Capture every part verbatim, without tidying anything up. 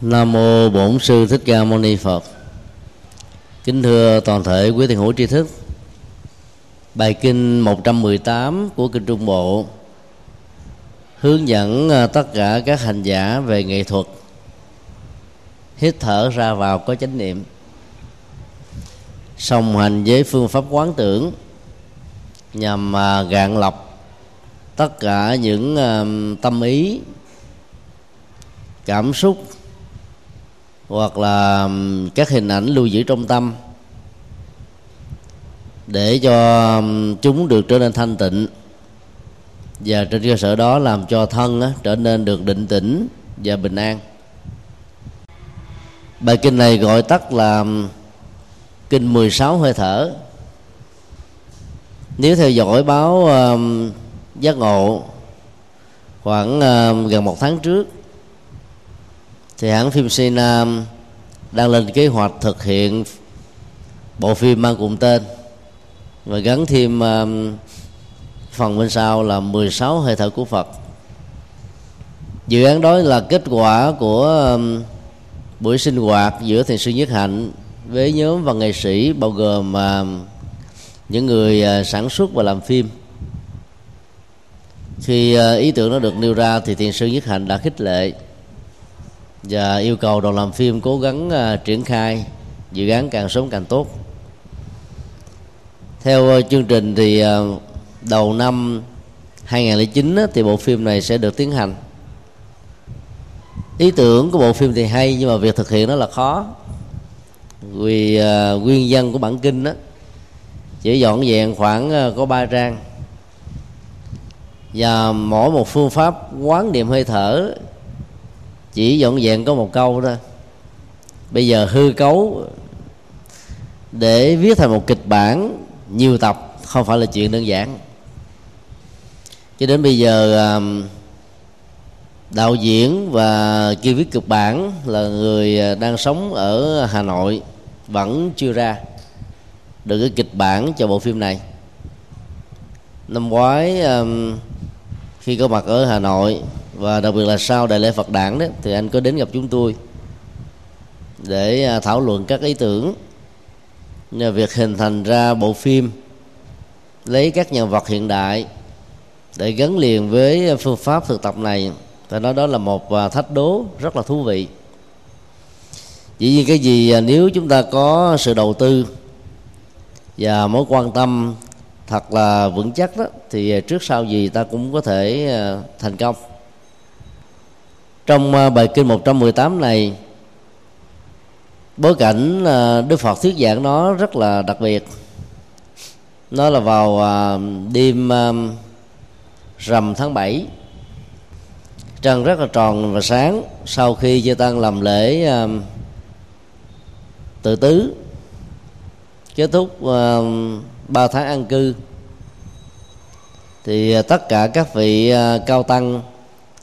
Nam mô Bổn sư Thích Ca Mâu Ni Phật. Kính thưa toàn thể quý thiền hữu tri thức, bài kinh một trăm mười tám của Kinh Trung Bộ hướng dẫn tất cả các hành giả về nghệ thuật hít thở ra vào có chánh niệm, song hành với phương pháp quán tưởng nhằm gạn lọc tất cả những tâm ý, cảm xúc hoặc là các hình ảnh lưu giữ trong tâm để cho chúng được trở nên thanh tịnh, và trên cơ sở đó làm cho thân trở nên được định tĩnh và bình an. Bài kinh này gọi tắt là Kinh mười sáu hơi thở. Nếu theo dõi báo Giác Ngộ khoảng gần một tháng trước thì hãng phim Sina đang lên kế hoạch thực hiện bộ phim mang cùng tên và gắn thêm phần bên sau là mười sáu hơi thở của Phật. Dự án đó là kết quả của buổi sinh hoạt giữa thiền sư Nhất Hạnh với nhóm văn nghệ sĩ bao gồm những người sản xuất và làm phim. Khi ý tưởng nó được nêu ra thì thiền sư Nhất Hạnh đã khích lệ và yêu cầu đoàn làm phim cố gắng uh, triển khai dự án càng sớm càng tốt. Theo uh, chương trình thì uh, đầu năm hai không không chín uh, thì bộ phim này sẽ được tiến hành. Ý tưởng của bộ phim thì hay, nhưng mà việc thực hiện nó là khó, vì uh, nguyên văn của bản kinh đó chỉ dọn dẹn khoảng uh, có ba trang, và mỗi một phương pháp quán niệm hơi thở chỉ dọn dẹn có một câu thôi. Bây giờ hư cấu để viết thành một kịch bản nhiều tập không phải là chuyện đơn giản. Cho đến bây giờ đạo diễn và kia viết kịch bản là người đang sống ở Hà Nội vẫn chưa ra được cái kịch bản cho bộ phim này. Năm ngoái khi có mặt ở Hà Nội, và đặc biệt là sau đại lễ Phật Đản đó, thì anh có đến gặp chúng tôi để thảo luận các ý tưởng. Nhờ việc hình thành ra bộ phim lấy các nhân vật hiện đại để gắn liền với phương pháp thực tập này, phải nói đó là một thách đố rất là thú vị. Dĩ nhiên cái gì nếu chúng ta có sự đầu tư và mối quan tâm thật là vững chắc đó, thì trước sau gì ta cũng có thể thành công. Trong bài kinh một trăm mười tám này, bối cảnh Đức Phật thuyết giảng nó rất là đặc biệt. Nó là vào đêm rằm tháng bảy, trăng rất là tròn và sáng. Sau khi chư tăng làm lễ tự tứ, kết thúc ba tháng an cư, thì tất cả các vị cao tăng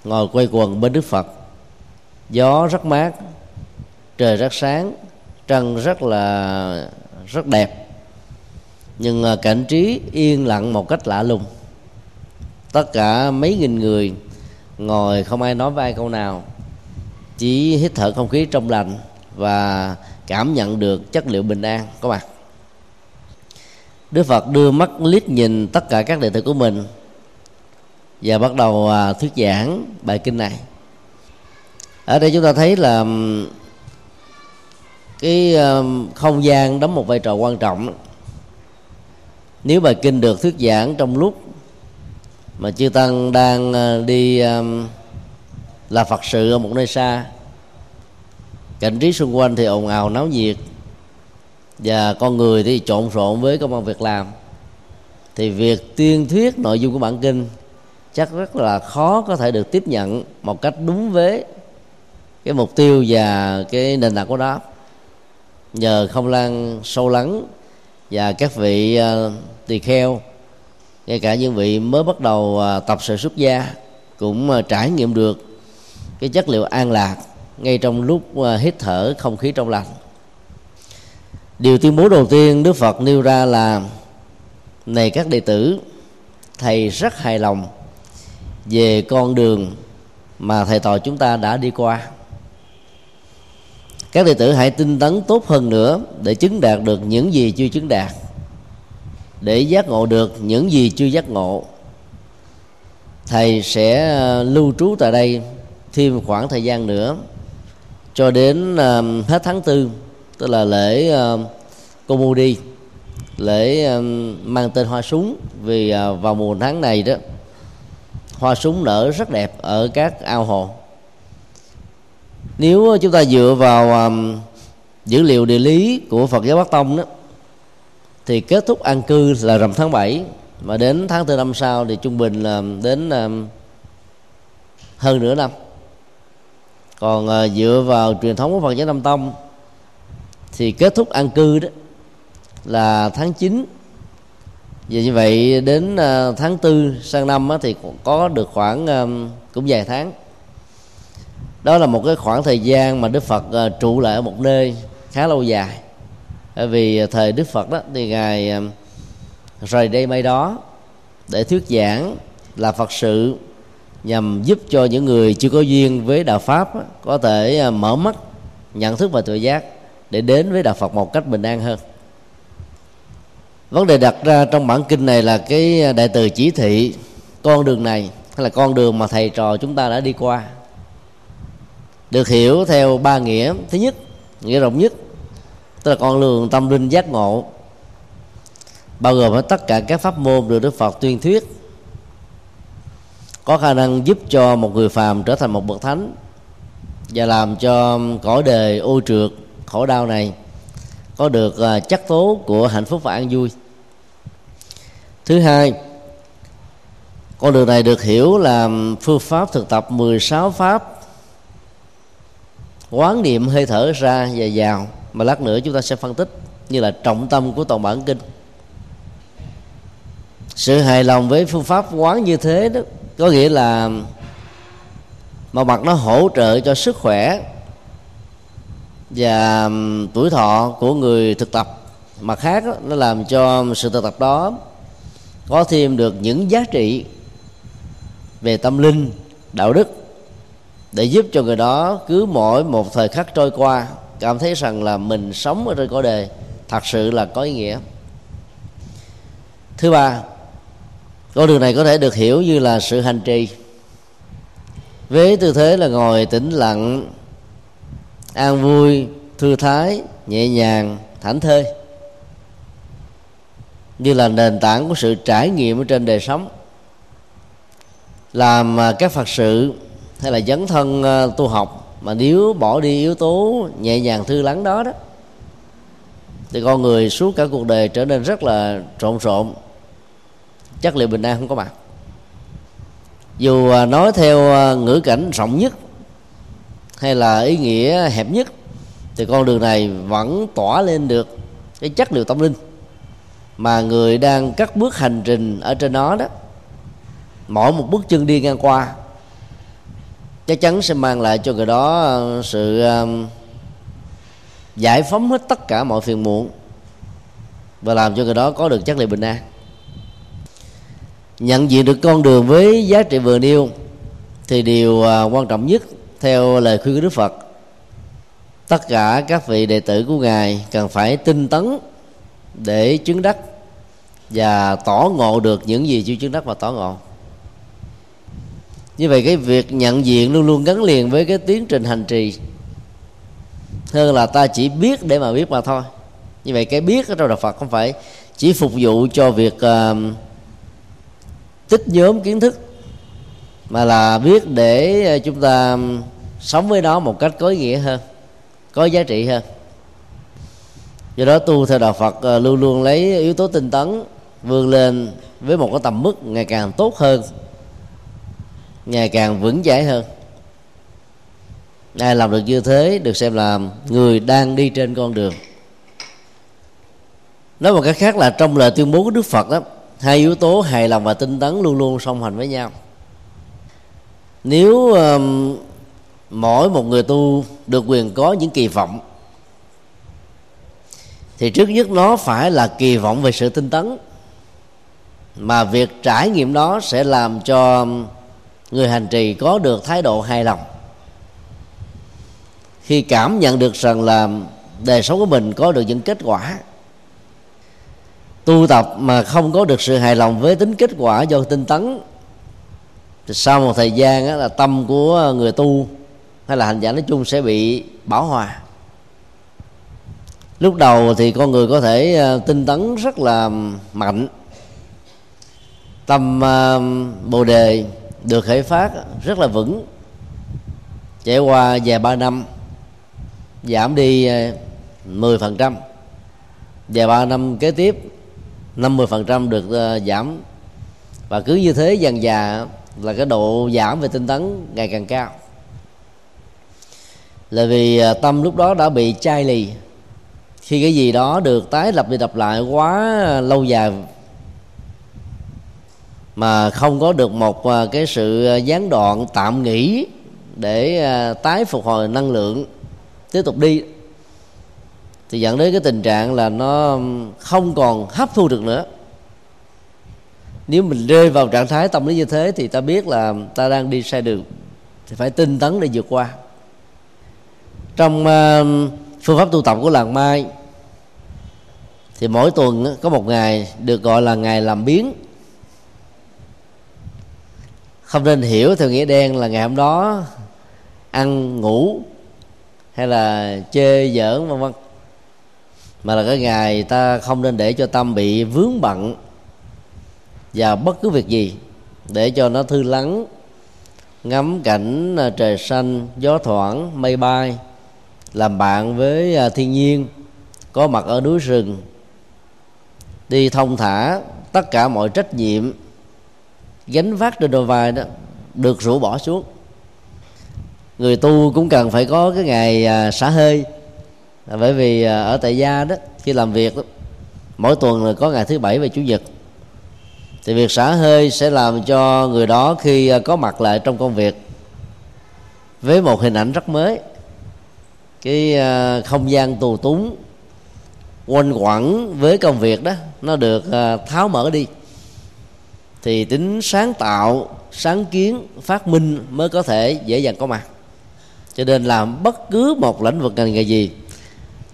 ngồi quay quần bên Đức Phật. Gió rất mát, trời rất sáng, trăng rất là rất đẹp, nhưng cảnh trí yên lặng một cách lạ lùng. Tất cả mấy nghìn người ngồi không ai nói với ai câu nào, chỉ hít thở không khí trong lành và cảm nhận được chất liệu bình an có mặt. Đức Phật đưa mắt liếc nhìn tất cả các đệ tử của mình và bắt đầu thuyết giảng bài kinh này. Ở đây chúng ta thấy là cái không gian đóng một vai trò quan trọng. Nếu bài kinh được thuyết giảng trong lúc mà chư tăng đang đi làm Phật sự ở một nơi xa, cảnh trí xung quanh thì ồn ào náo nhiệt và con người thì trộn rộn với công ăn việc làm, thì việc tuyên thuyết nội dung của bản kinh chắc rất là khó có thể được tiếp nhận một cách đúng với cái mục tiêu và cái nền tảng của đó. Nhờ không lan sâu lắng và các vị uh, tỳ kheo, ngay cả những vị mới bắt đầu uh, tập sự xuất gia cũng uh, trải nghiệm được cái chất liệu an lạc ngay trong lúc uh, hít thở không khí trong lành. Điều tuyên bố đầu tiên Đức Phật nêu ra là: này các đệ tử, thầy rất hài lòng về con đường mà thầy tọa chúng ta đã đi qua. Các đệ tử hãy tinh tấn tốt hơn nữa để chứng đạt được những gì chưa chứng đạt, để giác ngộ được những gì chưa giác ngộ. Thầy sẽ lưu trú tại đây thêm khoảng thời gian nữa cho đến hết tháng tư, tức là lễ Komudi, lễ mang tên hoa súng. Vì vào mùa tháng này đó, hoa súng nở rất đẹp ở các ao hồ. Nếu chúng ta dựa vào um, dữ liệu địa lý của Phật giáo Bắc Tông đó, thì kết thúc an cư là rằm tháng bảy, mà đến tháng tư năm sau thì trung bình là đến um, hơn nửa năm. Còn uh, dựa vào truyền thống của Phật giáo Nam Tông thì kết thúc an cư đó là tháng chín. Vì như vậy đến uh, tháng tư sang năm á, thì có được khoảng um, cũng vài tháng. Đó là một cái khoảng thời gian mà Đức Phật trụ lại ở một nơi khá lâu dài. Bởi vì thời Đức Phật đó thì Ngài rời đây mây đó để thuyết giảng, là Phật sự, nhằm giúp cho những người chưa có duyên với Đạo Pháp có thể mở mắt, nhận thức và tự giác để đến với Đạo Phật một cách bình an hơn. Vấn đề đặt ra trong bản kinh này là cái đại từ chỉ thị con đường này, hay là con đường mà thầy trò chúng ta đã đi qua, được hiểu theo ba nghĩa. Thứ nhất, nghĩa rộng nhất, tức là con đường tâm linh giác ngộ, bao gồm hết tất cả các pháp môn được Đức Phật tuyên thuyết, có khả năng giúp cho một người phàm trở thành một bậc thánh và làm cho cõi đời ô trượt khổ đau này có được chắc tố của hạnh phúc và an vui. Thứ hai, con đường này được hiểu là phương pháp thực tập mười sáu pháp quán niệm hơi thở ra và vào, mà lát nữa chúng ta sẽ phân tích như là trọng tâm của toàn bản kinh. Sự hài lòng với phương pháp quán như thế đó có nghĩa là một mặt nó hỗ trợ cho sức khỏe và tuổi thọ của người thực tập, mặt khác đó, nó làm cho sự thực tập đó có thêm được những giá trị về tâm linh, đạo đức, để giúp cho người đó cứ mỗi một thời khắc trôi qua cảm thấy rằng là mình sống ở trên cõi đời thật sự là có ý nghĩa. Thứ ba, con đường này có thể được hiểu như là sự hành trì, với tư thế là ngồi tĩnh lặng, an vui, thư thái, nhẹ nhàng, thảnh thơi, như là nền tảng của sự trải nghiệm ở trên đời sống. Làm các Phật sự hay là dấn thân tu học mà nếu bỏ đi yếu tố nhẹ nhàng thư lắng đó đó, thì con người suốt cả cuộc đời trở nên rất là trộn rộn, chất liệu bình an không có mặt. Dù nói theo ngữ cảnh rộng nhất hay là ý nghĩa hẹp nhất, thì con đường này vẫn tỏa lên được cái chất liệu tâm linh mà người đang cắt bước hành trình ở trên nó đó, mỗi một bước chân đi ngang qua chắc chắn sẽ mang lại cho người đó sự giải phóng hết tất cả mọi phiền muộn và làm cho người đó có được chất liệu bình an. Nhận diện được con đường với giá trị vừa nêu thì điều quan trọng nhất theo lời khuyên của Đức Phật, tất cả các vị đệ tử của Ngài cần phải tinh tấn để chứng đắc và tỏ ngộ được những gì chưa chứng đắc và tỏ ngộ. Như vậy cái việc nhận diện luôn luôn gắn liền với cái tiến trình hành trì, hơn là ta chỉ biết để mà biết mà thôi. Như vậy cái biết ở trong Đạo Phật không phải chỉ phục vụ cho việc uh, tích nhóm kiến thức, mà là biết để chúng ta sống với nó một cách có ý nghĩa hơn, có giá trị hơn. Do đó tu theo Đạo Phật uh, luôn luôn lấy yếu tố tinh tấn vươn lên với một cái tầm mức ngày càng tốt hơn, ngày càng vững chãi hơn. Ai làm được như thế được xem là người đang đi trên con đường. Nói một cách khác là trong lời tuyên bố của Đức Phật đó, hai yếu tố hài lòng và tinh tấn luôn luôn song hành với nhau. Nếu um, mỗi một người tu được quyền có những kỳ vọng, thì trước nhất nó phải là kỳ vọng về sự tinh tấn, mà việc trải nghiệm đó sẽ làm cho người hành trì có được thái độ hài lòng. khi cảm nhận được rằng là đời sống của mình có được những kết quả, tu tập mà không có được sự hài lòng với tính kết quả do tinh tấn, thì sau một thời gian đó là tâm của người tu hay là hành giả nói chung sẽ bị bão hòa. Lúc đầu thì con người có thể tinh tấn rất là mạnh, tâm bồ đề được khởi phát rất là vững. Trải qua vài ba năm giảm đi mười phần trăm, vài ba năm kế tiếp năm mươi phần trăm được giảm, và cứ như thế dần dà là cái độ giảm về tinh tấn ngày càng cao, là vì tâm lúc đó đã bị chai lì. Khi cái gì đó được tái lập đi lặp lại quá lâu dài mà không có được một cái sự gián đoạn tạm nghỉ để tái phục hồi năng lượng tiếp tục đi, thì dẫn đến cái tình trạng là nó không còn hấp thu được nữa. Nếu mình rơi vào trạng thái tâm lý như thế thì ta biết là ta đang đi sai đường, thì phải tinh tấn để vượt qua. Trong phương pháp tu tập của Làng Mai thì mỗi tuần có một ngày được gọi là ngày làm biến. Không nên hiểu theo nghĩa đen là ngày hôm đó ăn ngủ hay là chê giỡn vân vân, mà là cái ngày ta không nên để cho tâm bị vướng bận vào bất cứ việc gì, để cho nó thư lắng, ngắm cảnh trời xanh, gió thoảng, mây bay, làm bạn với thiên nhiên, có mặt ở núi rừng, đi thông thả. Tất cả mọi trách nhiệm gánh vác trên đôi vai đó được rũ bỏ xuống. Người tu cũng cần phải có cái ngày xả hơi, bởi vì ở tại gia đó, khi làm việc đó, mỗi tuần là có ngày thứ bảy và chủ nhật, thì việc xả hơi sẽ làm cho người đó khi có mặt lại trong công việc với một hình ảnh rất mới. Cái không gian tù túng quanh quẩn với công việc đó nó được tháo mở đi, thì tính sáng tạo, sáng kiến, phát minh mới có thể dễ dàng có mặt. Cho nên làm bất cứ một lĩnh vực ngành nghề gì,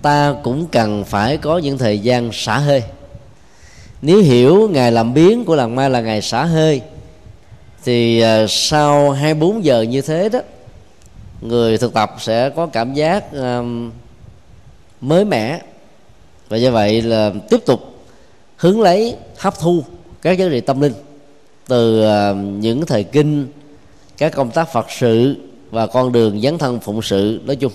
ta cũng cần phải có những thời gian xả hơi. Nếu hiểu ngày làm biến của Làng Mai là ngày xả hơi, thì sau hai mươi bốn giờ như thế đó, người thực tập sẽ có cảm giác um, mới mẻ, và do vậy là tiếp tục hướng lấy hấp thu các giá trị tâm linh từ uh, những thời kinh, các công tác Phật sự và con đường dấn thân phụng sự nói chung.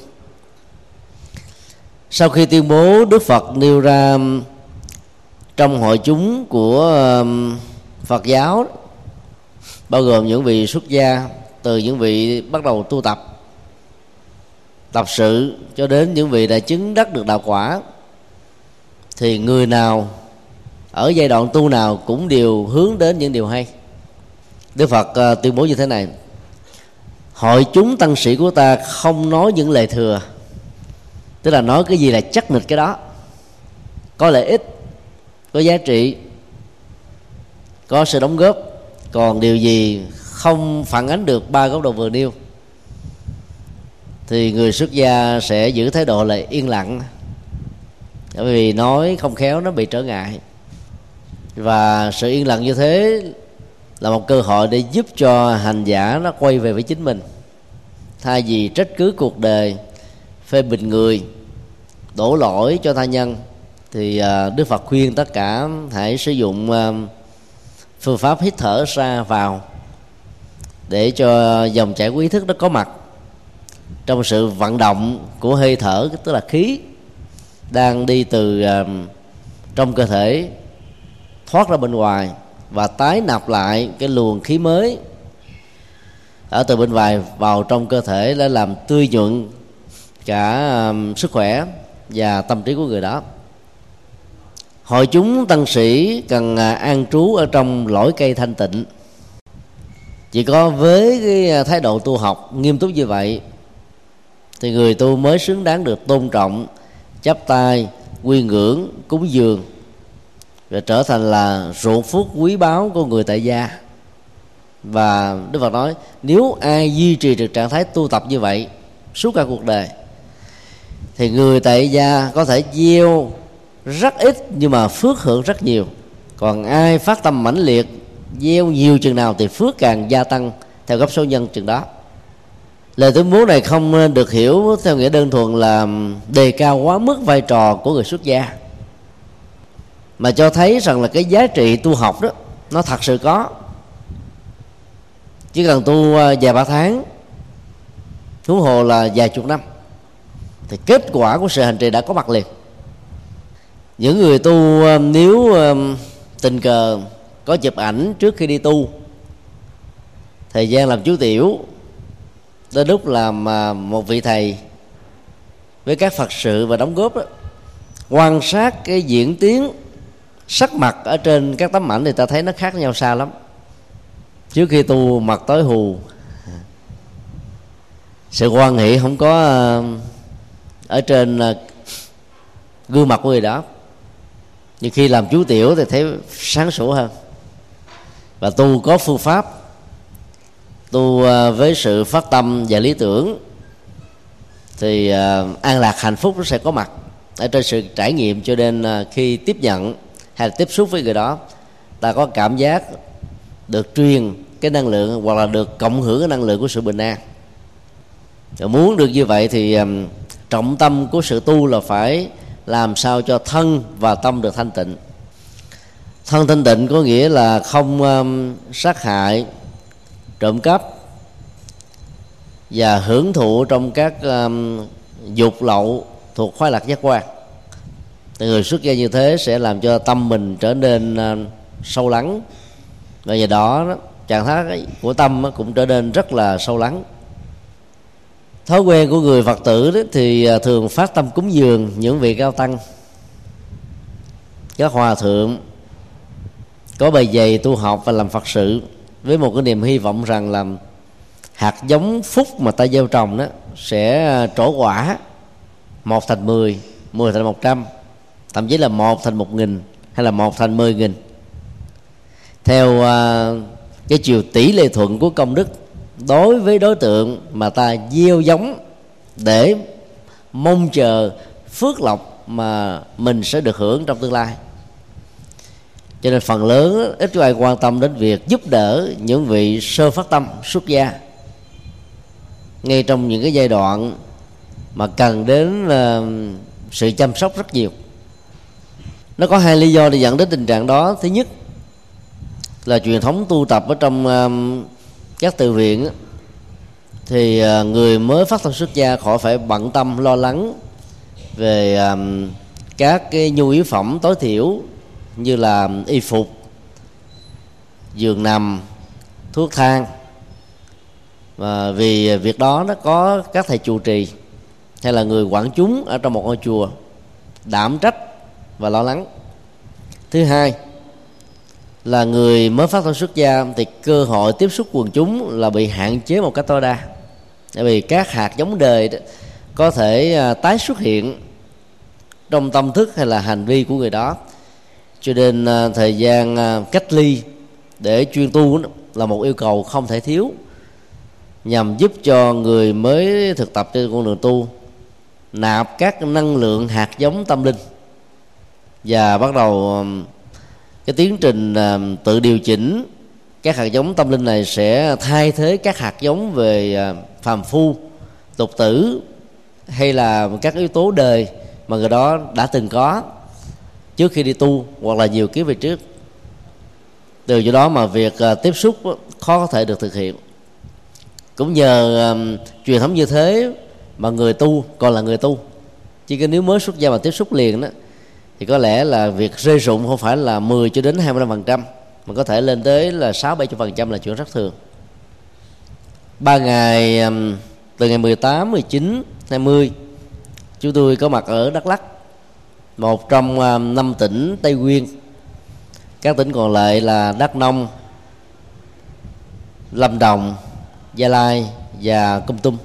Sau khi tuyên bố, Đức Phật nêu ra trong hội chúng của uh, Phật giáo, bao gồm những vị xuất gia, từ những vị bắt đầu tu tập tập sự cho đến những vị đã chứng đắc được đạo quả, thì người nào ở giai đoạn tu nào cũng đều hướng đến những điều hay. Đức Phật tuyên bố như thế này: hội chúng tăng sĩ của ta không nói những lời thừa, tức là nói cái gì là chắc nịch cái đó, có lợi ích, có giá trị, có sự đóng góp. Còn điều gì không phản ánh được ba góc độ vừa nêu thì người xuất gia sẽ giữ thái độ là yên lặng, bởi vì nói không khéo nó bị trở ngại. Và sự yên lặng như thế là một cơ hội để giúp cho hành giả nó quay về với chính mình, thay vì trách cứ cuộc đời, phê bình người, đổ lỗi cho tha nhân. Thì Đức Phật khuyên tất cả hãy sử dụng phương pháp hít thở ra vào để cho dòng chảy của ý thức nó có mặt trong sự vận động của hơi thở, tức là khí đang đi từ uh, trong cơ thể thoát ra bên ngoài và tái nạp lại cái luồng khí mới ở từ bên ngoài vào trong cơ thể, để làm tươi nhuận cả uh, sức khỏe và tâm trí của người đó. Hội chúng tăng sĩ cần uh, an trú ở trong lỗi cây thanh tịnh. Chỉ có với cái thái độ tu học nghiêm túc như vậy thì người tu mới xứng đáng được tôn trọng, chắp tay, quy ngưỡng, cúng dường, rồi trở thành là ruộng phước quý báu của người tại gia. Và Đức Phật nói, nếu ai duy trì được trạng thái tu tập như vậy suốt cả cuộc đời thì người tại gia có thể gieo rất ít nhưng mà phước hưởng rất nhiều. Còn ai phát tâm mãnh liệt, gieo nhiều chừng nào thì phước càng gia tăng theo gấp số nhân chừng đó. Lời tuyên bố này không nên được hiểu theo nghĩa đơn thuần là đề cao quá mức vai trò của người xuất gia, mà cho thấy rằng là cái giá trị tu học đó nó thật sự có. Chỉ cần tu vài ba tháng, huống hồ là vài chục năm, thì kết quả của sự hành trì đã có mặt liền. Những người tu nếu tình cờ có chụp ảnh trước khi đi tu, thời gian làm chú tiểu, đến lúc làm một vị thầy với các Phật sự và đóng góp đó, quan sát cái diễn tiến sắc mặt ở trên các tấm ảnh thì ta thấy nó khác nhau xa lắm. Trước khi tu mặt tối hù, sự quan hệ không có ở trên gương mặt của người đó, nhưng khi làm chú tiểu thì thấy sáng sủa hơn. Và tu có phương pháp, tu với sự phát tâm và lý tưởng thì an lạc hạnh phúc nó sẽ có mặt ở trên sự trải nghiệm. Cho nên khi tiếp nhận hay là tiếp xúc với người đó, ta có cảm giác được truyền cái năng lượng hoặc là được cộng hưởng cái năng lượng của sự bình an. Và muốn được như vậy thì trọng tâm của sự tu là phải làm sao cho thân và tâm được thanh tịnh. Thân thanh tịnh có nghĩa là không um, sát hại, trộm cắp và hưởng thụ trong các um, dục lậu thuộc khoái lạc giác quan. Thì người xuất gia như thế sẽ làm cho tâm mình trở nên uh, sâu lắng, và nhờ đó trạng thái của tâm cũng trở nên rất là sâu lắng. Thói quen của người Phật tử đó thì thường phát tâm cúng dường những vị cao tăng, các hòa thượng có bề dày tu học và làm Phật sự, với một cái niềm hy vọng rằng là hạt giống phúc mà ta gieo trồng đó sẽ trổ quả một thành mười, mười thành một trăm, thậm chí là một thành một nghìn hay là một thành mười nghìn, theo cái chiều tỷ lệ thuận của công đức đối với đối tượng mà ta gieo giống, để mong chờ phước lộc mà mình sẽ được hưởng trong tương lai. Cho nên phần lớn ít có ai quan tâm đến việc giúp đỡ những vị sơ phát tâm xuất gia ngay trong những cái giai đoạn mà cần đến sự chăm sóc rất nhiều. Nó có hai lý do để dẫn đến tình trạng đó. Thứ nhất là truyền thống tu tập ở trong các tự viện thì người mới phát tâm xuất gia khỏi phải bận tâm lo lắng về các cái nhu yếu phẩm tối thiểu như là y phục, giường nằm, thuốc thang, và vì việc đó nó có các thầy trụ trì hay là người quản chúng ở trong một ngôi chùa đảm trách và lo lắng. Thứ hai là người mới phát tâm xuất gia thì cơ hội tiếp xúc quần chúng là bị hạn chế một cách tối đa, bởi vì các hạt giống đời đó có thể tái xuất hiện trong tâm thức hay là hành vi của người đó. Cho nên thời gian cách ly để chuyên tu là một yêu cầu không thể thiếu, nhằm giúp cho người mới thực tập trên con đường tu nạp các năng lượng hạt giống tâm linh và bắt đầu cái tiến trình uh, tự điều chỉnh. Các hạt giống tâm linh này sẽ thay thế các hạt giống về uh, phàm phu, tục tử hay là các yếu tố đời mà người đó đã từng có trước khi đi tu hoặc là nhiều kiếp về trước. Từ chỗ đó mà việc uh, tiếp xúc khó có thể được thực hiện. Cũng nhờ uh, truyền thống như thế mà người tu còn là người tu, chứ cái nếu mới xuất gia mà tiếp xúc liền đó thì có lẽ là việc rơi rụng không phải là mười cho đến hai mươi lăm phần trăm, mà có thể lên tới là sáu bảy mươi phần trăm là chuyện rất thường. Ba ngày từ ngày mười tám, mười chín, hai mươi chúng tôi có mặt ở Đắk Lắk, một trong năm tỉnh Tây Nguyên. Các tỉnh còn lại là Đắk Nông, Lâm Đồng, Gia Lai và Kon Tum,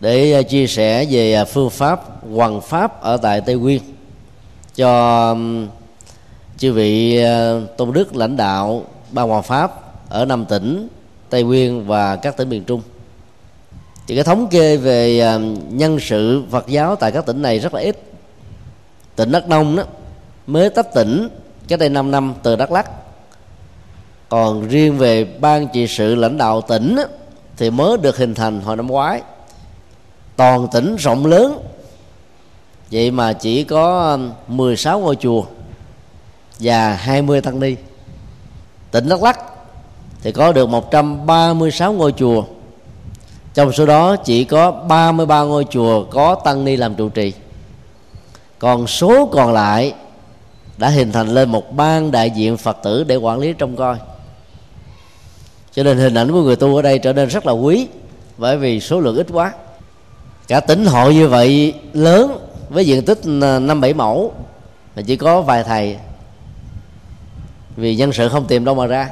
để chia sẻ về phương pháp hoằng pháp ở tại Tây Nguyên cho chư vị tôn đức lãnh đạo ban hoằng pháp ở năm tỉnh Tây Nguyên và các tỉnh miền Trung. Thì cái thống kê về nhân sự Phật giáo tại các tỉnh này rất là ít. Tỉnh Đắk Nông đó mới tách tỉnh cách đây năm năm từ Đắk Lắk. Còn riêng về ban trị sự lãnh đạo tỉnh đó, thì mới được hình thành hồi năm ngoái. Toàn tỉnh rộng lớn, vậy mà chỉ có mười sáu ngôi chùa và hai mươi tăng ni. Tỉnh Đắk Lắk thì có được một trăm ba mươi sáu ngôi chùa, trong số đó chỉ có ba mươi ba ngôi chùa có tăng ni làm trụ trì. Còn số còn lại đã hình thành lên một ban đại diện Phật tử để quản lý trông coi. Cho nên hình ảnh của người tu ở đây trở nên rất là quý, bởi vì số lượng ít quá. Cả tỉnh hội như vậy lớn với diện tích năm bảy mẫu mà chỉ có vài thầy, vì nhân sự không tìm đâu mà ra.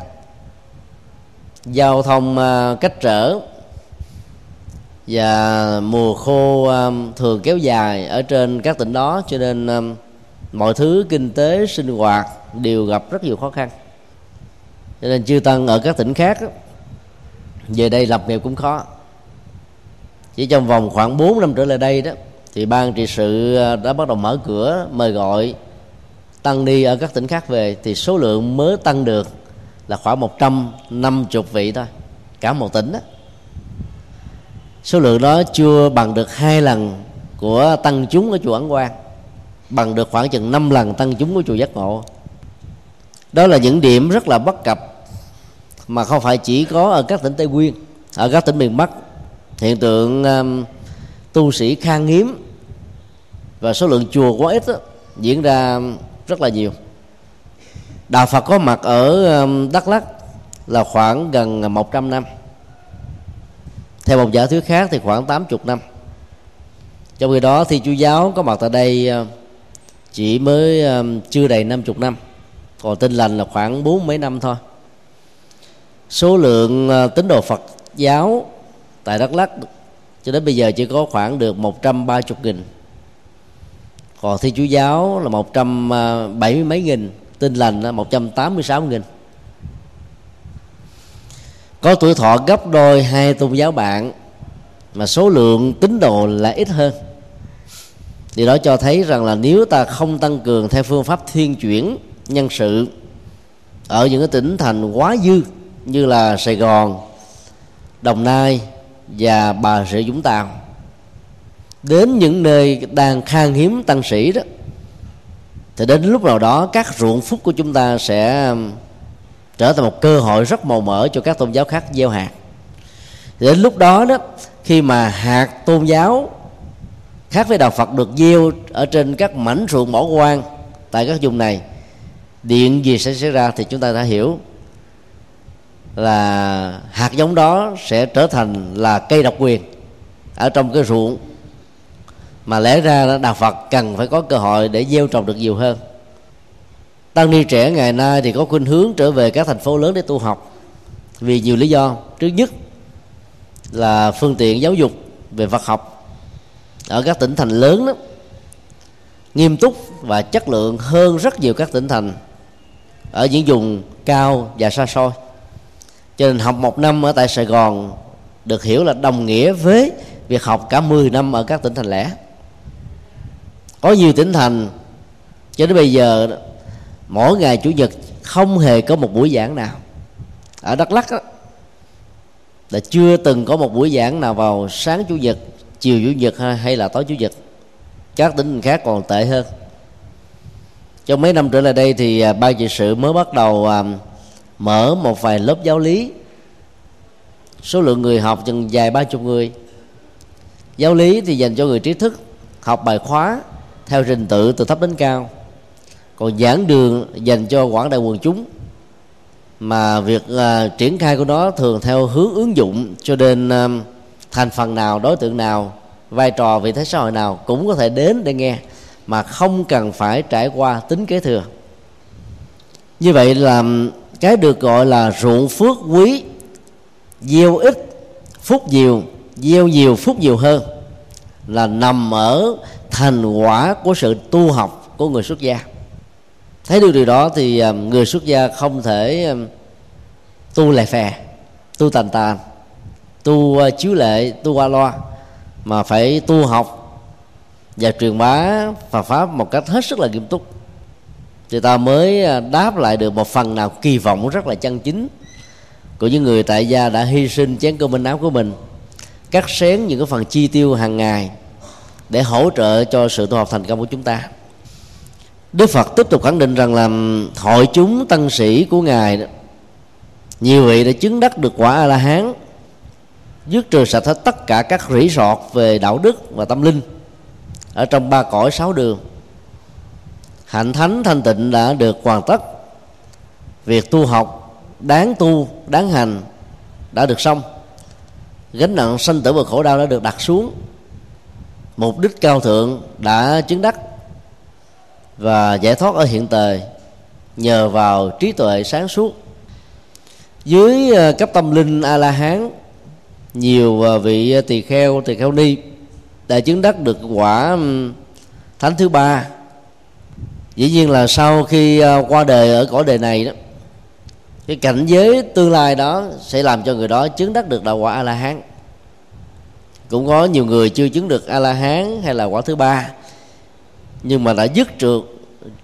Giao thông cách trở và mùa khô thường kéo dài ở trên các tỉnh đó, cho nên mọi thứ kinh tế sinh hoạt đều gặp rất nhiều khó khăn. Cho nên chư tăng ở các tỉnh khác về đây lập nghiệp cũng khó. Chỉ trong vòng khoảng bốn năm trở lại đây đó, thì ban trị sự đã bắt đầu mở cửa mời gọi tăng ni ở các tỉnh khác về. Thì số lượng mới tăng được là khoảng một trăm năm mươi vị thôi, cả một tỉnh đó. Số lượng đó chưa bằng được hai lần của tăng chúng ở chùa Ấn Quang, bằng được khoảng chừng năm lần tăng chúng của chùa Giác Ngộ. Đó là những điểm rất là bất cập, mà không phải chỉ có ở các tỉnh Tây Nguyên. Ở các tỉnh miền Bắc, hiện tượng um, tu sĩ khan hiếm và số lượng chùa quá ít đó, diễn ra rất là nhiều. Đạo Phật có mặt ở um, Đắk Lắk là khoảng gần một trăm năm. Theo một giả thuyết khác thì khoảng tám mươi năm. Trong khi đó thì Chúa giáo có mặt tại đây chỉ mới um, chưa đầy năm mươi năm, còn Tin Lành là khoảng bốn mấy năm thôi. Số lượng uh, tín đồ Phật giáo tại Đắk Lắk cho đến bây giờ chỉ có khoảng được một trăm ba mươi nghìn, còn Thiên Chúa giáo là một trăm bảy mươi mấy nghìn, Tin Lành là một trăm tám mươi sáu nghìn. Có tuổi thọ gấp đôi hai tôn giáo bạn mà số lượng tín đồ là ít hơn. Điều đó cho thấy rằng là nếu ta không tăng cường theo phương pháp thiên chuyển nhân sự ở những cái tỉnh thành quá dư như là Sài Gòn, Đồng Nai và Bà Rịa Vũng Tàu, đến những nơi đang khan hiếm tăng sĩ đó, thì đến lúc nào đó các ruộng phúc của chúng ta sẽ trở thành một cơ hội rất màu mỡ cho các tôn giáo khác gieo hạt. Thì đến lúc đó đó, khi mà hạt tôn giáo khác với đạo Phật được gieo ở trên các mảnh ruộng bỏ hoang tại các vùng này, điện gì sẽ xảy ra thì chúng ta đã hiểu là hạt giống đó sẽ trở thành là cây độc quyền ở trong cái ruộng mà lẽ ra đạo Phật cần phải có cơ hội để gieo trồng được nhiều hơn. Tăng ni trẻ ngày nay thì có khuynh hướng trở về các thành phố lớn để tu học vì nhiều lý do. Trước nhất là phương tiện giáo dục về Phật học ở các tỉnh thành lớn đó nghiêm túc và chất lượng hơn rất nhiều các tỉnh thành ở những vùng cao và xa xôi. Cho nên học một năm ở tại Sài Gòn được hiểu là đồng nghĩa với việc học cả mười năm ở các tỉnh thành lẻ. Có nhiều tỉnh thành cho đến bây giờ mỗi ngày Chủ nhật không hề có một buổi giảng nào. Ở Đắk Lắk đó, là chưa từng có một buổi giảng nào vào sáng Chủ nhật, chiều Chủ nhật hay là tối Chủ nhật. Các tỉnh khác còn tệ hơn. Trong mấy năm trở lại đây thì ban trị sự mới bắt đầu mở một vài lớp giáo lý. Số lượng người học chừng vài ba chục người. Giáo lý thì dành cho người trí thức, học bài khóa theo trình tự từ thấp đến cao. Còn giảng đường dành cho quảng đại quần chúng. Mà việc uh, triển khai của nó thường theo hướng ứng dụng, cho nên uh, thành phần nào, đối tượng nào, vai trò vị thế xã hội nào cũng có thể đến để nghe, mà không cần phải trải qua tính kế thừa. Như vậy là cái được gọi là ruộng phước quý, gieo ít phúc nhiều, gieo nhiều phúc nhiều hơn, là nằm ở thành quả của sự tu học của người xuất gia. Thấy được điều đó thì người xuất gia không thể tu lè phè, tu tàn tàn, tu chiếu lệ, tu qua loa, mà phải tu học và truyền bá Phật pháp một cách hết sức là nghiêm túc, thì ta mới đáp lại được một phần nào kỳ vọng rất là chân chính của những người tại gia đã hy sinh chén cơm manh áo của mình, cắt xén những cái phần chi tiêu hàng ngày để hỗ trợ cho sự tu học thành công của chúng ta. Đức Phật tiếp tục khẳng định rằng là hội chúng tăng sĩ của Ngài đó, nhiều vị đã chứng đắc được quả A-la-hán, dứt trừ sạch hết tất cả các rỉ sọt về đạo đức và tâm linh ở trong ba cõi sáu đường. Hạnh thánh thanh tịnh đã được hoàn tất, việc tu học đáng tu đáng hành đã được xong, gánh nặng sanh tử và khổ đau đã được đặt xuống, mục đích cao thượng đã chứng đắc và giải thoát ở hiện tại nhờ vào trí tuệ sáng suốt. Dưới cấp tâm linh A-la-hán, nhiều vị tỳ kheo, tỳ kheo ni đã chứng đắc được quả thánh thứ ba. Dĩ nhiên là sau khi qua đời ở cõi đời này đó, cái cảnh giới tương lai đó sẽ làm cho người đó chứng đắc được đạo quả A-la-hán. Cũng có nhiều người chưa chứng được A-la-hán hay là quả thứ ba, nhưng mà đã dứt trừ,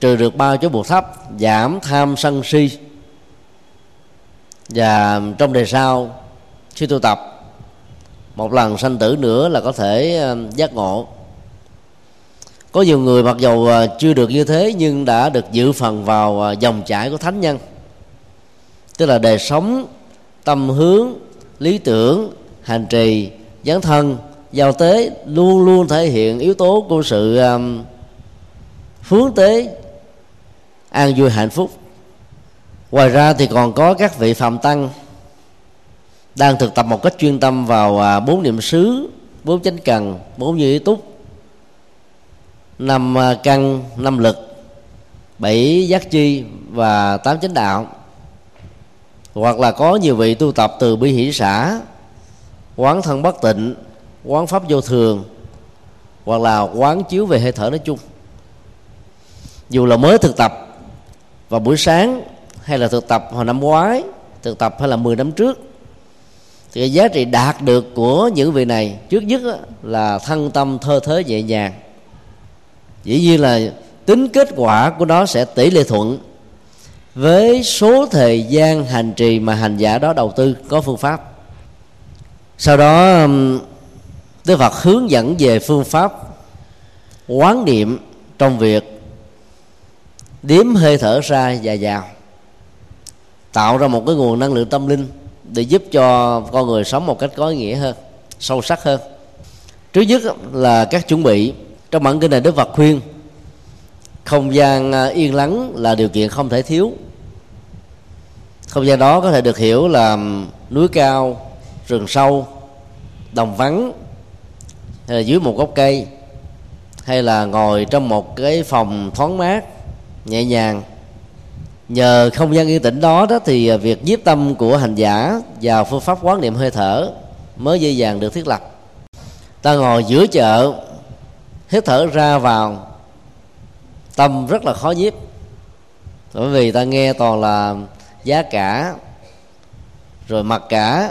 trừ được bao chối buộc thấp, giảm tham sân si, và trong đời sau khi tu tập một lần sanh tử nữa là có thể giác ngộ. Có nhiều người mặc dù chưa được như thế nhưng đã được dự phần vào dòng chảy của thánh nhân, tức là đời sống, tâm hướng, lý tưởng, hành trì, dấn thân, giao tế luôn luôn thể hiện yếu tố của sự hướng tế, an vui, hạnh phúc. Ngoài ra thì còn có các vị phạm tăng đang thực tập một cách chuyên tâm vào bốn niệm xứ, bốn chánh cần, bốn như ý túc, năm căn, năm lực, bảy giác chi và tám chánh đạo. Hoặc là có nhiều vị tu tập từ bi hỷ xã, quán thân bất tịnh, quán pháp vô thường, hoặc là quán chiếu về hơi thở nói chung. Dù là mới thực tập vào buổi sáng hay là thực tập hồi năm ngoái, thực tập hay là mười năm trước, thì cái giá trị đạt được của những vị này trước nhất là thân tâm thơ thới nhẹ nhàng. Dĩ nhiên là tính kết quả của nó sẽ tỷ lệ thuận với số thời gian hành trì mà hành giả đó đầu tư có phương pháp. Sau đó Đức Phật hướng dẫn về phương pháp quán niệm trong việc đếm hơi thở ra và vào, tạo ra một cái nguồn năng lượng tâm linh để giúp cho con người sống một cách có ý nghĩa hơn, sâu sắc hơn. Trước nhất là các chuẩn bị. Trong bản kinh này, Đức Phật khuyên không gian yên lắng là điều kiện không thể thiếu. Không gian đó có thể được hiểu là núi cao, rừng sâu, đồng vắng, hay là dưới một gốc cây, hay là ngồi trong một cái phòng thoáng mát, nhẹ nhàng. Nhờ không gian yên tĩnh đó, đó thì việc nhiếp tâm của hành giả vào phương pháp quán niệm hơi thở mới dễ dàng được thiết lập. Ta ngồi giữa chợ, hít thở ra vào, tâm rất là khó nhiếp, bởi vì ta nghe toàn là giá cả, rồi mặc cả,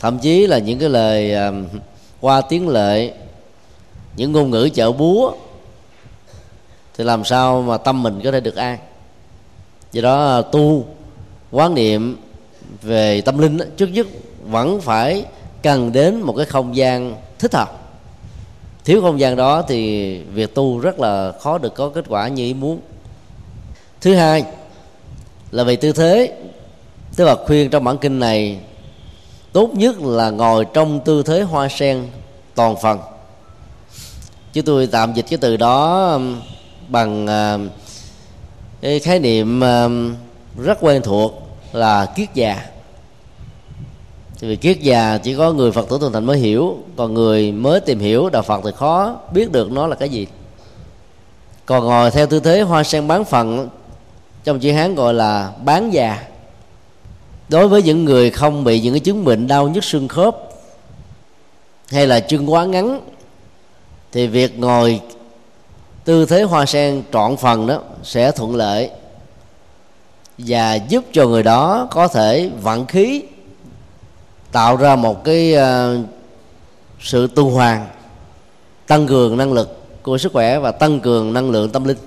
thậm chí là những cái lời qua tiếng lệ, những ngôn ngữ chợ búa, thì làm sao mà tâm mình có thể được an. Do đó tu quán niệm về tâm linh trước nhất vẫn phải cần đến một cái không gian thích hợp. Thiếu không gian đó thì việc tu rất là khó được có kết quả như ý muốn. Thứ hai là về tư thế. Tức là khuyên trong bản kinh này tốt nhất là ngồi trong tư thế hoa sen toàn phần, chứ tôi tạm dịch cái từ đó bằng cái khái niệm rất quen thuộc là kiết già. Vì kiết già chỉ có người Phật tử thuần thành mới hiểu, còn người mới tìm hiểu đạo Phật thì khó biết được nó là cái gì. Còn ngồi theo tư thế hoa sen bán phần, trong chữ Hán gọi là bán già, đối với những người không bị những cái chứng bệnh đau nhức xương khớp hay là chân quá ngắn, thì việc ngồi tư thế hoa sen trọn phần đó sẽ thuận lợi và giúp cho người đó có thể vận khí tạo ra một cái sự tu hoàn, tăng cường năng lực của sức khỏe và tăng cường năng lượng tâm linh.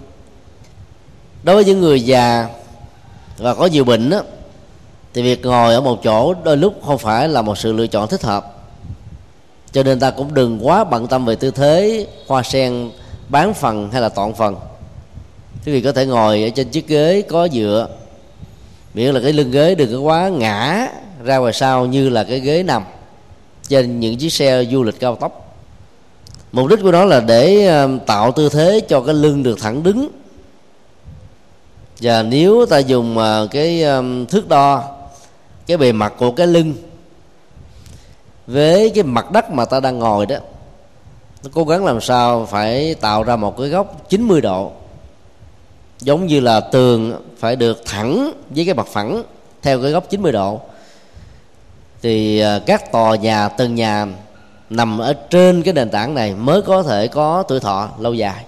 Đối với những người già và có nhiều bệnh đó, thì việc ngồi ở một chỗ đôi lúc không phải là một sự lựa chọn thích hợp. Cho nên ta cũng đừng quá bận tâm về tư thế, hoa sen, bán phần hay là toàn phần. Quý vị có thể ngồi ở trên chiếc ghế có dựa, miễn là cái lưng ghế đừng có quá ngã ra ngoài sau như là cái ghế nằm trên những chiếc xe du lịch cao tốc. Mục đích của nó là để tạo tư thế cho cái lưng được thẳng đứng. Và nếu ta dùng cái thước đo cái bề mặt của cái lưng với cái mặt đất mà ta đang ngồi đó, nó cố gắng làm sao phải tạo ra một cái góc chín mươi độ, giống như là tường phải được thẳng với cái mặt phẳng theo cái góc chín mươi độ. Thì các tòa nhà, từng nhà nằm ở trên cái nền tảng này mới có thể có tuổi thọ lâu dài.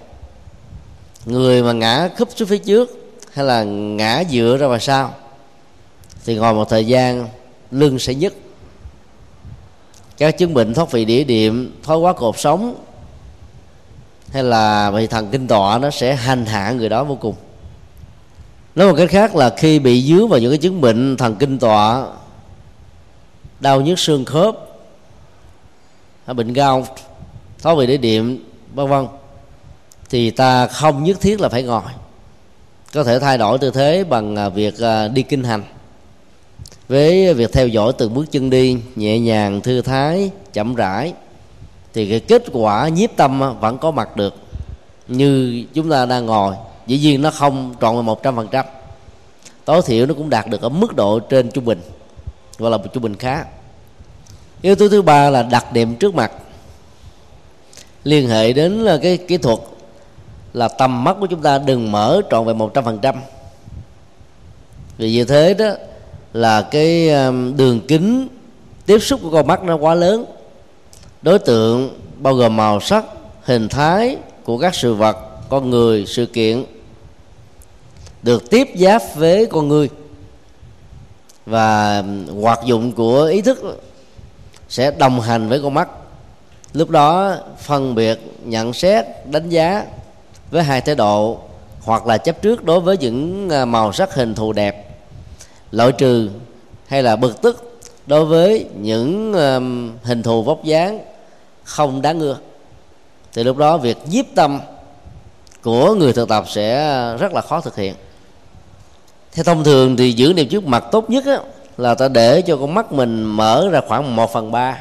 Người mà ngã khúc xuống phía trước hay là ngã dựa ra vào sau thì ngồi một thời gian lưng sẽ nhức. Các chứng bệnh thoát vị đĩa đệm, thoái hóa cột sống hay là bị thần kinh tọa nó sẽ hành hạ người đó vô cùng. Nói một cách khác là khi bị dướng vào những cái chứng bệnh thần kinh tọa, đau nhức xương khớp, bệnh gout, thoái vị đĩa đệm, vân vân, thì ta không nhất thiết là phải ngồi, có thể thay đổi tư thế bằng việc đi kinh hành, với việc theo dõi từng bước chân đi nhẹ nhàng, thư thái, chậm rãi, thì cái kết quả nhiếp tâm vẫn có mặt được như chúng ta đang ngồi. Dĩ nhiên nó không trọn về một trăm phần trăm, tối thiểu nó cũng đạt được ở mức độ trên trung bình, gọi là trung bình khá. Yếu tố thứ ba là đặc điểm trước mặt, liên hệ đến là cái kỹ thuật, là tầm mắt của chúng ta đừng mở trọn về một trăm phần trăm. Vì như thế đó là cái đường kính tiếp xúc của con mắt nó quá lớn. Đối tượng bao gồm màu sắc, hình thái của các sự vật, con người, sự kiện được tiếp giáp với con người, và hoạt dụng của ý thức sẽ đồng hành với con mắt. Lúc đó phân biệt, nhận xét, đánh giá với hai thái độ, hoặc là chấp trước đối với những màu sắc, hình thù đẹp, loại trừ hay là bực tức đối với những uh, hình thù vóc dáng không đáng ưa. Thì lúc đó việc nhiếp tâm của người thực tập sẽ rất là khó thực hiện. Theo thông thường thì giữ niệm trước mặt tốt nhất á, là ta để cho con mắt mình mở ra khoảng một phần ba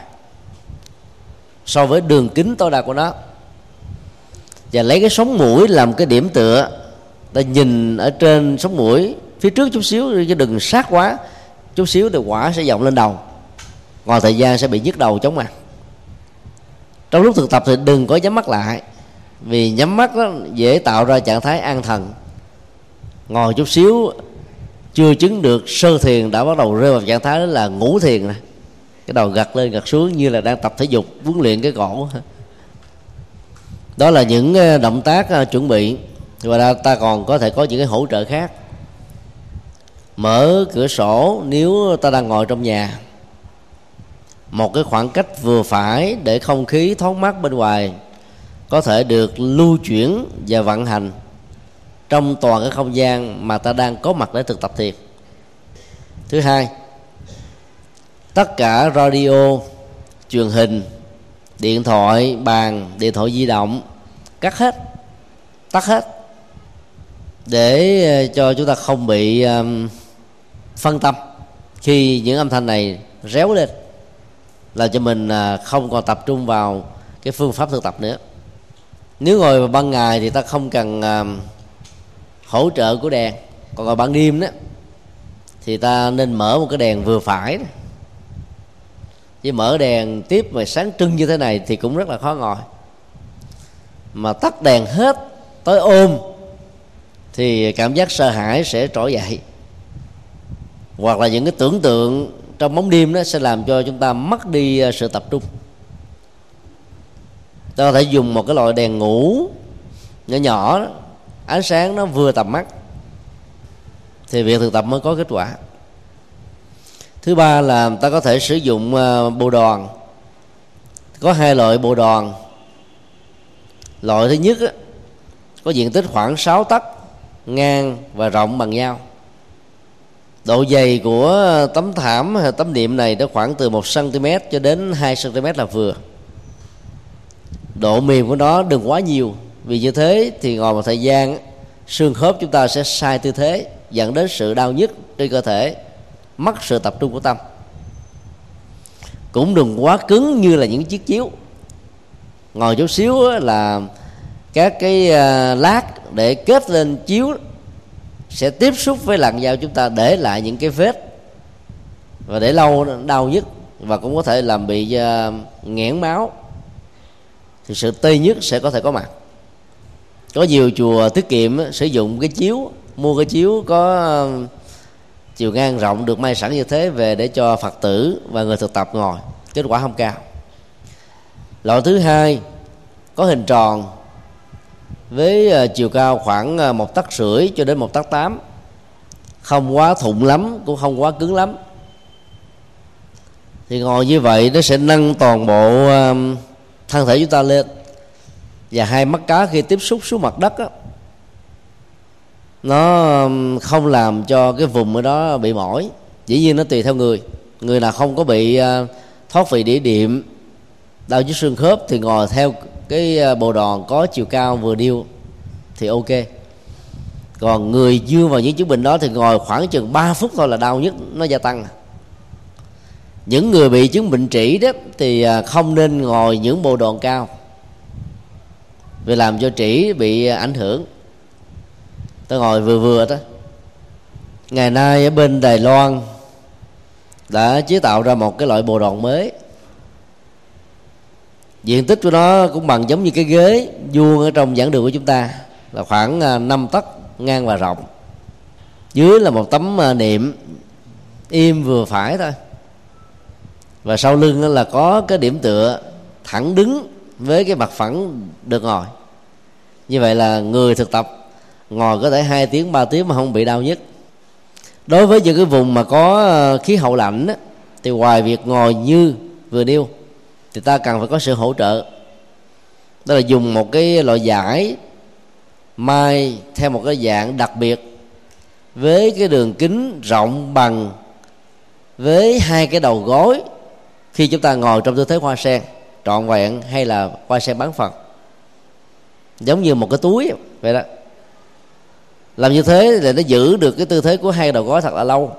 so với đường kính tối đa của nó, và lấy cái sống mũi làm cái điểm tựa. Ta nhìn ở trên sống mũi phía trước chút xíu, chứ đừng sát quá chút xíu thì quả sẽ vọng lên đầu, ngồi thời gian sẽ bị nhức đầu, chóng mặt. Trong lúc thực tập thì đừng có nhắm mắt lại, vì nhắm mắt đó dễ tạo ra trạng thái an thần. Ngồi chút xíu chưa chứng được sơ thiền đã bắt đầu rơi vào trạng thái đó là ngủ thiền này. Cái đầu gật lên gật xuống như là đang tập thể dục, huấn luyện cái cổ. Đó là những động tác chuẩn bị, và ta còn có thể có những cái hỗ trợ khác. Mở cửa sổ nếu ta đang ngồi trong nhà, một cái khoảng cách vừa phải để không khí thoáng mát bên ngoài có thể được lưu chuyển và vận hành trong toàn cái không gian mà ta đang có mặt để thực tập thiền. Thứ hai, tất cả radio, truyền hình, điện thoại bàn, điện thoại di động cắt hết, tắt hết, để cho chúng ta không bị um, phân tâm khi những âm thanh này réo lên, là cho mình uh, không còn tập trung vào cái phương pháp thực tập nữa. Nếu ngồi vào ban ngày thì ta không cần um, hỗ trợ của đèn. Còn vào ban đêm đó thì ta nên mở một cái đèn vừa phải. Chứ mở đèn tiếp mà sáng trưng như thế này thì cũng rất là khó ngồi. Mà tắt đèn hết tới ôm thì cảm giác sợ hãi sẽ trỗi dậy, hoặc là những cái tưởng tượng trong bóng đêm đó sẽ làm cho chúng ta mất đi sự tập trung. Ta có thể dùng một cái loại đèn ngủ nhỏ nhỏ đó, ánh sáng nó vừa tầm mắt, thì việc thực tập mới có kết quả. Thứ ba là ta có thể sử dụng bộ đoàn. Có hai loại bộ đoàn. Loại thứ nhất có diện tích khoảng sáu tấc, ngang và rộng bằng nhau. Độ dày của tấm thảm, tấm niệm này nó khoảng từ một xăng-ti-mét cho đến hai xăng-ti-mét là vừa. Độ mềm của nó đừng quá nhiều, vì như thế thì ngồi một thời gian xương khớp chúng ta sẽ sai tư thế, dẫn đến sự đau nhức trên cơ thể, mất sự tập trung của tâm. Cũng đừng quá cứng như là những chiếc chiếu. Ngồi chút xíu là các cái lát để kết lên chiếu sẽ tiếp xúc với làn da chúng ta, để lại những cái vết, và để lâu đau nhức, và cũng có thể làm bị nghẽn máu, thì sự tê nhức sẽ có thể có mặt. Có nhiều chùa tiết kiệm sử dụng cái chiếu, mua cái chiếu có chiều ngang rộng được may sẵn như thế về để cho Phật tử và người thực tập ngồi, kết quả không cao. Loại thứ hai có hình tròn với chiều cao khoảng một tấc rưỡi cho đến một tấc tám, không quá thụng lắm cũng không quá cứng lắm, thì ngồi như vậy nó sẽ nâng toàn bộ thân thể chúng ta lên, và hai mắt cá khi tiếp xúc xuống mặt đất đó, nó không làm cho cái vùng ở đó bị mỏi. Dĩ nhiên nó tùy theo người. Người nào không có bị thoát vị đĩa đệm, đau nhức xương khớp thì ngồi theo cái bồ đòn có chiều cao vừa điêu thì ok. Còn người dưa vào những chứng bệnh đó thì ngồi khoảng chừng ba phút thôi là đau nhức nó gia tăng. Những người bị chứng bệnh trĩ đó thì không nên ngồi những bồ đòn cao, vì làm cho trĩ bị ảnh hưởng. Tôi ngồi vừa vừa đó. Ngày nay ở bên Đài Loan đã chế tạo ra một cái loại bồ đòn mới, diện tích của nó cũng bằng giống như cái ghế vuông ở trong giảng đường của chúng ta, là khoảng năm tấc ngang và rộng, dưới là một tấm niệm im vừa phải thôi, và sau lưng là có cái điểm tựa thẳng đứng với cái mặt phẳng được ngồi. Như vậy là người thực tập ngồi có thể hai tiếng ba tiếng mà không bị đau nhức. Đối với những cái vùng mà có khí hậu lạnh á, thì ngoài việc ngồi như vừa điêu thì ta cần phải có sự hỗ trợ, đó là dùng một cái loại vải may theo một cái dạng đặc biệt với cái đường kính rộng bằng với hai cái đầu gối khi chúng ta ngồi trong tư thế hoa sen trọn vẹn hay là hoa sen bán Phật, giống như một cái túi vậy đó. Làm như thế để nó giữ được cái tư thế của hai đầu gối thật là lâu.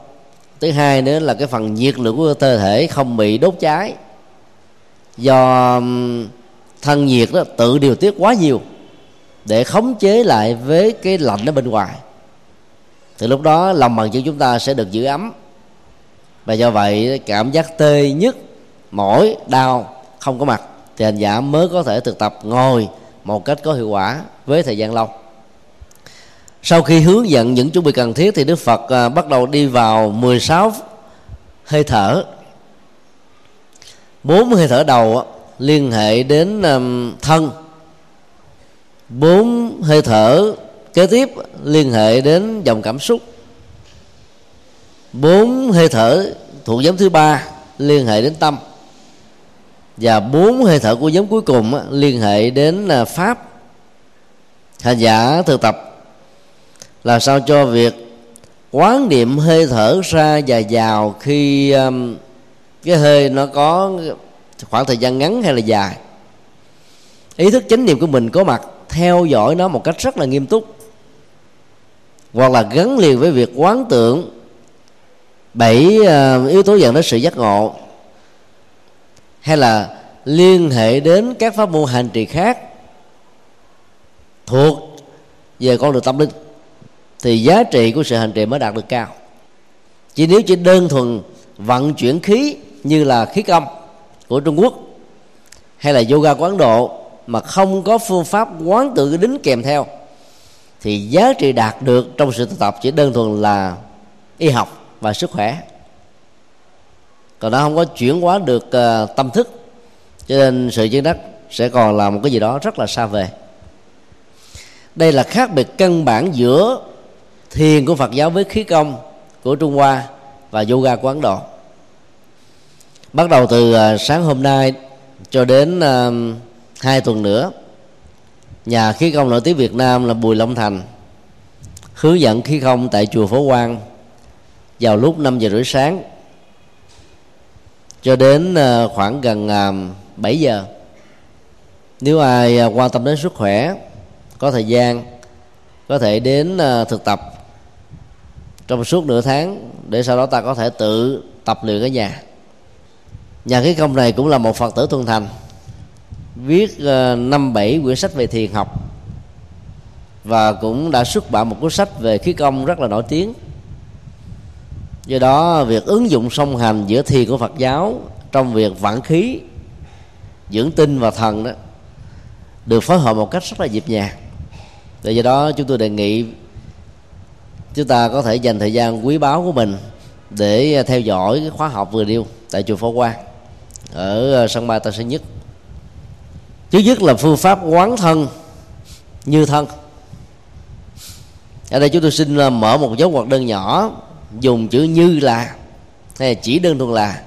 Thứ hai nữa là cái phần nhiệt lượng của cơ thể không bị đốt cháy, do thân nhiệt đó tự điều tiết quá nhiều để khống chế lại với cái lạnh ở bên ngoài, thì lúc đó lòng bàn chân chúng ta sẽ được giữ ấm, và do vậy cảm giác tê nhức, mỏi, đau không có mặt, thì hành giả mới có thể thực tập ngồi một cách có hiệu quả với thời gian lâu. Sau khi hướng dẫn những chuẩn bị cần thiết thì Đức Phật bắt đầu đi vào mười sáu hơi thở. Bốn hơi thở đầu liên hệ đến thân, bốn hơi thở kế tiếp liên hệ đến dòng cảm xúc, bốn hơi thở thuộc nhóm thứ ba liên hệ đến tâm, và bốn hơi thở của nhóm cuối cùng liên hệ đến pháp. Hành giả thực tập làm sao cho việc quán niệm hơi thở ra và vào khi um, cái hơi nó có khoảng thời gian ngắn hay là dài, ý thức chánh niệm của mình có mặt, theo dõi nó một cách rất là nghiêm túc, hoặc là gắn liền với việc quán tưởng bảy uh, yếu tố dẫn đến sự giác ngộ, hay là liên hệ đến các pháp môn hành trì khác thuộc về con đường tâm linh, thì giá trị của sự hành trì mới đạt được cao. Chỉ nếu chỉ đơn thuần vận chuyển khí như là khí công của Trung Quốc hay là yoga của Ấn Độ mà không có phương pháp quán tự đính kèm theo, thì giá trị đạt được trong sự thực tập chỉ đơn thuần là y học và sức khỏe, còn nó không có chuyển hóa được uh, tâm thức, cho nên sự chứng đắc sẽ còn là một cái gì đó rất là xa về. Đây là khác biệt căn bản giữa thiền của Phật giáo với khí công của Trung Hoa và yoga của Ấn Độ. Bắt đầu từ sáng hôm nay cho đến uh, hai tuần nữa, nhà khí công nổi tiếng Việt Nam là Bùi Long Thành hướng dẫn khí công tại chùa Phổ Quang vào lúc năm giờ rưỡi sáng cho đến uh, khoảng gần uh, bảy giờ. Nếu ai uh, quan tâm đến sức khỏe, có thời gian, có thể đến uh, thực tập trong suốt nửa tháng để sau đó ta có thể tự tập luyện ở nhà. Nhà khí công này cũng là một Phật tử thuần thành, viết năm bảy quyển sách về thiền học và cũng đã xuất bản một cuốn sách về khí công rất là nổi tiếng. Do đó việc ứng dụng song hành giữa thiền của Phật giáo trong việc vãng khí, dưỡng tinh và thần đó được phối hợp một cách rất là nhịp nhàng. Do đó chúng tôi đề nghị chúng ta có thể dành thời gian quý báu của mình để theo dõi cái khóa học vừa nêu tại chùa Phổ Quang ở sân bay Tân Sơn Nhất. Thứ nhất là phương pháp quán thân như thân. Ở đây chúng tôi xin mở một dấu ngoặc đơn nhỏ, dùng chữ như là hay là chỉ đơn thuần là,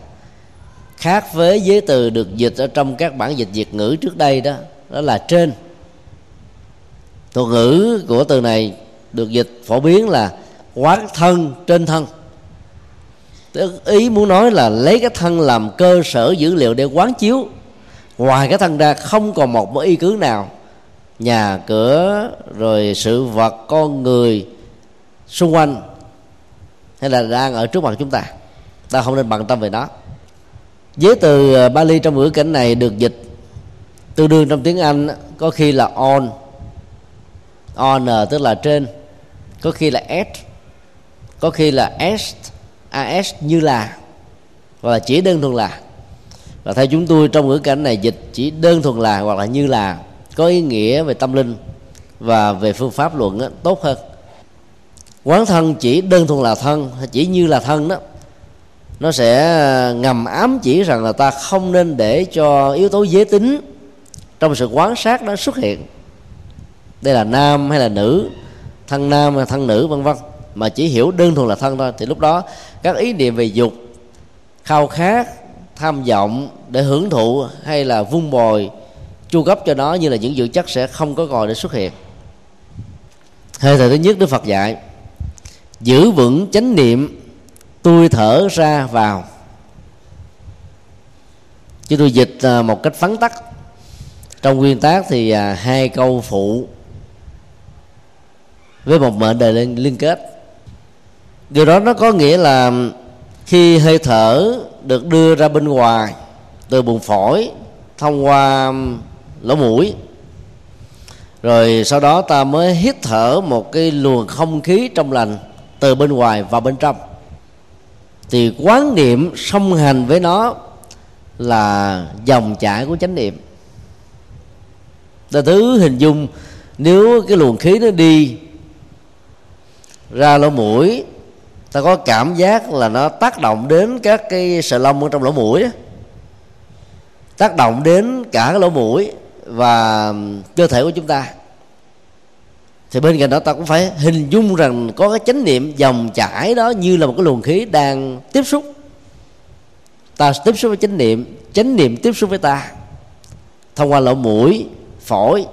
khác với giới từ được dịch ở trong các bản dịch Việt ngữ trước đây, đó đó là trên. Thuật ngữ của từ này được dịch phổ biến là quán thân trên thân. Tức ý muốn nói là lấy cái thân làm cơ sở dữ liệu để quán chiếu, ngoài cái thân ra không còn một cái ý cứ nào, nhà cửa rồi sự vật, con người xung quanh hay là đang ở trước mặt chúng ta, ta không nên bận tâm về nó. Giới từ Bali trong ngữ cảnh này được dịch tương đương trong tiếng Anh có khi là on, on tức là trên, có khi là s, có khi là s as như là, hoặc là chỉ đơn thuần là. Và theo chúng tôi trong ngữ cảnh này, dịch chỉ đơn thuần là hoặc là như là có ý nghĩa về tâm linh và về phương pháp luận đó, tốt hơn. Quán thân chỉ đơn thuần là thân, chỉ như là thân đó, nó sẽ ngầm ám chỉ rằng là ta không nên để cho yếu tố giới tính trong sự quán sát đó xuất hiện. Đây là nam hay là nữ, thân nam hay thân nữ vân vân, mà chỉ hiểu đơn thuần là thân thôi, thì lúc đó các ý niệm về dục, khao khát, tham vọng để hưởng thụ hay là vun bồi chu cấp cho nó như là những dưỡng chất sẽ không có gọi để xuất hiện. Hơi thở thứ nhất Đức Phật dạy giữ vững chánh niệm tôi thở ra vào. Chứ tôi dịch một cách vắn tắt trong nguyên tác thì hai câu phụ với một mệnh đề liên kết. Điều đó nó có nghĩa là khi hơi thở được đưa ra bên ngoài từ buồng phổi thông qua lỗ mũi, rồi sau đó ta mới hít thở một cái luồng không khí trong lành từ bên ngoài vào bên trong, thì quán niệm song hành với nó là dòng chảy của chánh niệm. Ta thứ hình dung nếu cái luồng khí nó đi ra lỗ mũi, ta có cảm giác là nó tác động đến các cái sợi lông ở trong lỗ mũi đó, tác động đến cả cái lỗ mũi và cơ thể của chúng ta. Thì bên cạnh đó ta cũng phải hình dung rằng có cái chánh niệm dòng chảy đó như là một cái luồng khí đang tiếp xúc. Ta tiếp xúc với chánh niệm, chánh niệm tiếp xúc với ta thông qua lỗ mũi, phổi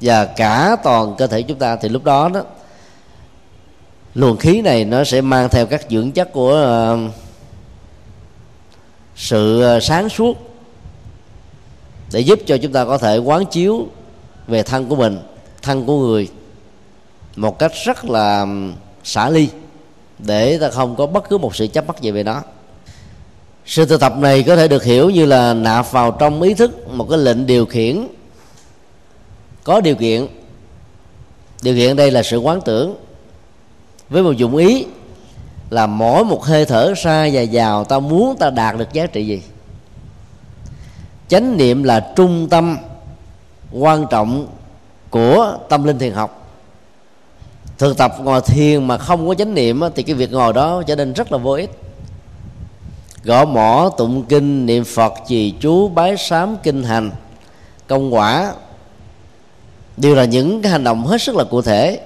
và cả toàn cơ thể chúng ta. Thì lúc đó đó luồng khí này nó sẽ mang theo các dưỡng chất của uh, sự sáng suốt để giúp cho chúng ta có thể quán chiếu về thân của mình, thân của người một cách rất là xả ly, để ta không có bất cứ một sự chấp mắc gì về nó. Sự thực tập này có thể được hiểu như là nạp vào trong ý thức một cái lệnh điều khiển có điều kiện. Điều kiện đây là sự quán tưởng với một dụng ý là mỗi một hơi thở ra và vào ta muốn ta đạt được giá trị gì. Chánh niệm là trung tâm quan trọng của tâm linh thiền học. Thực tập ngồi thiền mà không có chánh niệm thì cái việc ngồi đó trở nên rất là vô ích. Gõ mõ, tụng kinh, niệm Phật, trì chú, bái sám, kinh hành, công quả đều là những cái hành động hết sức là cụ thể.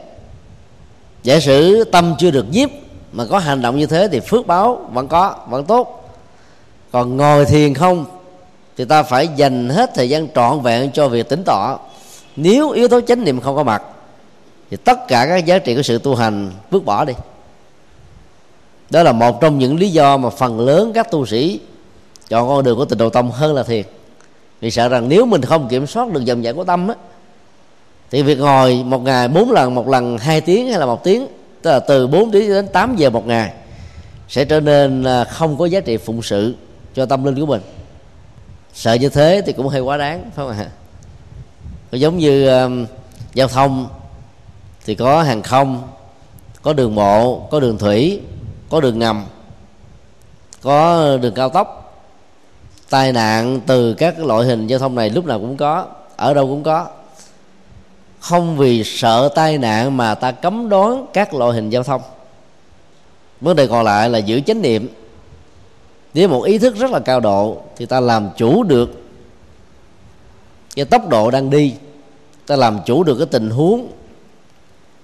Giả sử tâm chưa được nhiếp mà có hành động như thế thì phước báo vẫn có, vẫn tốt. Còn ngồi thiền không thì ta phải dành hết thời gian trọn vẹn cho việc tỉnh tọa. Nếu yếu tố chánh niệm không có mặt thì tất cả các giá trị của sự tu hành vứt bỏ đi. Đó là một trong những lý do mà phần lớn các tu sĩ chọn con đường của tịnh độ tâm hơn là thiền. Vì sợ rằng nếu mình không kiểm soát được dòng chảy của tâm á, thì việc ngồi một ngày bốn lần, một lần hai tiếng hay là một tiếng, tức là từ bốn tiếng đến tám giờ một ngày, sẽ trở nên không có giá trị phụng sự cho tâm linh của mình. Sợ như thế thì cũng hơi quá đáng, phải không ạ? Giống như uh, giao thông thì có hàng không, có đường bộ, có đường thủy, có đường ngầm, có đường cao tốc. Tai nạn từ các loại hình giao thông này lúc nào cũng có, ở đâu cũng có. Không vì sợ tai nạn mà ta cấm đoán các loại hình giao thông. Vấn đề còn lại là giữ chánh niệm. Với một ý thức rất là cao độ thì ta làm chủ được cái tốc độ đang đi, ta làm chủ được cái tình huống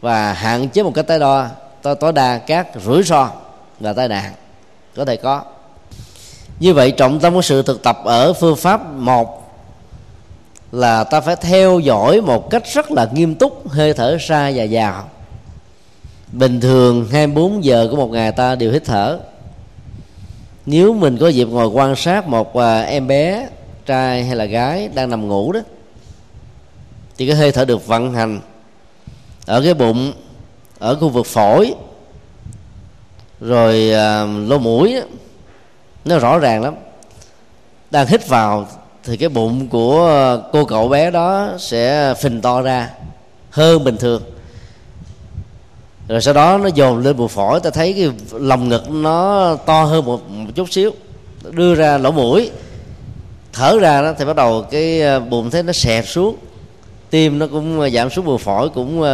và hạn chế một cách tối đa, tối đa các rủi ro và tai nạn có thể có. Như vậy trọng tâm của sự thực tập ở phương pháp một là ta phải theo dõi một cách rất là nghiêm túc hơi thở ra và vào. Bình thường hai mươi bốn giờ của một ngày ta đều hít thở. Nếu mình có dịp ngồi quan sát một em bé trai hay là gái đang nằm ngủ đó, thì cái hơi thở được vận hành ở cái bụng, ở khu vực phổi, rồi lỗ mũi đó, nó rõ ràng lắm. Đang hít vào thì cái bụng của cô cậu bé đó sẽ phình to ra hơn bình thường, rồi sau đó nó dồn lên bụng phổi, ta thấy cái lồng ngực nó to hơn một, một chút xíu, đưa ra lỗ mũi. Thở ra đó thì bắt đầu cái bụng thấy nó xẹp xuống, tim nó cũng giảm xuống, bụng phổi cũng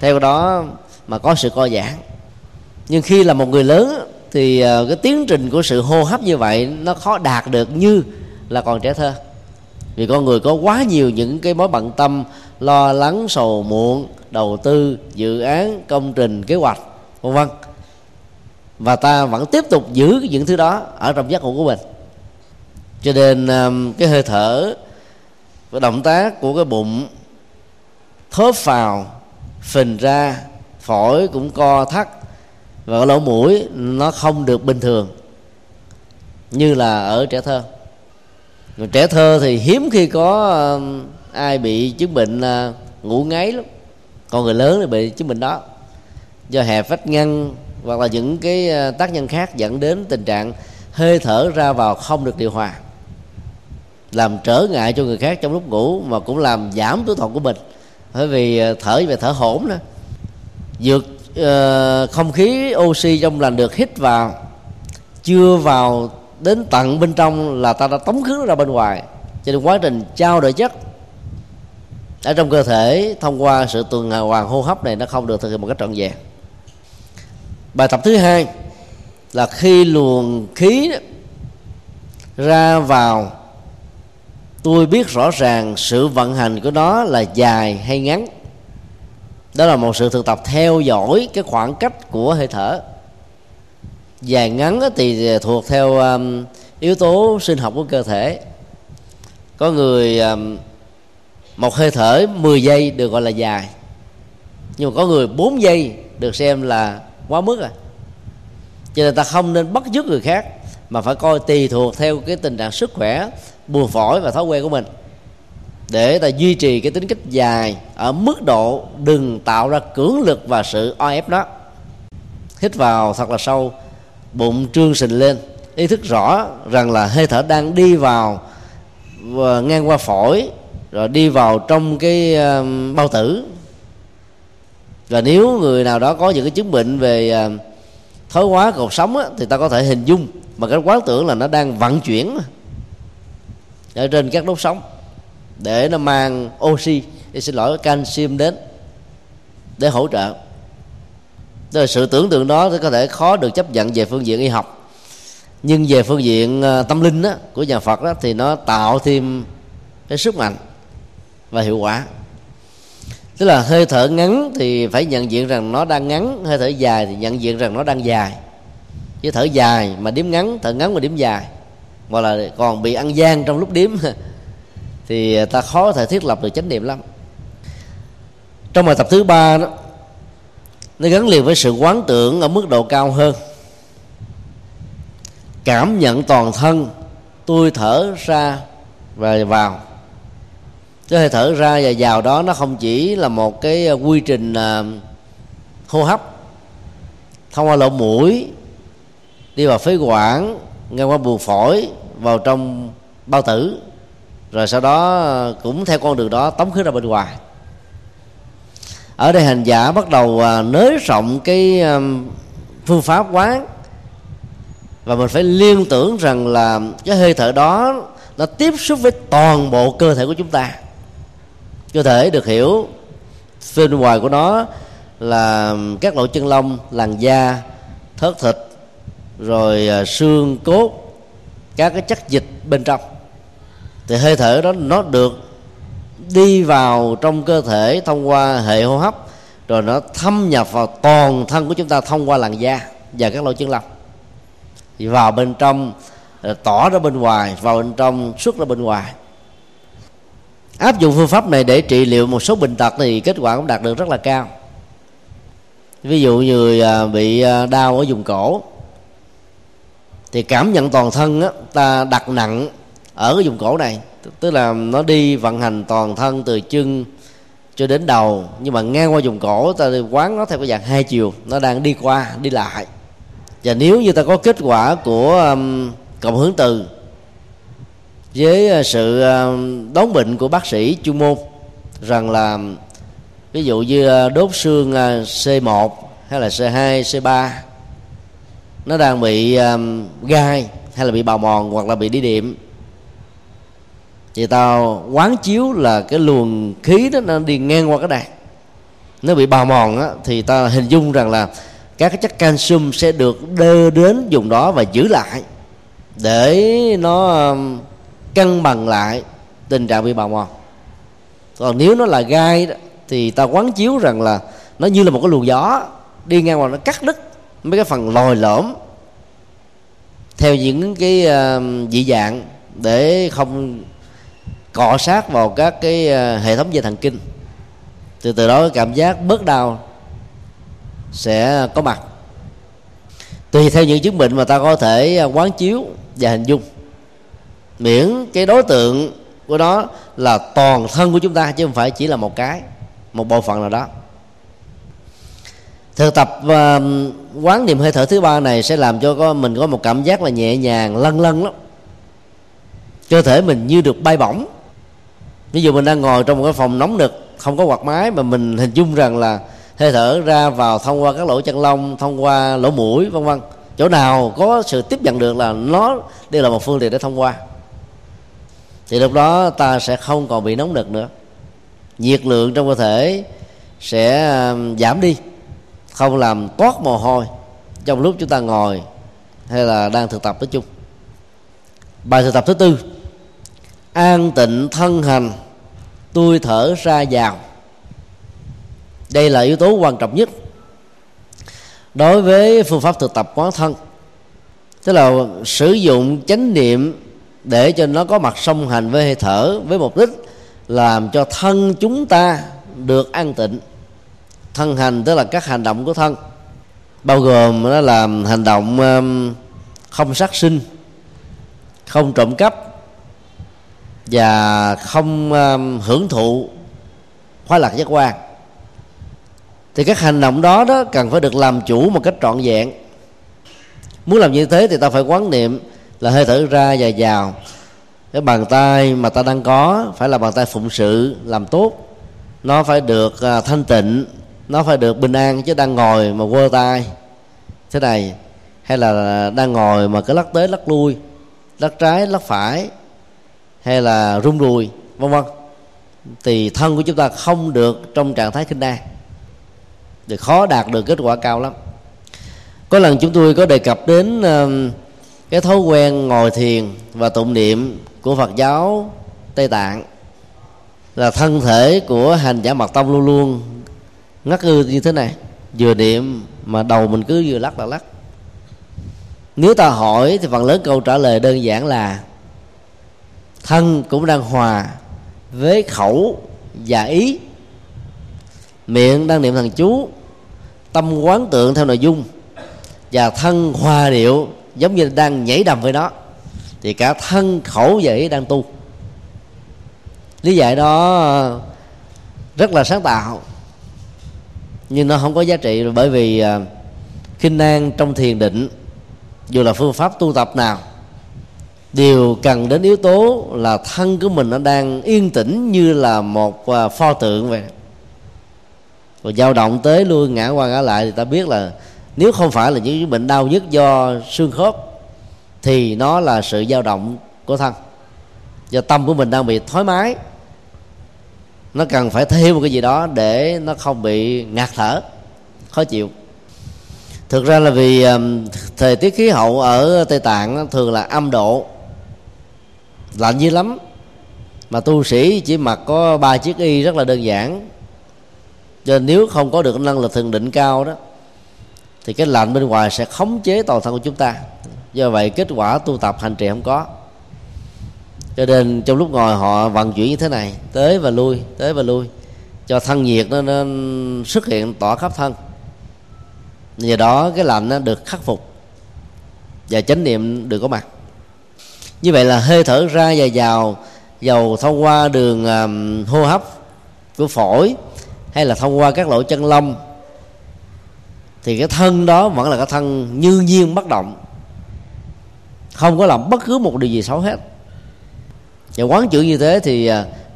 theo đó mà có sự co giãn. Nhưng khi là một người lớn thì cái tiến trình của sự hô hấp như vậy nó khó đạt được như là còn trẻ thơ, vì con người có quá nhiều những cái mối bận tâm, lo lắng, sầu muộn, đầu tư, dự án, công trình, kế hoạch, vân vân, và ta vẫn tiếp tục giữ những thứ đó ở trong giấc ngủ của mình. Cho nên cái hơi thở, cái động tác của cái bụng thớp vào, phình ra, phổi cũng co thắt, và cái lỗ mũi nó không được bình thường như là ở trẻ thơ. Người trẻ thơ thì hiếm khi có ai bị chứng bệnh ngủ ngáy lắm, còn người lớn thì bị chứng bệnh đó do hẹp vách ngăn hoặc là những cái tác nhân khác, dẫn đến tình trạng hơi thở ra vào không được điều hòa, làm trở ngại cho người khác trong lúc ngủ mà cũng làm giảm tuổi thọ của mình, bởi vì thở về thở hổn nữa. Dược uh, không khí oxy trong lành được hít vào chưa vào đến tận bên trong là ta đã tống khứ ra bên ngoài, cho nên quá trình trao đổi chất ở trong cơ thể thông qua sự tuần hoàn hô hấp này nó không được thực hiện một cách trọn vẹn. Bài tập thứ hai là khi luồng khí ra vào, tôi biết rõ ràng sự vận hành của nó là dài hay ngắn. Đó là một sự thực tập theo dõi cái khoảng cách của hơi thở. Dài ngắn thì thuộc theo yếu tố sinh học của cơ thể. Có người một hơi thở mười giây được gọi là dài, nhưng mà có người bốn giây được xem là quá mức rồi. Cho nên ta không nên bắt chước người khác, mà phải coi tùy thuộc theo cái tình trạng sức khỏe, buồn phổi và thói quen của mình, để ta duy trì cái tính cách dài ở mức độ, đừng tạo ra cưỡng lực và sự o ép đó. Hít vào thật là sâu, bụng trương sình lên, ý thức rõ rằng là hơi thở đang đi vào ngang qua phổi, rồi đi vào trong cái bao tử. Và nếu người nào đó có những cái chứng bệnh về thói hóa cột sống á, thì ta có thể hình dung mà cái quán tưởng là nó đang vận chuyển ở trên các đốt sống để nó mang oxy, xin lỗi canxi đến để hỗ trợ. Đó là sự tưởng tượng đó thì có thể khó được chấp nhận về phương diện y học, nhưng về phương diện tâm linh á, của nhà Phật đó, thì nó tạo thêm cái sức mạnh và hiệu quả. Tức là hơi thở ngắn thì phải nhận diện rằng nó đang ngắn, hơi thở dài thì nhận diện rằng nó đang dài. Chứ thở dài mà điểm ngắn, thở ngắn mà điểm dài mà là còn bị ăn gian trong lúc điếm thì ta khó có thể thiết lập được chánh niệm lắm. Trong bài tập thứ ba đó, nó gắn liền với sự quán tưởng ở mức độ cao hơn. Cảm nhận toàn thân, tôi thở ra và vào. Cái hơi thở ra và vào đó nó không chỉ là một cái quy trình hô hấp thông qua lỗ mũi, đi vào phế quản, ngang qua buồng phổi, vào trong bao tử, rồi sau đó cũng theo con đường đó tống khứ ra bên ngoài. Ở đây hành giả bắt đầu nới rộng cái phương pháp quán, và mình phải liên tưởng rằng là cái hơi thở đó nó tiếp xúc với toàn bộ cơ thể của chúng ta. Cơ thể được hiểu bên ngoài của nó là các lỗ chân lông, làn da, thớt thịt, rồi xương cốt, các cái chất dịch bên trong. Thì hơi thở đó nó được đi vào trong cơ thể thông qua hệ hô hấp, rồi nó thâm nhập vào toàn thân của chúng ta thông qua làn da và các lỗ chân lông, vào bên trong, tỏ ra bên ngoài, vào bên trong, xuất ra bên ngoài. Áp dụng phương pháp này để trị liệu một số bệnh tật thì kết quả cũng đạt được rất là cao. Ví dụ như bị đau ở vùng cổ thì cảm nhận toàn thân á, ta đặt nặng ở cái vùng cổ này, tức là nó đi vận hành toàn thân từ chân cho đến đầu, nhưng mà ngang qua vùng cổ ta quán nó theo cái dạng hai chiều, nó đang đi qua đi lại. Và nếu như ta có kết quả của um, cộng hưởng từ với sự um, đón bệnh của bác sĩ chuyên môn, rằng là ví dụ như đốt xương C một hay là C hai, C ba nó đang bị um, gai hay là bị bào mòn hoặc là bị đi điểm, thì tao quán chiếu là cái luồng khí đó nó đi ngang qua cái này, nó bị bào mòn á, thì ta hình dung rằng là các cái chất calcium sẽ được đưa đến vùng đó và giữ lại để nó cân bằng lại tình trạng bị bào mòn. Còn nếu nó là gai đó, thì ta quán chiếu rằng là nó như là một cái luồng gió đi ngang qua, nó cắt đứt mấy cái phần lồi lõm theo những cái dị dạng để không cọ sát vào các cái hệ thống dây thần kinh. Từ từ đó cảm giác bớt đau sẽ có mặt. Tùy theo những chứng bệnh mà ta có thể quán chiếu và hình dung, miễn cái đối tượng của nó là toàn thân của chúng ta, chứ không phải chỉ là một cái, một bộ phận nào đó. Thực tập quán niệm hơi thở thứ ba này sẽ làm cho mình có một cảm giác là nhẹ nhàng, lâng lâng lắm. Cơ thể mình như được bay bổng. Ví dụ mình đang ngồi trong một cái phòng nóng nực, không có quạt máy, mà mình hình dung rằng là hơi thở ra vào thông qua các lỗ chân lông, thông qua lỗ mũi, vân vân. Chỗ nào có sự tiếp nhận được là nó đều là một phương tiện để thông qua. Thì lúc đó ta sẽ không còn bị nóng nực nữa. Nhiệt lượng trong cơ thể sẽ giảm đi, không làm toát mồ hôi trong lúc chúng ta ngồi hay là đang thực tập nói chung. Bài thực tập thứ tư: an tịnh thân hành, tôi thở ra vào. Đây là yếu tố quan trọng nhất đối với phương pháp thực tập quán thân, tức là sử dụng chánh niệm để cho nó có mặt song hành với hơi thở, với mục đích làm cho thân chúng ta được an tịnh. Thân hành tức là các hành động của thân, bao gồm đó là hành động không sát sinh, không trộm cắp và không hưởng thụ khoái lạc giác quan. Thì các hành động đó đó cần phải được làm chủ một cách trọn vẹn. Muốn làm như thế thì ta phải quán niệm là hơi thở ra và vào. Cái bàn tay mà ta đang có phải là bàn tay phụng sự, làm tốt. Nó phải được thanh tịnh, nó phải được bình an, chứ đang ngồi mà quơ tay thế này, hay là đang ngồi mà cứ lắc tới lắc lui, lắc trái lắc phải, hay là rung đùi, vân vân, thì thân của chúng ta không được trong trạng thái khinh an, thì khó đạt được kết quả cao lắm. Có lần chúng tôi có đề cập đến uh, cái thói quen ngồi thiền và tụng niệm của Phật giáo Tây Tạng, là thân thể của hành giả Mật Tông luôn luôn ngắc ngư như thế này, vừa niệm mà đầu mình cứ vừa lắc là lắc. Nếu ta hỏi thì phần lớn câu trả lời đơn giản là thân cũng đang hòa với khẩu và ý, miệng đang niệm thần chú, tâm quán tượng theo nội dung, và thân hòa điệu giống như đang nhảy đầm với nó. Thì cả thân, khẩu và ý đang tu. Lý giải đó rất là sáng tạo, nhưng nó không có giá trị, bởi vì khinh an trong thiền định, dù là phương pháp tu tập nào, điều cần đến yếu tố là thân của mình nó đang yên tĩnh như là một pho tượng vậy, rồi dao động tới lui ngã qua ngã lại. Thì ta biết là nếu không phải là những bệnh đau nhức do xương khớp thì nó là sự dao động của thân. Do tâm của mình đang bị thoải mái, nó cần phải thêm một cái gì đó để nó không bị ngạt thở, khó chịu. Thực ra là vì thời tiết khí hậu ở Tây Tạng thường là âm độ, lạnh dữ lắm, mà tu sĩ chỉ mặc có ba chiếc y rất là đơn giản. Cho nên nếu không có được năng lực thiền định cao đó thì cái lạnh bên ngoài sẽ khống chế toàn thân của chúng ta. Do vậy kết quả tu tập hành trì không có. Cho nên trong lúc ngồi họ vận chuyển như thế này, tới và lui, tới và lui, cho thân nhiệt nó, nó xuất hiện tỏa khắp thân. Nhờ đó cái lạnh nó được khắc phục và chánh niệm được có mặt. Như vậy là hơi thở ra và vào, dầu thông qua đường um, hô hấp của phổi hay là thông qua các lỗ chân lông, thì cái thân đó vẫn là cái thân như nhiên bất động, không có làm bất cứ một điều gì xấu hết. Và quán tưởng như thế thì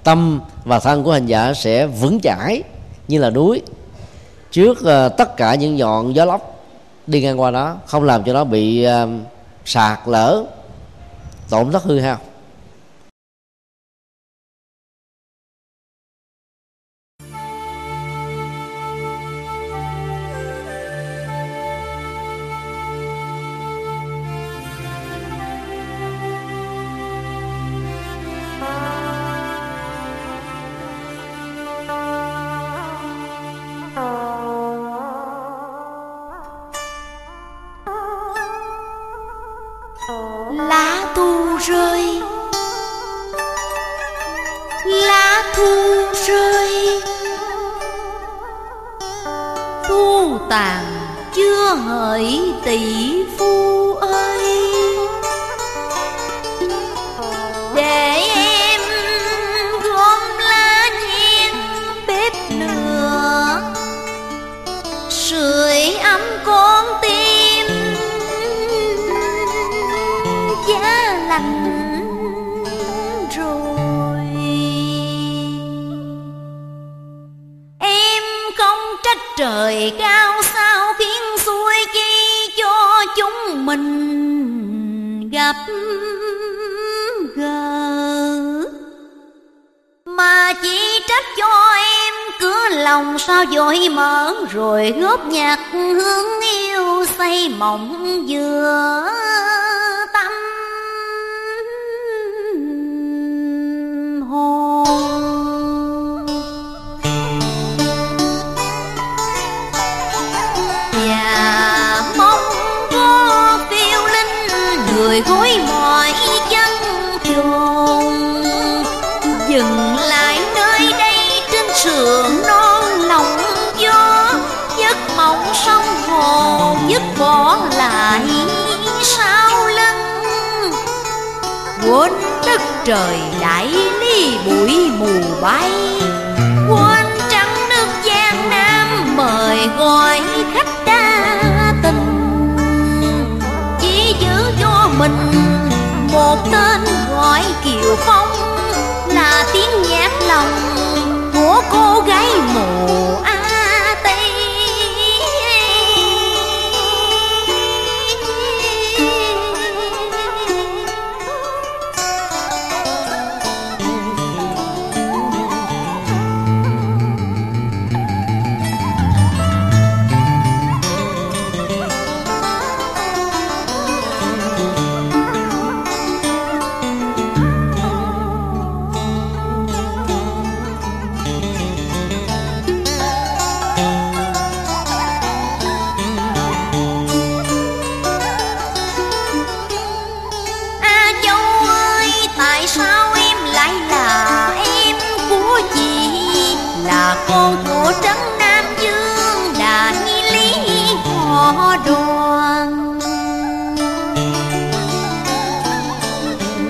tâm và thân của hành giả sẽ vững chãi như là núi trước tất cả những nhọn gió lốc đi ngang qua đó, không làm cho nó bị sạt lở, tổn thất hư hao. là cô của trấn Nam Dương, là nghi lý họ Đoàn.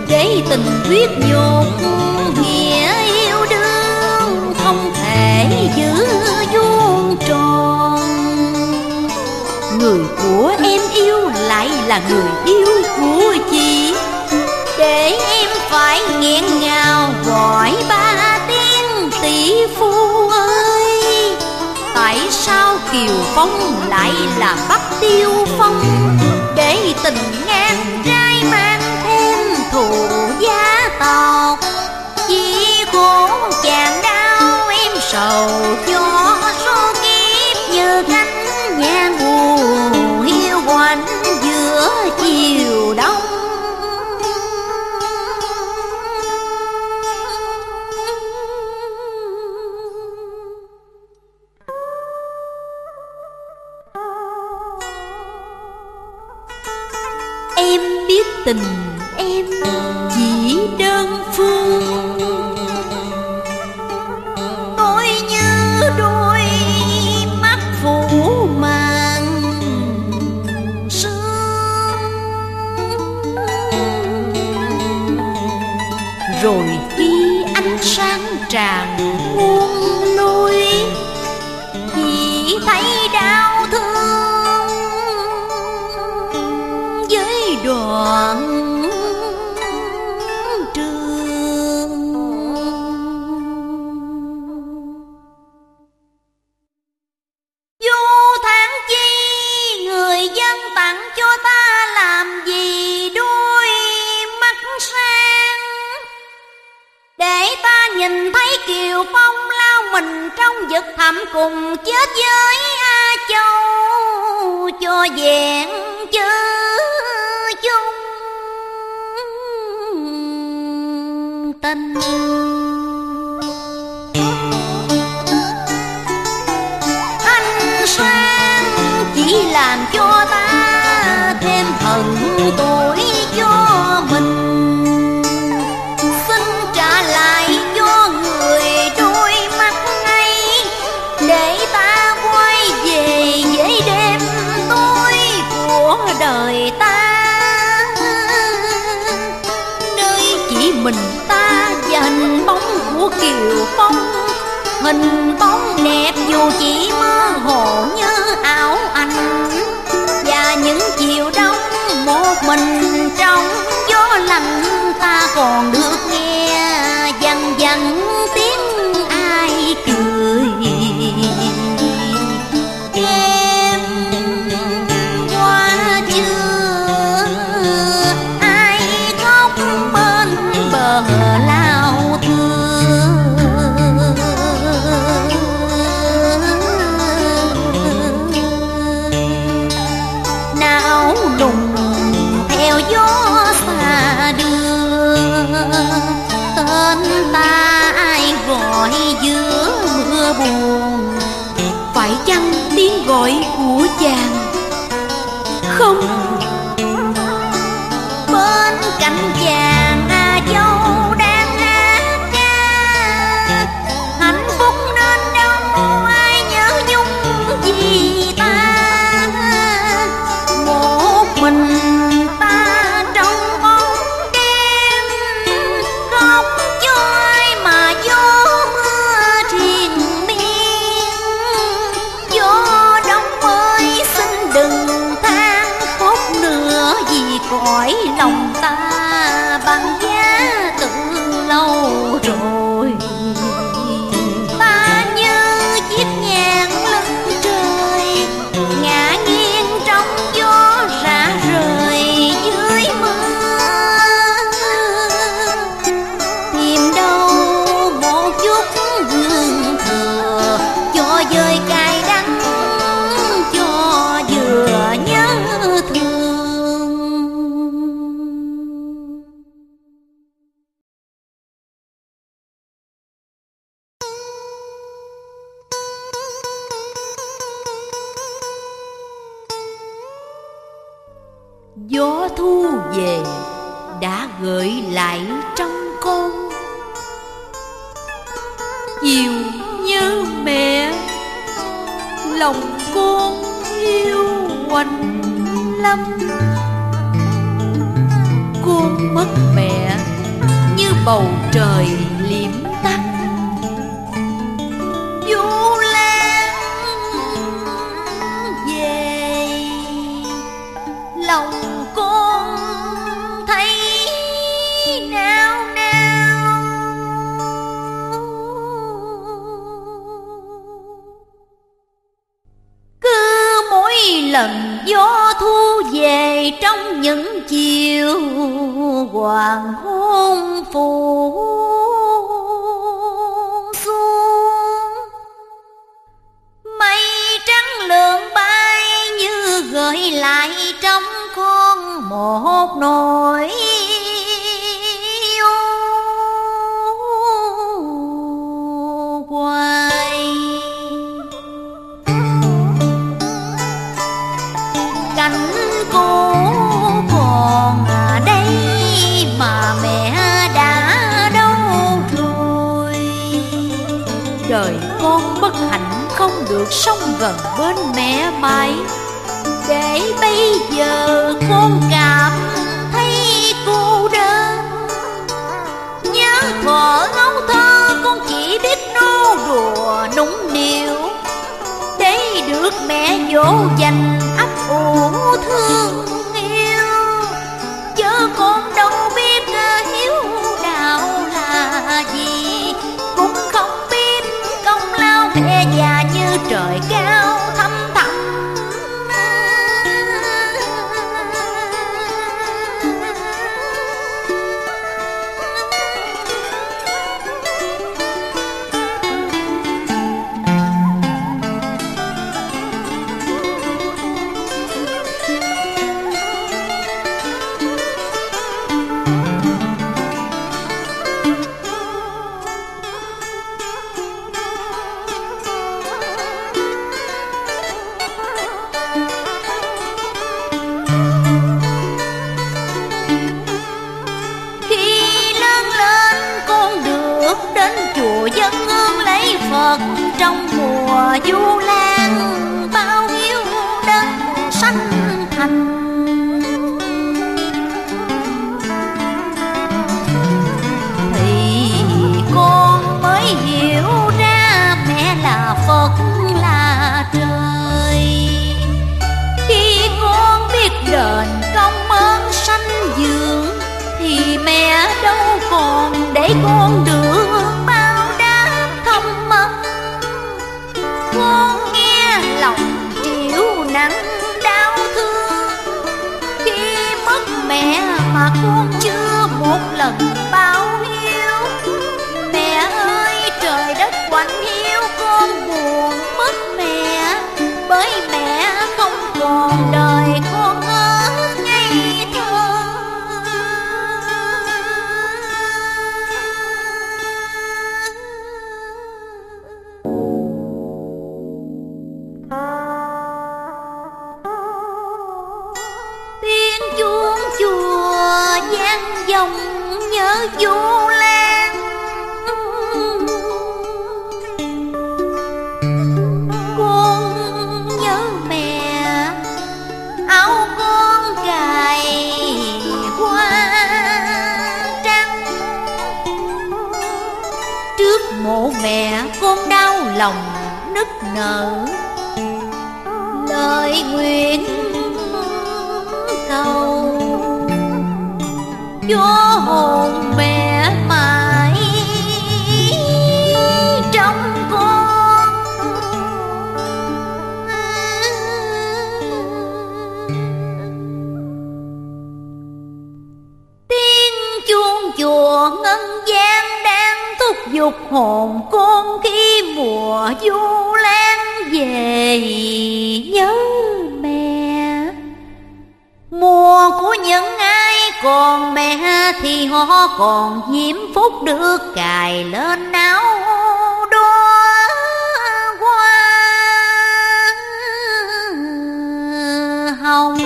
Để tình thuyết nhột nghĩa yêu đương không thể giữ vuông tròn. Người của em yêu lại là người yêu của chị, để em phải nghẹn ngào gọi ba tiếng tỷ phu ơi. Tại sao Kiều Phong lại là Bắc Tiêu Phong, để tình ngang trai mang thêm thù gia tộc. Chỉ khổ chàng đau em sầu cho số kiếp, như cánh nhà mù hiu quạnh giữa chiều đông. Tình em chỉ đơn phương, tôi như đôi mắt phủ màn sương. Rồi khi ánh sáng tràn muôn lối, chỉ thấy đau thương đoạn trường. Vô tháng chi người dân tặng cho ta, làm gì đuôi mắt sang để ta nhìn thấy Kiều Phong lao mình trong vực thẳm cùng chết với A Châu cho vẹn chứ. Tình anh sang chỉ làm cho ta thêm hận tội cho mình, xin trả lại cho người đôi mắt ấy để ta quay về với đêm tối của đời ta, nơi chỉ mình hình bóng của Kiều Phong, hình bóng đẹp dù chỉ mơ hồ như ảo ảnh. Và những chiều đông một mình trong gió lạnh, ta còn được nghe văng vẳng tiếng ai cười. Em qua chưa ai khóc bên bờ la, gọi của chàng không bên cạnh chàng. A Châu đang hát ca hạnh phúc nên đâu ai nhớ nhung gì ta, một mình ta trong bóng đêm không cho ai mà vô mưa triền miên. Vô cõi lòng ta bằng giá từ lâu rồi, ta như chiếc nhạn lưng trời ngã nghiêng trong gió rã rời dưới mưa. Tìm đâu một chút hương thừa cho dơi cay đắng, cho vừa nhớ thương. Gió thu về đã gợi lại trong con chiều như lòng con yêu Hoành Lâm. Con mất mẹ như bầu trời liễm tắt, vô lan về lòng con thấy nao nao. Cứ mỗi lần gió thu về trong những chiều hoàng hôn phủ xuống, mây trắng lượn bay như gợi lại trong con một nỗi u hoài. Cánh cô còn ở đây mà mẹ đã đâu rồi. Đời con bất hạnh không được sống gần bên mẹ mãi, để bây giờ con cảm thấy cô đơn. Nhớ thuở ngấu thơ con chỉ biết nô đùa nũng nịu, để được mẹ dỗ dành ấp ủ thương yêu, chớ con đâu biết hiếu đạo là gì, cũng không biết công lao mẹ già như trời cao thăm thẳm. Trong mùa du lan bao nhiêu đất xanh thành, thì con mới hiểu ra mẹ là Phật là trời. Khi con biết đền công ơn sanh dưỡng, thì mẹ đâu còn để con được mà con chưa một lần báo hiếu. Mẹ ơi trời đất quạnh hiếu, con buồn mất mẹ, bởi mẹ không còn đời con ở ngây thơ. Tiếng chuông chùa vang dòng nhớ du lan, con nhớ mẹ, áo con cài hoa trắng. Trước mộ mẹ con đau lòng nức nở, lời nguyện cầu vô hồn mẹ mãi trong con. Tiếng chuông chùa ngân gian đang thúc giục hồn con khi mùa du lan về nhớ mẹ. Mùa của những ai còn mẹ thì họ còn diễm phúc được cài lên áo đóa hoa hồng.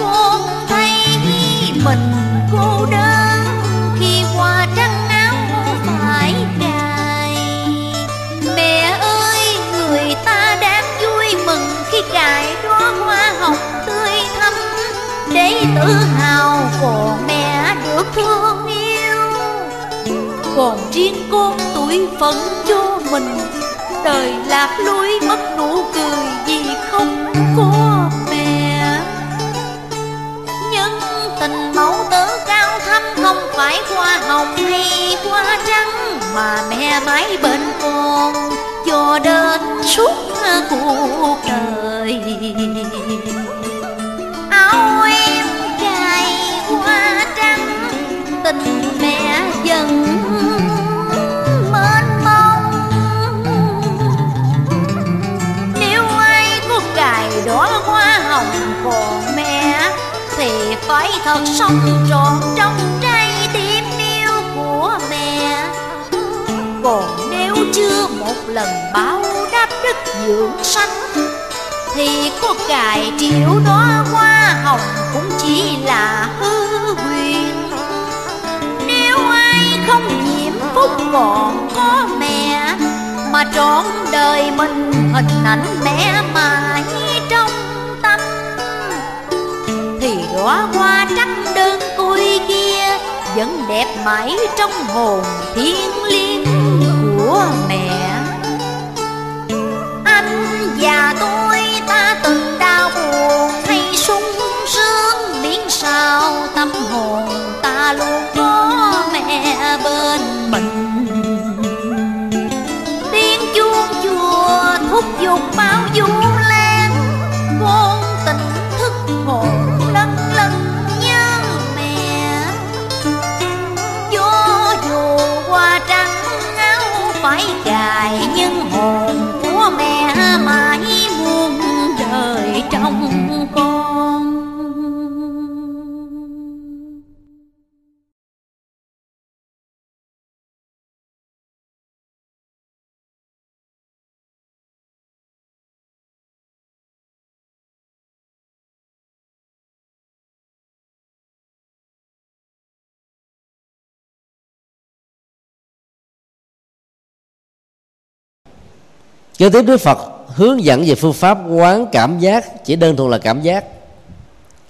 Con thấy mình cô đơn khi hoa trắng áo phải cài, tự hào của mẹ được thương yêu. Còn riêng con tuổi phấn cho mình, đời lạc lối mất nụ cười vì không có mẹ. Nhân tình mẫu tử cao thâm không phải hoa hồng hay hoa trắng, mà mẹ mãi bên con cho đến suốt cuộc đời. Áo em cài hoa trắng, tình mẹ dần mênh mông. Nếu ai có cài đóa hoa hồng còn mẹ, thì phải thật sống trọn trong trái tim yêu của mẹ. Còn nếu chưa một lần báo đáp đức dưỡng sanh, thì có cài triệu đóa hoa hồng cũng chỉ là hư huyễn. Nếu ai không nhiễm phúc còn có mẹ, mà trọn đời mình hình ảnh mẹ mãi trong tâm, thì đóa hoa trắng đơn côi kia vẫn đẹp mãi trong hồn thiêng liêng của mẹ. Anh và tôi ta từng đau buồn hay sung sướng, miễn sao tâm hồn ta luôn có mẹ bên mình. Tiếng chuông chùa thúc giục bao du lan, con tỉnh thức hồn lâng lâng nhớ mẹ. Cho dù hoa trắng áo phải cài, nhưng hồn của mẹ mãi muôn đời trong con. Kế tiếp, Đức Phật hướng dẫn về phương pháp quán cảm giác, chỉ đơn thuần là cảm giác.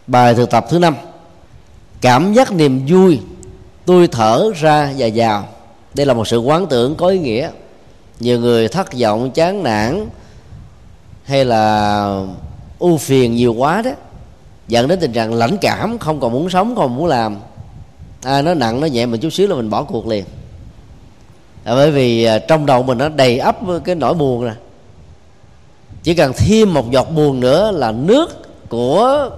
Bài thực tập thứ năm: cảm giác niềm vui, tôi thở ra và vào. Đây là một sự quán tưởng có ý nghĩa. Nhiều người thất vọng, chán nản hay là ưu phiền nhiều quá đó, dẫn đến tình trạng lãnh cảm, không còn muốn sống, không muốn làm. Ai à, nó nặng, nó nhẹ mình chút xíu là mình bỏ cuộc liền. À, bởi vì trong đầu mình nó đầy ắp cái nỗi buồn rồi. Chỉ cần thêm một giọt buồn nữa là nước của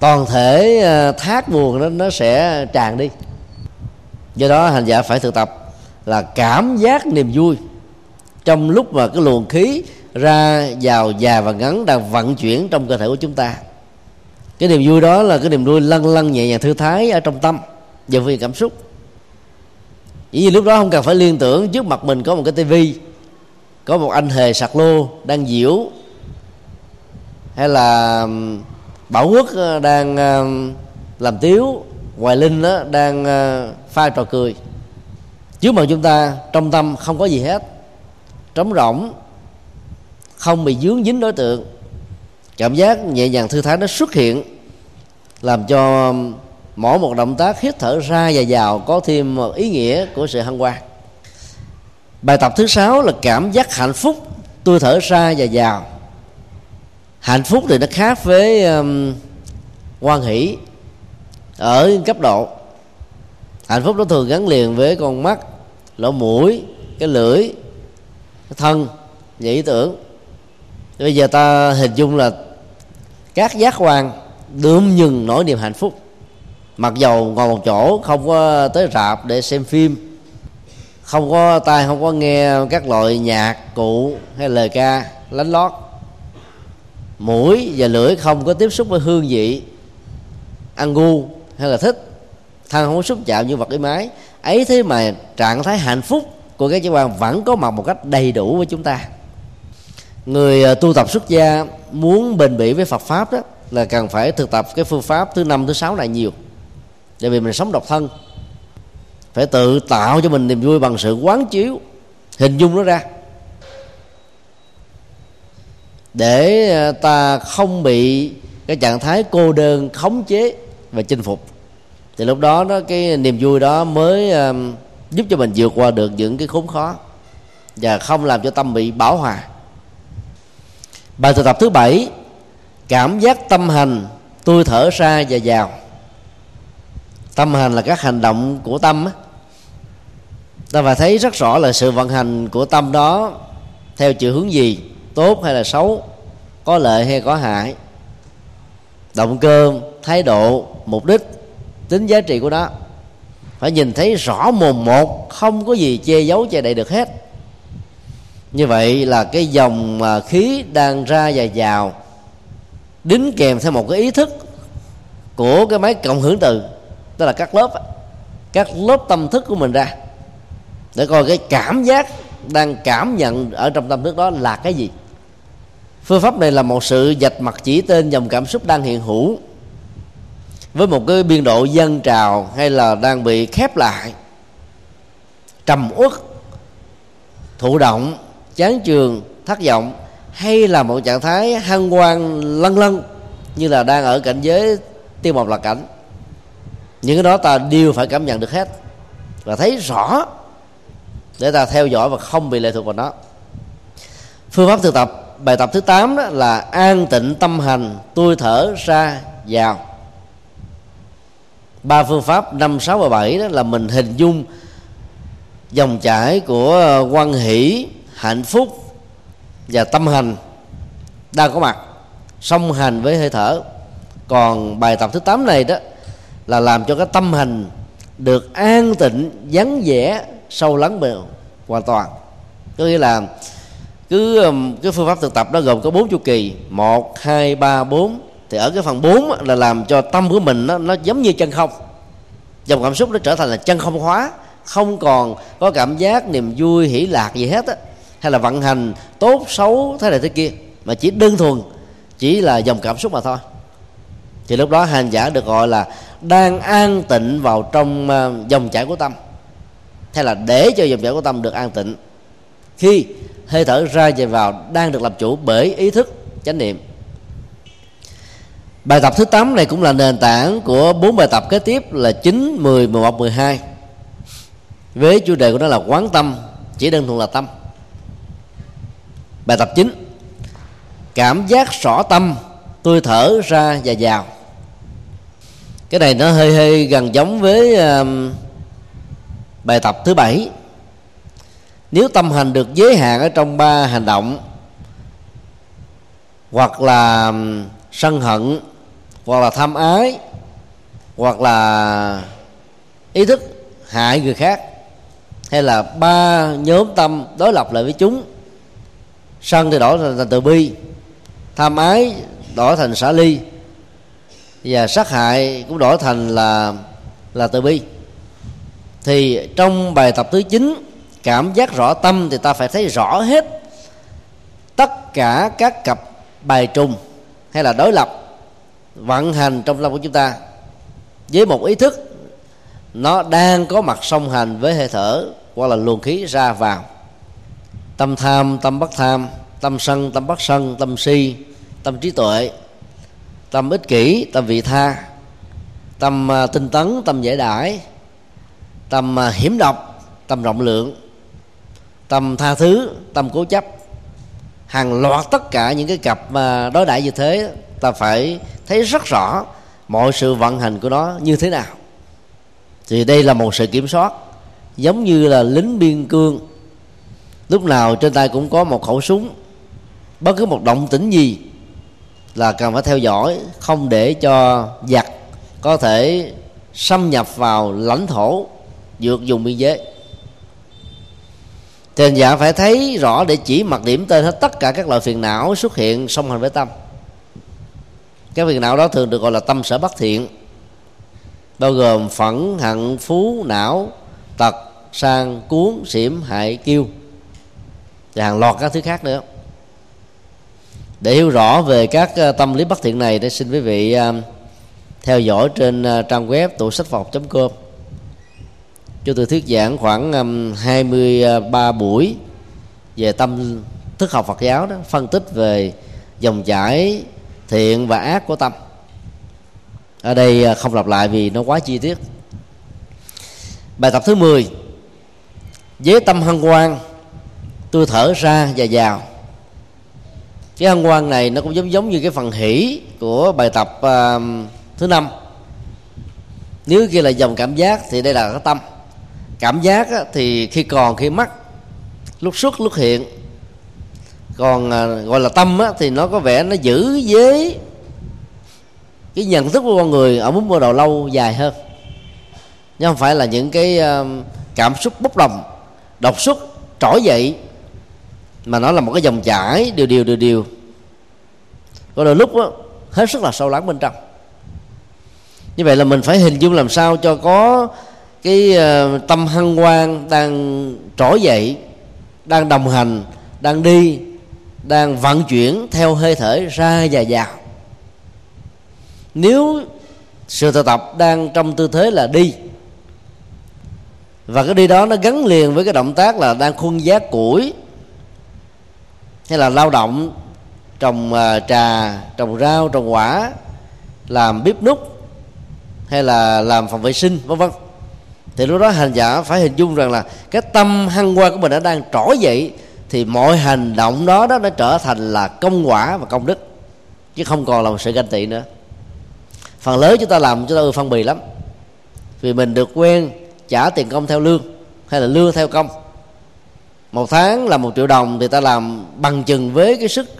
toàn thể thác buồn đó, nó sẽ tràn đi. Do đó hành giả phải thực tập là cảm giác niềm vui trong lúc mà cái luồng khí ra vào dài và ngắn đang vận chuyển trong cơ thể của chúng ta. Cái niềm vui đó là cái niềm vui lăn lăn nhẹ nhàng thư thái ở trong tâm về phương diện cảm xúc. Vì lúc đó không cần phải liên tưởng trước mặt mình có một cái tivi, có một anh hề sạc lô đang diễu, hay là Bảo Quốc đang làm tiếu, Hoài Linh đang pha trò cười. Trước mặt chúng ta trong tâm không có gì hết, trống rỗng, không bị dướng dính đối tượng. Cảm giác nhẹ nhàng thư thái nó xuất hiện, làm cho mỗi một động tác hít thở ra và vào có thêm một ý nghĩa của sự hân hoan. Bài tập thứ sáu là cảm giác hạnh phúc, tôi thở ra và vào. Hạnh phúc thì nó khác với um, hoan hỷ ở cấp độ. Hạnh phúc nó thường gắn liền với con mắt, lỗ mũi, cái lưỡi, cái thân và ý tưởng. Bây giờ ta hình dung là các giác quan đượm nhừng nỗi niềm hạnh phúc. Mặc dầu ngồi một chỗ, không có tới rạp để xem phim, không có tai, không có nghe các loại nhạc cụ hay lời ca lánh lót, mũi và lưỡi không có tiếp xúc với hương vị ăn ngu hay là thích, thân không có xúc chạm như vật ý mái. Ấy thế mà trạng thái hạnh phúc của các giác quan vẫn có mặt một cách đầy đủ với chúng ta. Người tu tập xuất gia muốn bền bỉ với Phật Pháp đó là cần phải thực tập cái phương pháp thứ năm, thứ sáu này nhiều. Tại vì mình sống độc thân, phải tự tạo cho mình niềm vui bằng sự quán chiếu, hình dung nó ra, để ta không bị cái trạng thái cô đơn khống chế và chinh phục, thì lúc đó đó cái niềm vui đó mới um, giúp cho mình vượt qua được những cái khốn khó và không làm cho tâm bị bão hòa. Bài thực tập thứ bảy: cảm giác tâm hành, tôi thở ra và vào. Tâm hành là các hành động của tâm á. Ta phải thấy rất rõ là sự vận hành của tâm đó theo chiều hướng gì, tốt hay là xấu, có lợi hay có hại, động cơ, thái độ, mục đích, tính giá trị của nó. Phải nhìn thấy rõ mồn một, không có gì che giấu che đậy được hết. Như vậy là cái dòng khí đang ra và vào đính kèm theo một cái ý thức của cái máy cộng hưởng từ, tức là các lớp các lớp tâm thức của mình ra để coi cái cảm giác đang cảm nhận ở trong tâm thức đó là cái gì. Phương pháp này là một sự vạch mặt chỉ tên dòng cảm xúc đang hiện hữu với một cái biên độ dâng trào hay là đang bị khép lại, trầm uất, thụ động, chán chường, thất vọng, hay là một trạng thái hăng hoang lân lân như là đang ở cảnh giới tiêu mộc lạc cảnh. Những cái đó ta đều phải cảm nhận được hết và thấy rõ để ta theo dõi và không bị lệ thuộc vào nó. Phương pháp thực tập bài tập thứ tám đó là an tịnh tâm hành, tôi thở ra vào. Ba phương pháp năm, sáu và bảy đó là mình hình dung dòng chảy của hoan hỷ, hạnh phúc và tâm hành đang có mặt song hành với hơi thở. Còn bài tập thứ tám này đó là làm cho cái tâm hành được an tịnh, vắng vẻ, sâu lắng bền hoàn toàn. Có nghĩa là cứ cái phương pháp thực tập đó gồm có bốn chu kỳ, một, hai, ba, bốn. Thì ở cái phần bốn là làm cho tâm của mình nó, nó giống như chân không, dòng cảm xúc nó trở thành là chân không hóa, không còn có cảm giác niềm vui hỷ lạc gì hết á, hay là vận hành tốt xấu thế này thế kia, mà chỉ đơn thuần chỉ là dòng cảm xúc mà thôi. Thì lúc đó hành giả được gọi là đang an tịnh vào trong dòng chảy của tâm, hay là để cho dòng chảy của tâm được an tịnh khi hơi thở ra và vào đang được làm chủ bởi ý thức chánh niệm. Bài tập thứ tám này cũng là nền tảng của bốn bài tập kế tiếp là chín, mười, mười một, mười hai, với chủ đề của nó là quán tâm, chỉ đơn thuần là tâm. Bài tập chín: cảm giác rõ tâm, tôi thở ra và vào. Cái này nó hơi hơi gần giống với uh, bài tập thứ bảy. Nếu tâm hành được giới hạn ở trong ba hành động, hoặc là sân hận, hoặc là tham ái, hoặc là ý thức hại người khác, hay là ba nhóm tâm đối lập lại với chúng. Sân thì đổi thành từ bi, tham ái đổi thành xả ly, và sát hại cũng đổi thành là là từ bi. Thì trong bài tập thứ chín, cảm giác rõ tâm, thì ta phải thấy rõ hết tất cả các cặp bài trùng hay là đối lập vận hành trong tâm của chúng ta với một ý thức nó đang có mặt song hành với hơi thở, hoặc là luồng khí ra vào. Tâm tham, tâm bất tham, tâm sân, tâm bất sân, tâm si, tâm trí tuệ, tâm ích kỷ, tâm vị tha, tâm tinh tấn, tâm dễ đãi, tâm hiểm độc, tâm rộng lượng, tâm tha thứ, tâm cố chấp. Hàng loạt tất cả những cái cặp mà đối đãi như thế, ta phải thấy rất rõ mọi sự vận hành của nó như thế nào. Thì đây là một sự kiểm soát giống như là lính biên cương, lúc nào trên tay cũng có một khẩu súng, bất cứ một động tĩnh gì là cần phải theo dõi, không để cho giặc có thể xâm nhập vào lãnh thổ vượt vùng biên giới. Thiền giả phải thấy rõ để chỉ mặt điểm tên hết tất cả các loại phiền não xuất hiện song hành với tâm. Các phiền não đó thường được gọi là tâm sở bất thiện, bao gồm phẫn, hận, phú, não, tật, sang, cuốn, xỉm, hại, kiêu và hàng loạt các thứ khác nữa. Để hiểu rõ về các tâm lý bất thiện này, để xin quý vị theo dõi trên trang web tủ sách phật học chấm com. Chúng tôi thuyết giảng khoảng hai mươi ba buổi về tâm thức học Phật giáo đó, phân tích về dòng chảy thiện và ác của tâm. Ở đây không lặp lại vì nó quá chi tiết. Bài tập thứ mười: với tâm hân hoan tôi thở ra và vào. Cái hân hoan này nó cũng giống giống như cái phần hỷ của bài tập uh, thứ năm. Nếu kia là dòng cảm giác thì đây là cái tâm. Cảm giác thì khi còn khi mất, lúc xuất lúc hiện. Còn uh, gọi là tâm thì nó có vẻ nó giữ với cái nhận thức của con người ở mức mơ đầu lâu dài hơn, nhưng không phải là những cái uh, cảm xúc bốc đồng, đột xuất, trỗi dậy, mà nó là một cái dòng chảy điều điều điều điều. Có đôi lúc đó, hết sức là sâu lắng bên trong. Như vậy là mình phải hình dung làm sao cho có cái uh, tâm hân hoan đang trỗi dậy, đang đồng hành, đang đi, đang vận chuyển theo hơi thở ra và vào. Nếu sự thực tập đang trong tư thế là đi, và cái đi đó nó gắn liền với cái động tác là đang khuân vác củi hay là lao động, trồng trà, trồng rau, trồng quả, làm bếp núc hay là làm phòng vệ sinh vân vân, thì lúc đó hành giả phải hình dung rằng là cái tâm hăng hoa của mình đã đang trỗi dậy, thì mọi hành động đó đó nó trở thành là công quả và công đức, chứ không còn là một sự ganh tị nữa. Phần lớn chúng ta làm chúng ta ưa phân bì lắm, vì mình được quen trả tiền công theo lương hay là lương theo công. Một tháng là một triệu đồng thì ta làm bằng chừng với cái sức,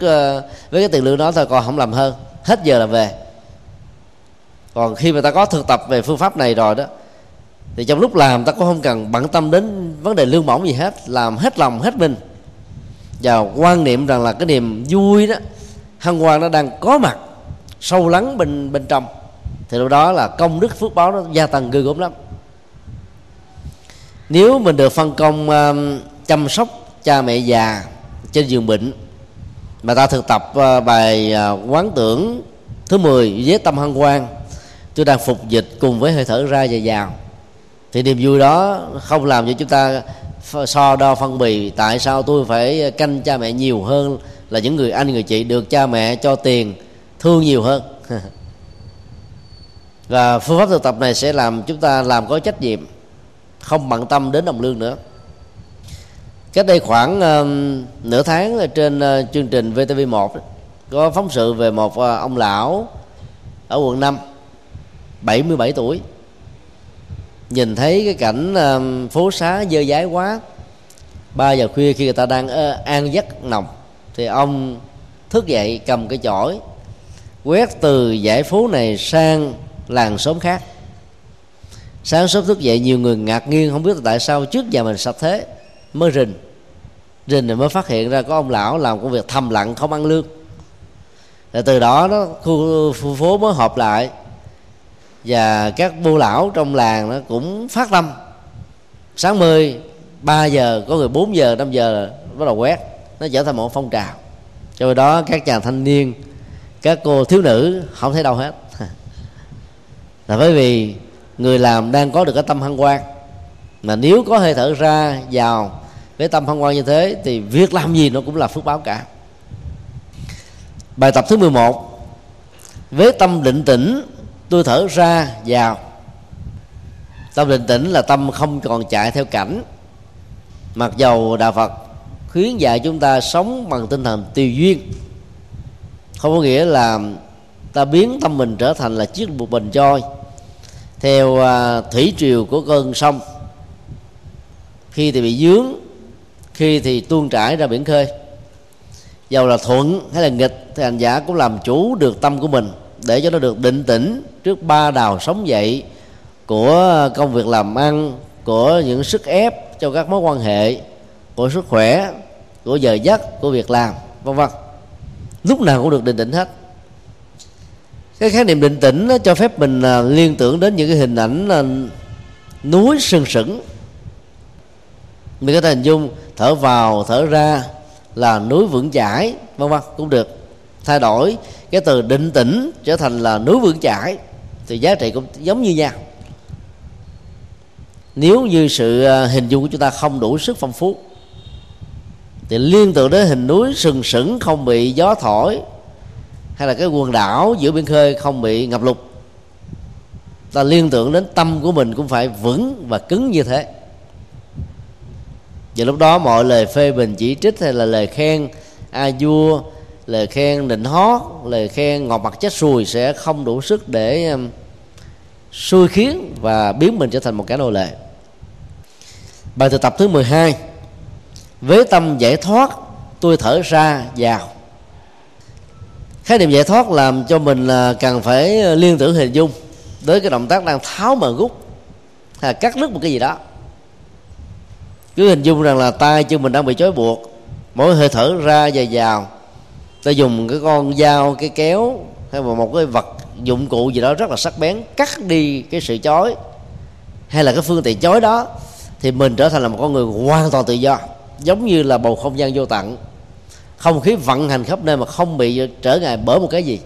với cái tiền lương đó thôi, còn không làm hơn, hết giờ là về. Còn khi mà ta có thực tập về phương pháp này rồi đó, thì trong lúc làm ta cũng không cần bận tâm đến vấn đề lương bổng gì hết, làm hết lòng hết mình, và quan niệm rằng là cái niềm vui đó, hân hoan nó đang có mặt sâu lắng bên bên trong, thì lúc đó là công đức phước báo nó gia tăng ghê gớm lắm. Nếu mình được phân công uh, chăm sóc cha mẹ già trên giường bệnh, mà ta thực tập uh, bài uh, quán tưởng thứ mười với tâm hân hoan tôi đang phục dịch cùng với hơi thở ra và vào, thì niềm vui đó không làm cho chúng ta so đo phân bì tại sao tôi phải canh cha mẹ nhiều hơn là những người anh người chị được cha mẹ cho tiền thương nhiều hơn. Và phương pháp thực tập này sẽ làm chúng ta làm có trách nhiệm, không bận tâm đến đồng lương nữa. Cách đây khoảng uh, nửa tháng trên uh, chương trình vê tê vê một có phóng sự về một uh, ông lão ở quận năm, bảy mươi bảy tuổi, nhìn thấy cái cảnh uh, phố xá dơ dãi quá, ba giờ khuya khi người ta đang uh, an giấc nồng, thì ông thức dậy cầm cái chổi quét từ dãy phố này sang làng xóm khác. Sáng sớm thức dậy nhiều người ngạc nhiên không biết tại sao trước nhà mình sạch thế, mới rình rình rồi mới phát hiện ra có ông lão làm công việc thầm lặng không ăn lương. Rồi từ đó nó khu, khu phố mới họp lại, và các bu lão trong làng nó cũng phát tâm sáng mười ba giờ, có người bốn giờ năm giờ bắt đầu quét, nó trở thành một phong trào. Rồi đó các chàng thanh niên, các cô thiếu nữ không thấy đâu hết, là bởi vì người làm đang có được cái tâm hân hoan. Mà nếu có hơi thở ra vào với tâm hân hoan như thế thì việc làm gì nó cũng là phước báo cả. Bài tập thứ mười một: với tâm định tĩnh tôi thở ra vào. Tâm định tĩnh là tâm không còn chạy theo cảnh. Mặc dầu Đạo Phật khuyến dạy chúng ta sống bằng tinh thần tùy duyên, không có nghĩa là ta biến tâm mình trở thành là chiếc một bình trôi theo thủy triều của cơn sông, khi thì bị dướng, khi thì tuôn trải ra biển khơi. Dầu là thuận hay là nghịch thì hành giả cũng làm chủ được tâm của mình, để cho nó được định tĩnh trước ba đào sống dậy của công việc làm ăn, của những sức ép cho các mối quan hệ, của sức khỏe, của giờ giấc, của việc làm vân vân. Lúc nào cũng được định tĩnh hết. Cái khái niệm định tĩnh nó cho phép mình liên tưởng đến những cái hình ảnh núi sừng sững. Mình có thể hình dung thở vào thở ra là núi vững chãi vân vân cũng được. Thay đổi cái từ định tĩnh trở thành là núi vững chãi thì giá trị cũng giống như nhau. Nếu như sự hình dung của chúng ta không đủ sức phong phú thì liên tưởng đến hình núi sừng sững không bị gió thổi, hay là cái quần đảo giữa biển khơi không bị ngập lụt. Ta liên tưởng đến tâm của mình cũng phải vững và cứng như thế. Và lúc đó mọi lời phê bình chỉ trích hay là lời khen a vua, lời khen nịnh hót, lời khen ngọt mặt chết sùi sẽ không đủ sức để xui khiến và biến mình trở thành một kẻ nô lệ. Bài thực tập thứ mười hai: với tâm giải thoát, tôi thở ra vào. Khái niệm giải thoát làm cho mình cần phải liên tưởng hình dung tới cái động tác đang tháo mà rút hay là cắt đứt một cái gì đó. Cứ hình dung rằng là tay chân mình đang bị trói buộc, mỗi hơi thở ra và vào ta dùng cái con dao, cái kéo hay một cái vật dụng cụ gì đó rất là sắc bén cắt đi cái sự chói hay là cái phương tiện chói đó, thì mình trở thành là một con người hoàn toàn tự do, giống như là bầu không gian vô tận, không khí vận hành khắp nơi mà không bị trở ngại bởi một cái gì.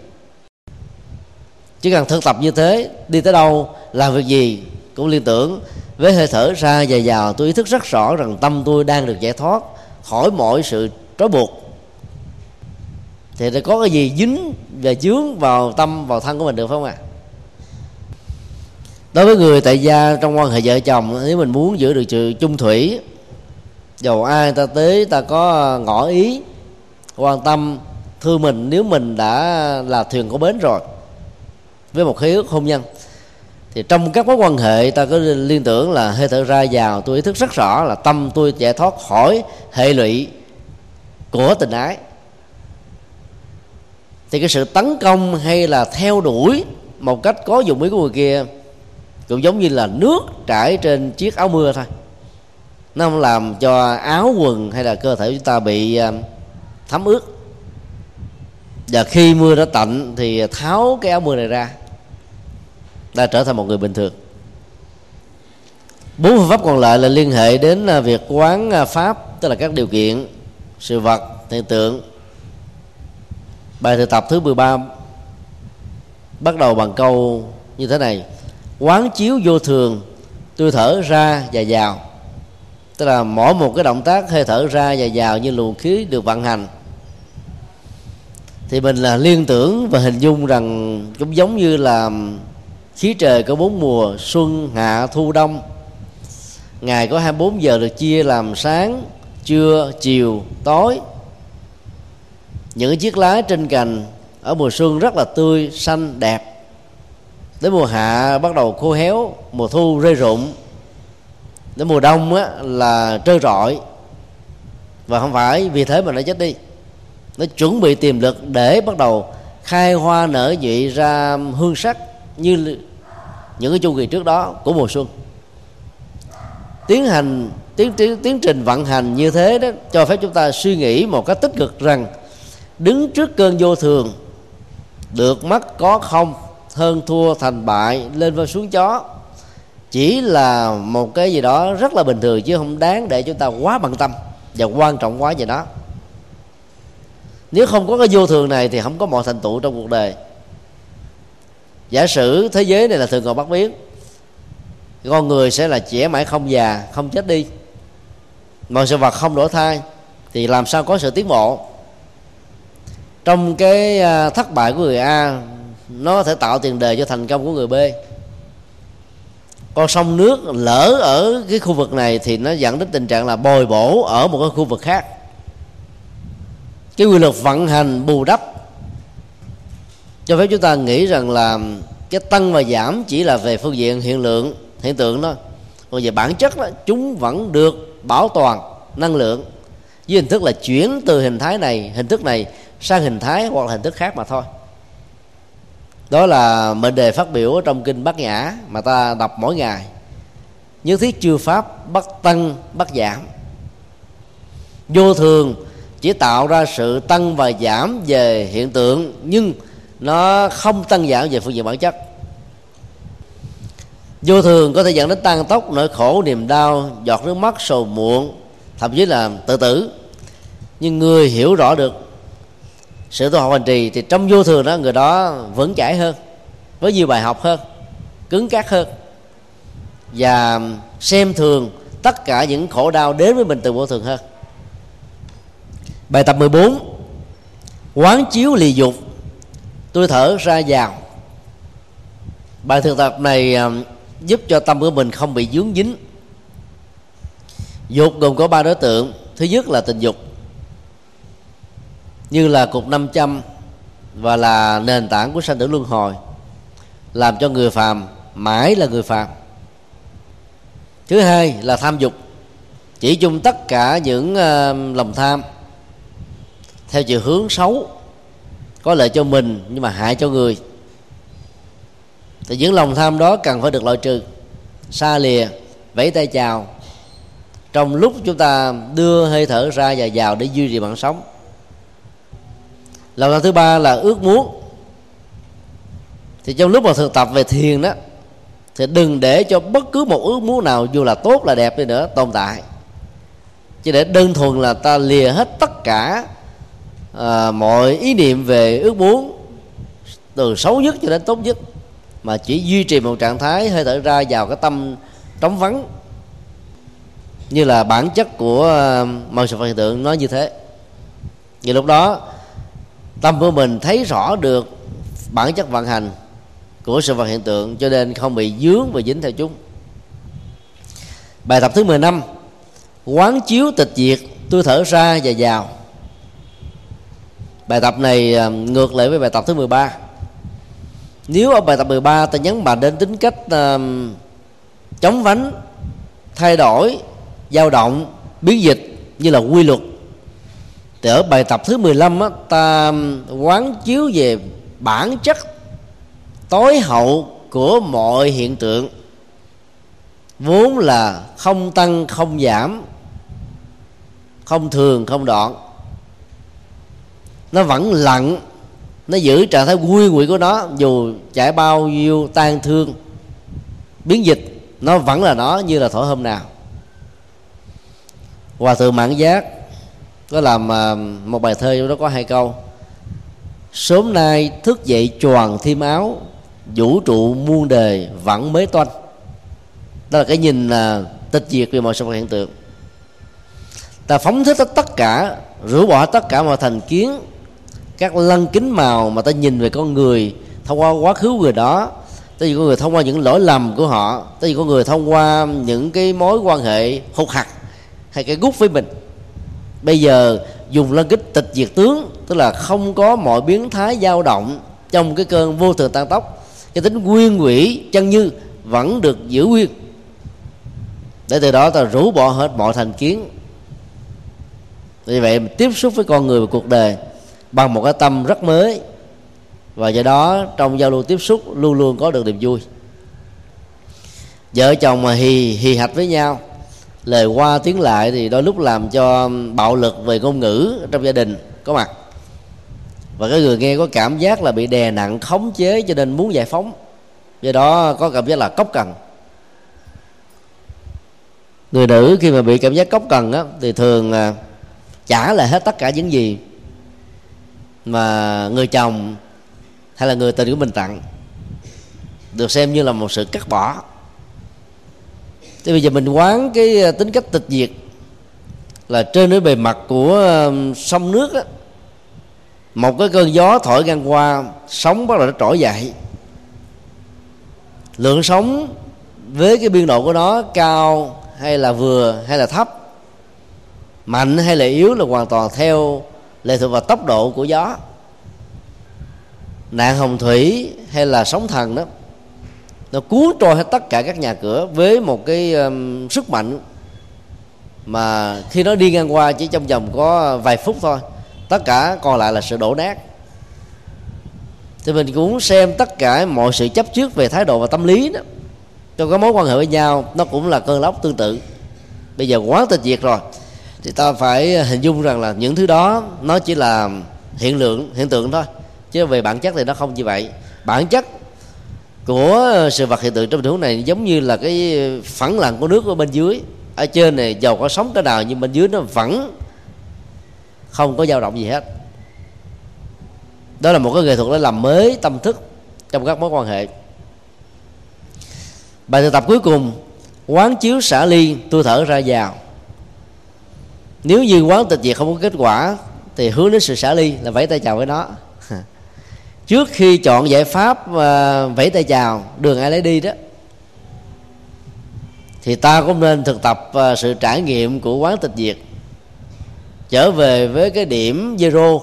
Chỉ cần thực tập như thế, đi tới đâu làm việc gì cũng liên tưởng với hơi thở ra và vào, tôi ý thức rất rõ rằng tâm tôi đang được giải thoát khỏi mọi sự trói buộc. Thì để có cái gì dính và dướng vào tâm, vào thân của mình được, phải không ạ? À? Đối với người tại gia trong quan hệ vợ chồng, nếu mình muốn giữ được sự chung thủy, dầu ai ta tới ta có ngỏ ý, quan tâm, thương mình, nếu mình đã là thuyền có bến rồi với một khế ước hôn nhân, thì trong các mối quan hệ ta có liên tưởng là hơi thở ra vào, tôi ý thức rất rõ là tâm tôi giải thoát khỏi hệ lụy của tình ái. Thì cái sự tấn công hay là theo đuổi một cách có dụng ý của người kia cũng giống như là nước trải trên chiếc áo mưa thôi, nó không làm cho áo quần hay là cơ thể chúng ta bị thấm ướt. Và khi mưa đã tạnh thì tháo cái áo mưa này ra, ta trở thành một người bình thường. Bốn phương pháp còn lại là liên hệ đến việc quán pháp, tức là các điều kiện, sự vật, hiện tượng. Bài thực tập thứ mười ba bắt đầu bằng câu như thế này: quán chiếu vô thường, tôi thở ra và vào. Tức là mỗi một cái động tác hơi thở ra và vào như luồng khí được vận hành, thì mình là liên tưởng và hình dung rằng cũng giống như là khí trời có bốn mùa xuân, hạ, thu, đông. Ngày có hai mươi bốn giờ được chia làm sáng, trưa, chiều, tối. Những chiếc lá trên cành ở mùa xuân rất là tươi, xanh, đẹp. Đến mùa hạ bắt đầu khô héo, mùa thu rơi rụng. Đến mùa đông á, là trơ trọi. Và không phải vì thế mà nó chết đi. Nó chuẩn bị tiềm lực để bắt đầu khai hoa nở nhụy ra hương sắc như những cái chu kỳ trước đó của mùa xuân. Tiến hành tiến, tiến, tiến trình vận hành như thế đó cho phép chúng ta suy nghĩ một cách tích cực rằng đứng trước cơn vô thường, được mất có không, hơn thua thành bại, lên và xuống chó, chỉ là một cái gì đó rất là bình thường, chứ không đáng để chúng ta quá bận tâm và quan trọng quá về nó. Nếu không có cái vô thường này thì không có mọi thành tựu trong cuộc đời. Giả sử thế giới này là thường còn bất biến, con người sẽ là trẻ mãi không già, không chết đi, mọi sự vật không đổi thay, thì làm sao có sự tiến bộ? Trong cái thất bại của người A, nó có thể tạo tiền đề cho thành công của người B. Con sông nước lỡ ở cái khu vực này thì nó dẫn đến tình trạng là bồi bổ ở một cái khu vực khác. Cái quy luật vận hành bù đắp cho phép chúng ta nghĩ rằng là cái tăng và giảm chỉ là về phương diện hiện lượng, hiện tượng đó. Còn về bản chất đó, chúng vẫn được bảo toàn năng lượng với hình thức là chuyển từ hình thái này, hình thức này sang hình thái hoặc là hình thức khác mà thôi. Đó là mệnh đề phát biểu trong Kinh Bát Nhã mà ta đọc mỗi ngày: nhất thiết chư pháp bất tăng bất giảm. Vô thường chỉ tạo ra sự tăng và giảm về hiện tượng, nhưng nó không tăng giảm về phương diện bản chất. Vô thường có thể dẫn đến tăng tốc, nỗi khổ, niềm đau, giọt nước mắt, sầu muộn, thậm chí là tự tử. Nhưng người hiểu rõ được sự tu học hành trì thì trong vô thường đó, người đó vững chãi hơn, với nhiều bài học hơn, cứng cáp hơn, và xem thường tất cả những khổ đau đến với mình từ vô thường hơn. Bài tập mười bốn: quán chiếu lì dục, tôi thở ra vào. Bài thực tập này giúp cho tâm của mình không bị vướng dính. Dục gồm có ba đối tượng. Thứ nhất là tình dục, như là cục năm trăm và là nền tảng của sanh tử luân hồi, làm cho người phàm mãi là người phàm. Thứ hai là tham dục, chỉ chung tất cả những uh, lòng tham theo chiều hướng xấu, có lợi cho mình nhưng mà hại cho người. Thì những lòng tham đó cần phải được loại trừ, xa lìa, vẫy tay chào trong lúc chúng ta đưa hơi thở ra và vào để duy trì mạng sống. Lòng tham thứ ba là ước muốn. Thì trong lúc mà thực tập về thiền đó, thì đừng để cho bất cứ một ước muốn nào, dù là tốt là đẹp đi nữa, tồn tại. Chứ để đơn thuần là ta lìa hết tất cả à, mọi ý niệm về ước muốn, từ xấu nhất cho đến tốt nhất, mà chỉ duy trì một trạng thái hơi thở ra vào, cái tâm trống vắng, như là bản chất của mọi sự hiện tượng nó như thế. Vì lúc đó tâm của mình thấy rõ được bản chất vận hành của sự vật hiện tượng, cho nên không bị dướng và dính theo chúng. Bài tập thứ mười lăm, quán chiếu tịch diệt, tôi thở ra và vào. Bài tập này ngược lại với bài tập thứ mười ba. Nếu ở bài tập mười ba ta nhấn mạnh đến tính cách uh, chống vánh, thay đổi, dao động, biến dịch như là quy luật, thì ở bài tập thứ mười lăm á, ta quán chiếu về bản chất tối hậu của mọi hiện tượng, vốn là không tăng không giảm, không thường không đoạn. Nó vẫn lặng, nó giữ trạng thái vui nguội của nó, dù trải bao nhiêu tan thương biến dịch, nó vẫn là nó như là thổi hôm nào. Hòa thượng Mãn Giác có làm một bài thơ trong đó có hai câu: sớm nay thức dậy choàng thêm áo, vũ trụ muôn đời vẫn mới toanh. Đó là cái nhìn là tịch diệt về mọi sự hiện tượng. Ta phóng thích tất cả, rũ bỏ tất cả mọi thành kiến, các lăng kính màu mà ta nhìn về con người thông qua quá khứ người đó, tại vì con người thông qua những lỗi lầm của họ, tại vì con người thông qua những cái mối quan hệ hụt hặc hay cái gút với mình. Bây giờ dùng lăng kính tịch diệt tướng, tức là không có mọi biến thái dao động trong cái cơn vô thường tăng tốc, cái tính nguyên quỷ chân như vẫn được giữ nguyên, để từ đó ta rũ bỏ hết mọi thành kiến. Vì vậy mình tiếp xúc với con người và cuộc đời bằng một cái tâm rất mới, và do đó trong giao lưu tiếp xúc luôn luôn có được niềm vui. Vợ chồng mà hì hì hạch với nhau, lời qua tiếng lại thì đôi lúc làm cho bạo lực về ngôn ngữ trong gia đình có mặt, và cái người nghe có cảm giác là bị đè nặng khống chế, cho nên muốn giải phóng, do đó có cảm giác là cốc cần. Người nữ khi mà bị cảm giác cốc cần á, thì thường trả lại hết tất cả những gì mà người chồng hay là người tình của mình tặng, được xem như là một sự cắt bỏ. Thế bây giờ mình quán cái tính cách tịch diệt, là trên cái bề mặt của sông nước á, một cái cơn gió thổi ngang qua, sóng bắt đầu nó trỗi dậy. Lượng sóng với cái biên độ của nó, cao hay là vừa hay là thấp, mạnh hay là yếu, là hoàn toàn theo lệ thuộc vào tốc độ của gió. Nạn hồng thủy hay là sóng thần đó, nó cuốn trôi hết tất cả các nhà cửa với một cái um, sức mạnh mà khi nó đi ngang qua chỉ trong vòng có vài phút thôi, tất cả còn lại là sự đổ nát. Thì mình cũng xem tất cả mọi sự chấp trước về thái độ và tâm lý đó trong cái mối quan hệ với nhau, nó cũng là cơn lốc tương tự. Bây giờ quá tịch diệt rồi thì ta phải hình dung rằng là những thứ đó nó chỉ là hiện lượng, hiện tượng thôi, chứ về bản chất thì nó không như vậy. Bản chất của sự vật hiện tượng trong tình huống này giống như là cái phẳng lặng của nước ở bên dưới. Ở trên này dầu có sóng cái nào nhưng bên dưới nó vẫn không có dao động gì hết. Đó là một cái nghệ thuật để làm mới tâm thức trong các mối quan hệ. Bài thực tập cuối cùng, quán chiếu xả ly, tôi thở ra vào. Nếu như quán tịch diệt không có kết quả thì hướng đến sự xả ly, là vẫy tay chào với nó. trước khi chọn giải pháp vẫy tay chào đường ai lấy đi đó, thì ta cũng nên thực tập sự trải nghiệm của quán tịch diệt, trở về với cái điểm zero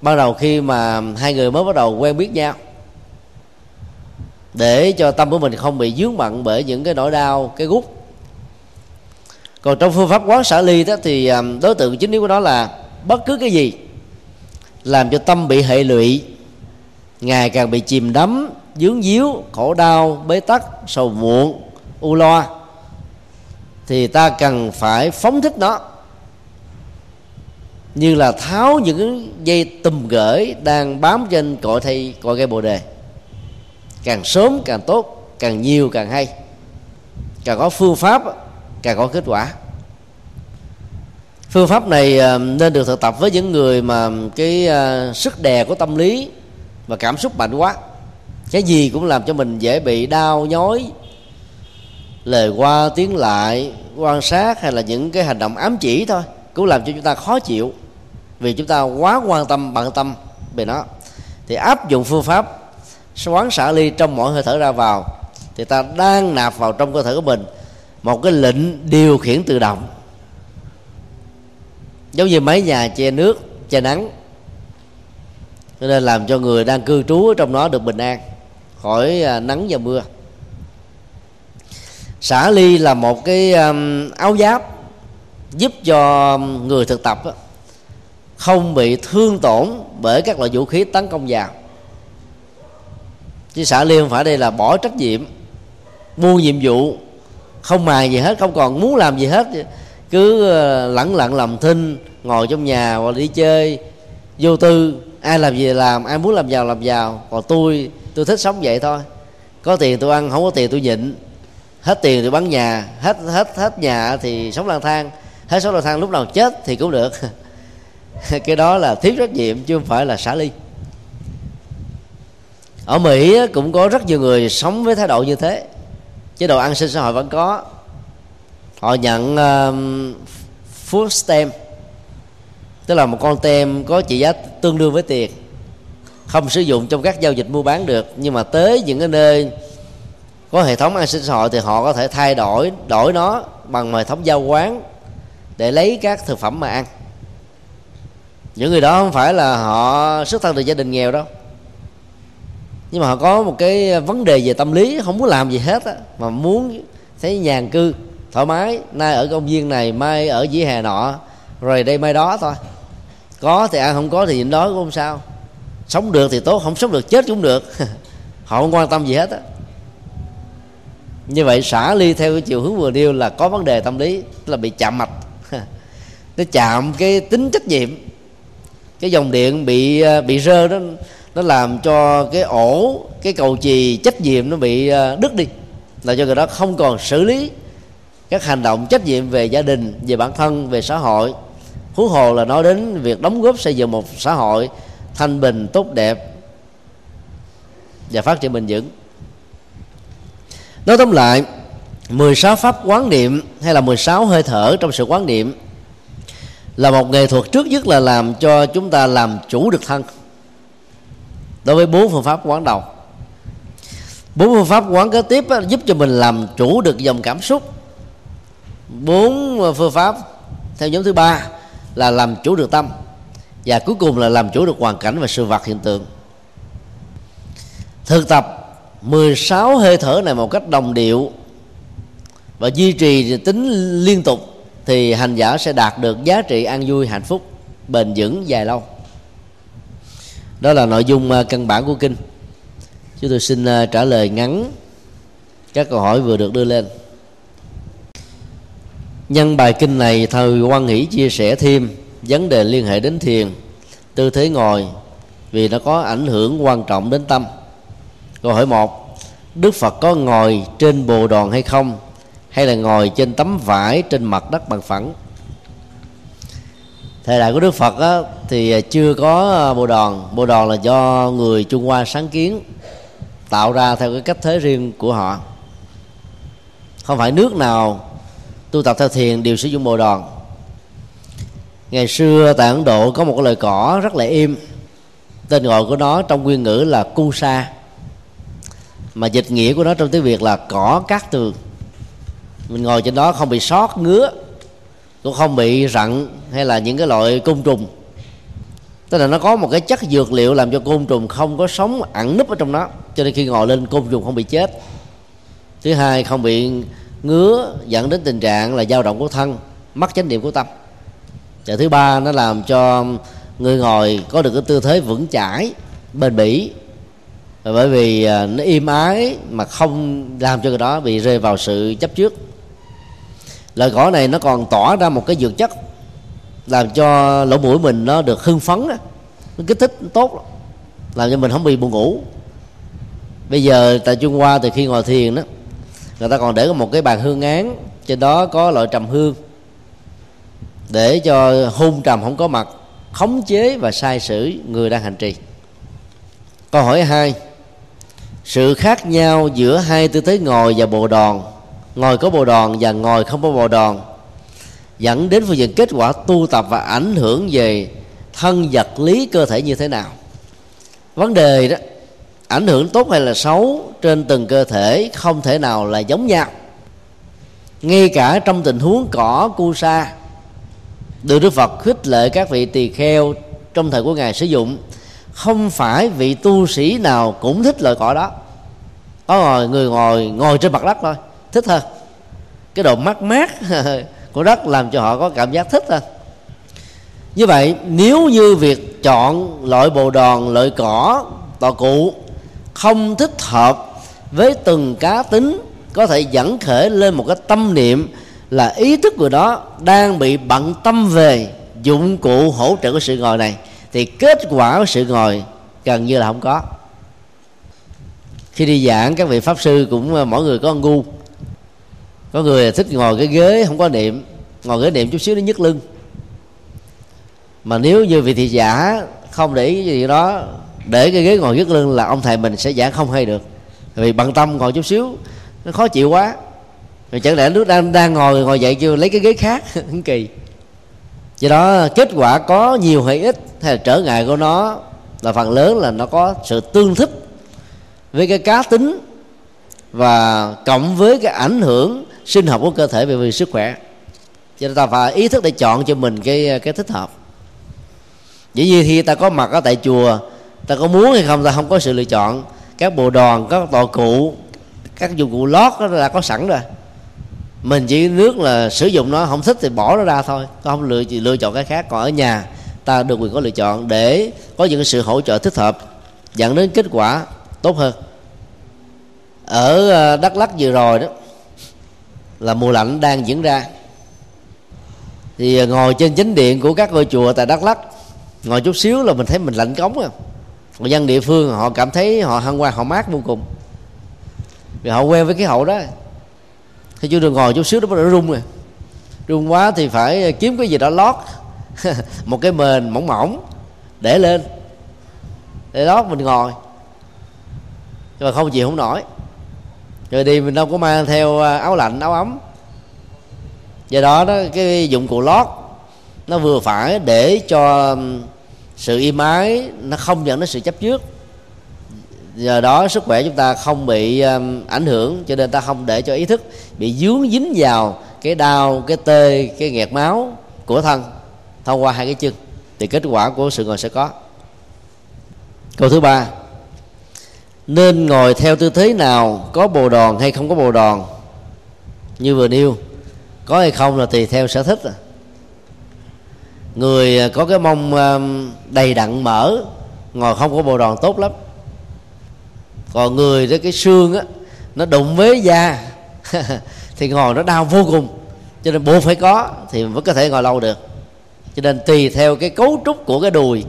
ban đầu khi mà hai người mới bắt đầu quen biết nhau, để cho tâm của mình không bị dướng bận bởi những cái nỗi đau, cái gút. Còn trong phương pháp quán xả ly đó thì đối tượng chính yếu của nó là bất cứ cái gì làm cho tâm bị hệ lụy, ngày càng bị chìm đắm, dướng díu, khổ đau, bế tắc, sầu muộn, u lo, thì ta cần phải phóng thích nó, như là tháo những dây tùm gởi đang bám trên cội thây, cội cây bồ đề. Càng sớm càng tốt, càng nhiều càng hay, càng có phương pháp càng có kết quả. Phương pháp này nên được thực tập với những người mà cái sức đè của tâm lý và cảm xúc mạnh quá. Cái gì cũng làm cho mình dễ bị đau nhói, lời qua tiếng lại, quan sát hay là những cái hành động ám chỉ thôi cũng làm cho chúng ta khó chịu, vì chúng ta quá quan tâm, bận tâm về nó. Thì áp dụng phương pháp quán xả ly trong mỗi hơi thở ra vào, thì ta đang nạp vào trong cơ thể của mình một cái lệnh điều khiển tự động, giống như máy nhà che nước, che nắng, cho nên làm cho người đang cư trú ở trong nó được bình an khỏi nắng và mưa. Xả ly là một cái áo giáp giúp cho người thực tập không bị thương tổn bởi các loại vũ khí tấn công vào. Chứ xả ly không phải đây là bỏ trách nhiệm, mua nhiệm vụ, không mài gì hết, không còn muốn làm gì hết, cứ lẳng lặng làm thinh, ngồi trong nhà hoặc đi chơi vô tư, ai làm gì làm, ai muốn làm giàu làm giàu, còn tôi tôi thích sống vậy thôi, có tiền tôi ăn, không có tiền tôi nhịn, hết tiền thì bán nhà, hết hết hết nhà thì sống lang thang, hết sống lang thang lúc nào chết thì cũng được. Cái đó là thiếu trách nhiệm chứ không phải là xả ly. Ở Mỹ cũng có rất nhiều người sống với thái độ như thế, chế độ an sinh xã hội vẫn có, họ nhận uh, food stamp, tức là một con tem có trị giá tương đương với tiền, không sử dụng trong các giao dịch mua bán được, nhưng mà tới những cái nơi có hệ thống an sinh xã hội thì họ có thể thay đổi đổi nó bằng hệ thống giao quán để lấy các thực phẩm mà ăn. Những người đó không phải là họ xuất thân từ gia đình nghèo đâu, nhưng mà họ có một cái vấn đề về tâm lý, không muốn làm gì hết á, mà muốn thấy nhàn cư, thoải mái, nay ở công viên này, mai ở dưới hè nọ, rồi đây mai đó thôi. Có thì ăn, không có thì nhịn đói cũng không sao, sống được thì tốt, không sống được chết cũng được. Họ không quan tâm gì hết á. Như vậy xả ly theo cái chiều hướng vừa nêu là có vấn đề tâm lý, là bị chạm mạch. Nó chạm cái tính trách nhiệm, cái dòng điện bị bị rơ đó, nó làm cho cái ổ, cái cầu chì trách nhiệm nó bị đứt đi, là cho người đó không còn xử lý các hành động trách nhiệm về gia đình, về bản thân, về xã hội, huống hồ là nói đến việc đóng góp xây dựng một xã hội thanh bình, tốt đẹp và phát triển bền vững. Nói tóm lại, mười sáu pháp quán niệm hay là mười sáu hơi thở trong sự quán niệm là một nghệ thuật, trước nhất là làm cho chúng ta làm chủ được thân. Đối với bốn phương pháp quán đầu, bốn phương pháp quán kế tiếp giúp cho mình làm chủ được dòng cảm xúc. Bốn phương pháp theo nhóm thứ ba là làm chủ được tâm, và cuối cùng là làm chủ được hoàn cảnh và sự vật hiện tượng. Thực tập mười sáu hơi thở này một cách đồng điệu và duy trì tính liên tục, thì hành giả sẽ đạt được giá trị an vui, hạnh phúc, bền vững, dài lâu. Đó là nội dung căn bản của kinh. Chúng tôi xin trả lời ngắn các câu hỏi vừa được đưa lên. Nhân bài kinh này, Thầy Quang Hỷ chia sẻ thêm vấn đề liên hệ đến thiền, tư thế ngồi, vì nó có ảnh hưởng quan trọng đến tâm. Câu hỏi một: Đức Phật có ngồi trên bồ đoàn hay không, hay là ngồi trên tấm vải trên mặt đất bằng phẳng? Thời đại của Đức Phật á, thì chưa có bồ đoàn. Bồ đoàn là do người Trung Hoa sáng kiến, tạo ra theo cái cách thế riêng của họ. Không phải nước nào tu tập theo thiền đều sử dụng bồ đoàn. Ngày xưa tại Ấn Độ có một cái loại cỏ rất là im, Tên gọi của nó trong nguyên ngữ là cu sa, mà dịch nghĩa của nó trong tiếng Việt là cỏ cát tường. Mình ngồi trên đó không bị sót ngứa, cũng không bị rặn hay là những cái loại côn trùng. Tức là nó có một cái chất dược liệu làm cho côn trùng không có sống ẩn núp ở trong nó, cho nên khi ngồi lên côn trùng không bị chết. Thứ hai, không bị ngứa dẫn đến tình trạng là dao động của thân, mất chánh niệm của tâm. Và thứ ba, nó làm cho người ngồi có được cái tư thế vững chãi, bền bỉ, bởi vì nó im ái mà không làm cho người đó bị rơi vào sự chấp trước. Loại cỏ này nó còn tỏa ra một cái dược chất làm cho lỗ mũi mình nó được hưng phấn đó. Nó kích thích nó tốt lắm, làm cho mình không bị buồn ngủ. Bây giờ tại Trung Hoa, từ khi ngồi thiền đó, người ta còn để có một cái bàn hương án, trên đó có loại trầm hương để cho hôn trầm không có mặt khống chế và sai sử người đang hành trì. Câu hỏi hai, sự khác nhau giữa hai tư thế ngồi và bồ đòn, ngồi có bồ đòn và ngồi không có bồ đòn, dẫn đến phương diện kết quả tu tập và ảnh hưởng về thân vật lý cơ thể như thế nào. Vấn đề đó, ảnh hưởng tốt hay là xấu trên từng cơ thể không thể nào là giống nhau. Ngay cả trong tình huống cỏ cu sa, được Đức Phật khích lệ các vị tỳ kheo trong thời của Ngài sử dụng, không phải vị tu sĩ nào cũng thích loại cỏ đó. Có ngồi, người ngồi ngồi trên mặt đất thôi thích hơn, cái độ mát mát của đất làm cho họ có cảm giác thích hơn. Như vậy, nếu như việc chọn loại bồ đòn, loại cỏ, tọa cụ không thích hợp với từng cá tính, có thể dẫn khởi lên một cái tâm niệm là ý thức người đó đang bị bận tâm về dụng cụ hỗ trợ của sự ngồi này, thì kết quả của sự ngồi gần như là không có. Khi đi giảng, các vị pháp sư cũng mỗi người có ngu. Có người thích ngồi cái ghế không có niệm, ngồi ghế niệm chút xíu nó nhức lưng. Mà nếu như vị thị giả không để cái gì đó, để cái ghế ngồi nhức lưng là ông thầy mình sẽ giảng không hay được. Vì bận tâm ngồi chút xíu nó khó chịu quá, rồi chẳng lẽ lúc đang, đang ngồi ngồi dậy kêu lấy cái ghế khác cũng kỳ. Do đó kết quả có nhiều hay ít hay là trở ngại của nó là phần lớn là nó có sự tương thích với cái cá tính và cộng với cái ảnh hưởng sinh học của cơ thể về sức khỏe. Cho nên ta phải ý thức để chọn cho mình cái cái thích hợp. Dĩ nhiên khi ta có mặt ở tại chùa, ta có muốn hay không ta không có sự lựa chọn. Các bộ đòn, các tọa cụ, các dụng cụ lót đó đã có sẵn rồi, mình chỉ nước là sử dụng nó, không thích thì bỏ nó ra thôi, không lựa lựa chọn cái khác. Còn ở nhà ta được quyền có lựa chọn để có những sự hỗ trợ thích hợp dẫn đến kết quả tốt hơn. Ở Đắk Lắk vừa rồi đó là mùa lạnh đang diễn ra, thì ngồi trên chính điện của các ngôi chùa tại Đắk Lắk, ngồi chút xíu là mình thấy mình lạnh cống. Người dân địa phương họ cảm thấy họ hăng hoa, họ mát vô cùng, vì họ quen với khí hậu đó. Thì chưa được ngồi chút xíu nó bắt đầu rung rồi, rung quá thì phải kiếm cái gì đó lót một cái mền mỏng mỏng để lên để lót mình ngồi, nhưng mà không chịu không nổi. Rồi đi mình đâu có mang theo áo lạnh, áo ấm. Do đó, đó cái dụng cụ lót nó vừa phải để cho sự im ái nó không dẫn đến sự chấp trước. Giờ đó sức khỏe chúng ta không bị um, ảnh hưởng, cho nên ta không để cho ý thức bị dướng dính vào cái đau, cái tê, cái nghẹt máu của thân thông qua hai cái chân, thì kết quả của sự ngồi sẽ có. Câu thứ ba, nên ngồi theo tư thế nào, có bồ đòn hay không có bồ đòn? Như vừa nêu, có hay không là tùy theo sở thích. Người có cái mông um, đầy đặn mỡ, ngồi không có bồ đòn tốt lắm. Còn người đó cái xương á, nó đụng với da thì ngồi nó đau vô cùng, cho nên buộc phải có thì mới có thể ngồi lâu được. Cho nên tùy theo cái cấu trúc của cái đùi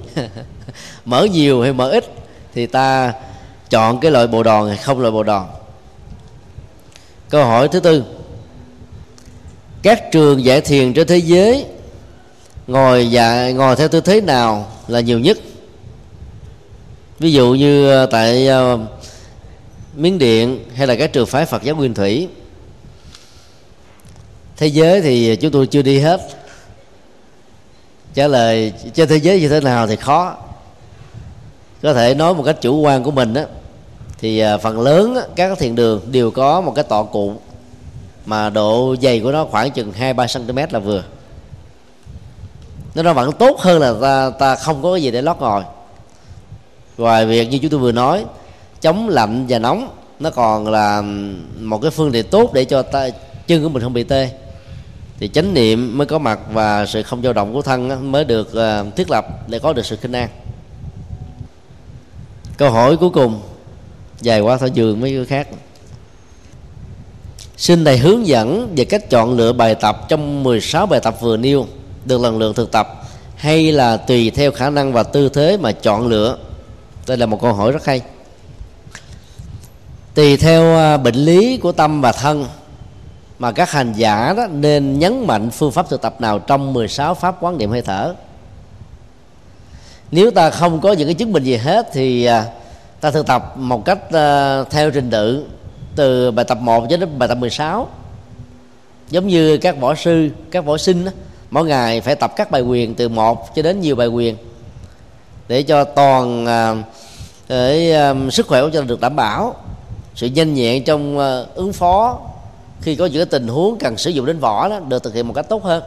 mỡ nhiều hay mỡ ít thì ta chọn cái loại bồ đòn hay không loại bồ đòn. Câu hỏi thứ tư, các trường dạy thiền trên thế giới ngồi dạy ngồi theo tư thế nào là nhiều nhất? Ví dụ như tại uh, Miến Điện hay là các trường phái Phật giáo Nguyên Thủy. Thế giới thì chúng tôi chưa đi hết, trả lời trên thế giới như thế nào thì khó. Có thể nói một cách chủ quan của mình á, thì phần lớn các thiền đường đều có một cái tọa cụ mà độ dày của nó khoảng chừng hai ba xăng ti mét là vừa. Nó vẫn tốt hơn là ta, ta không có cái gì để lót ngồi. Ngoài việc như chúng tôi vừa nói, chống lạnh và nóng, nó còn là một cái phương tiện tốt để cho ta, chân của mình không bị tê. Thì chánh niệm mới có mặt và sự không dao động của thân mới được thiết lập để có được sự khinh an. Câu hỏi cuối cùng dài quá, thảo dường mấy cái khác. Xin thầy hướng dẫn về cách chọn lựa bài tập trong mười sáu bài tập vừa nêu, được lần lượt thực tập hay là tùy theo khả năng và tư thế mà chọn lựa? Đây là một câu hỏi rất hay. Tùy theo bệnh lý của tâm và thân mà các hành giả đó nên nhấn mạnh phương pháp thực tập nào trong mười sáu pháp quán niệm hơi thở. Nếu ta không có những cái chứng minh gì hết thì ta thực tập một cách theo trình tự từ bài tập một cho đến bài tập mười sáu. Giống như các võ sư, các võ sinh đó, mỗi ngày phải tập các bài quyền từ một cho đến nhiều bài quyền để cho toàn để sức khỏe của chúng ta được đảm bảo, sự nhanh nhẹn trong ứng phó khi có những tình huống cần sử dụng đến võ đó được thực hiện một cách tốt hơn.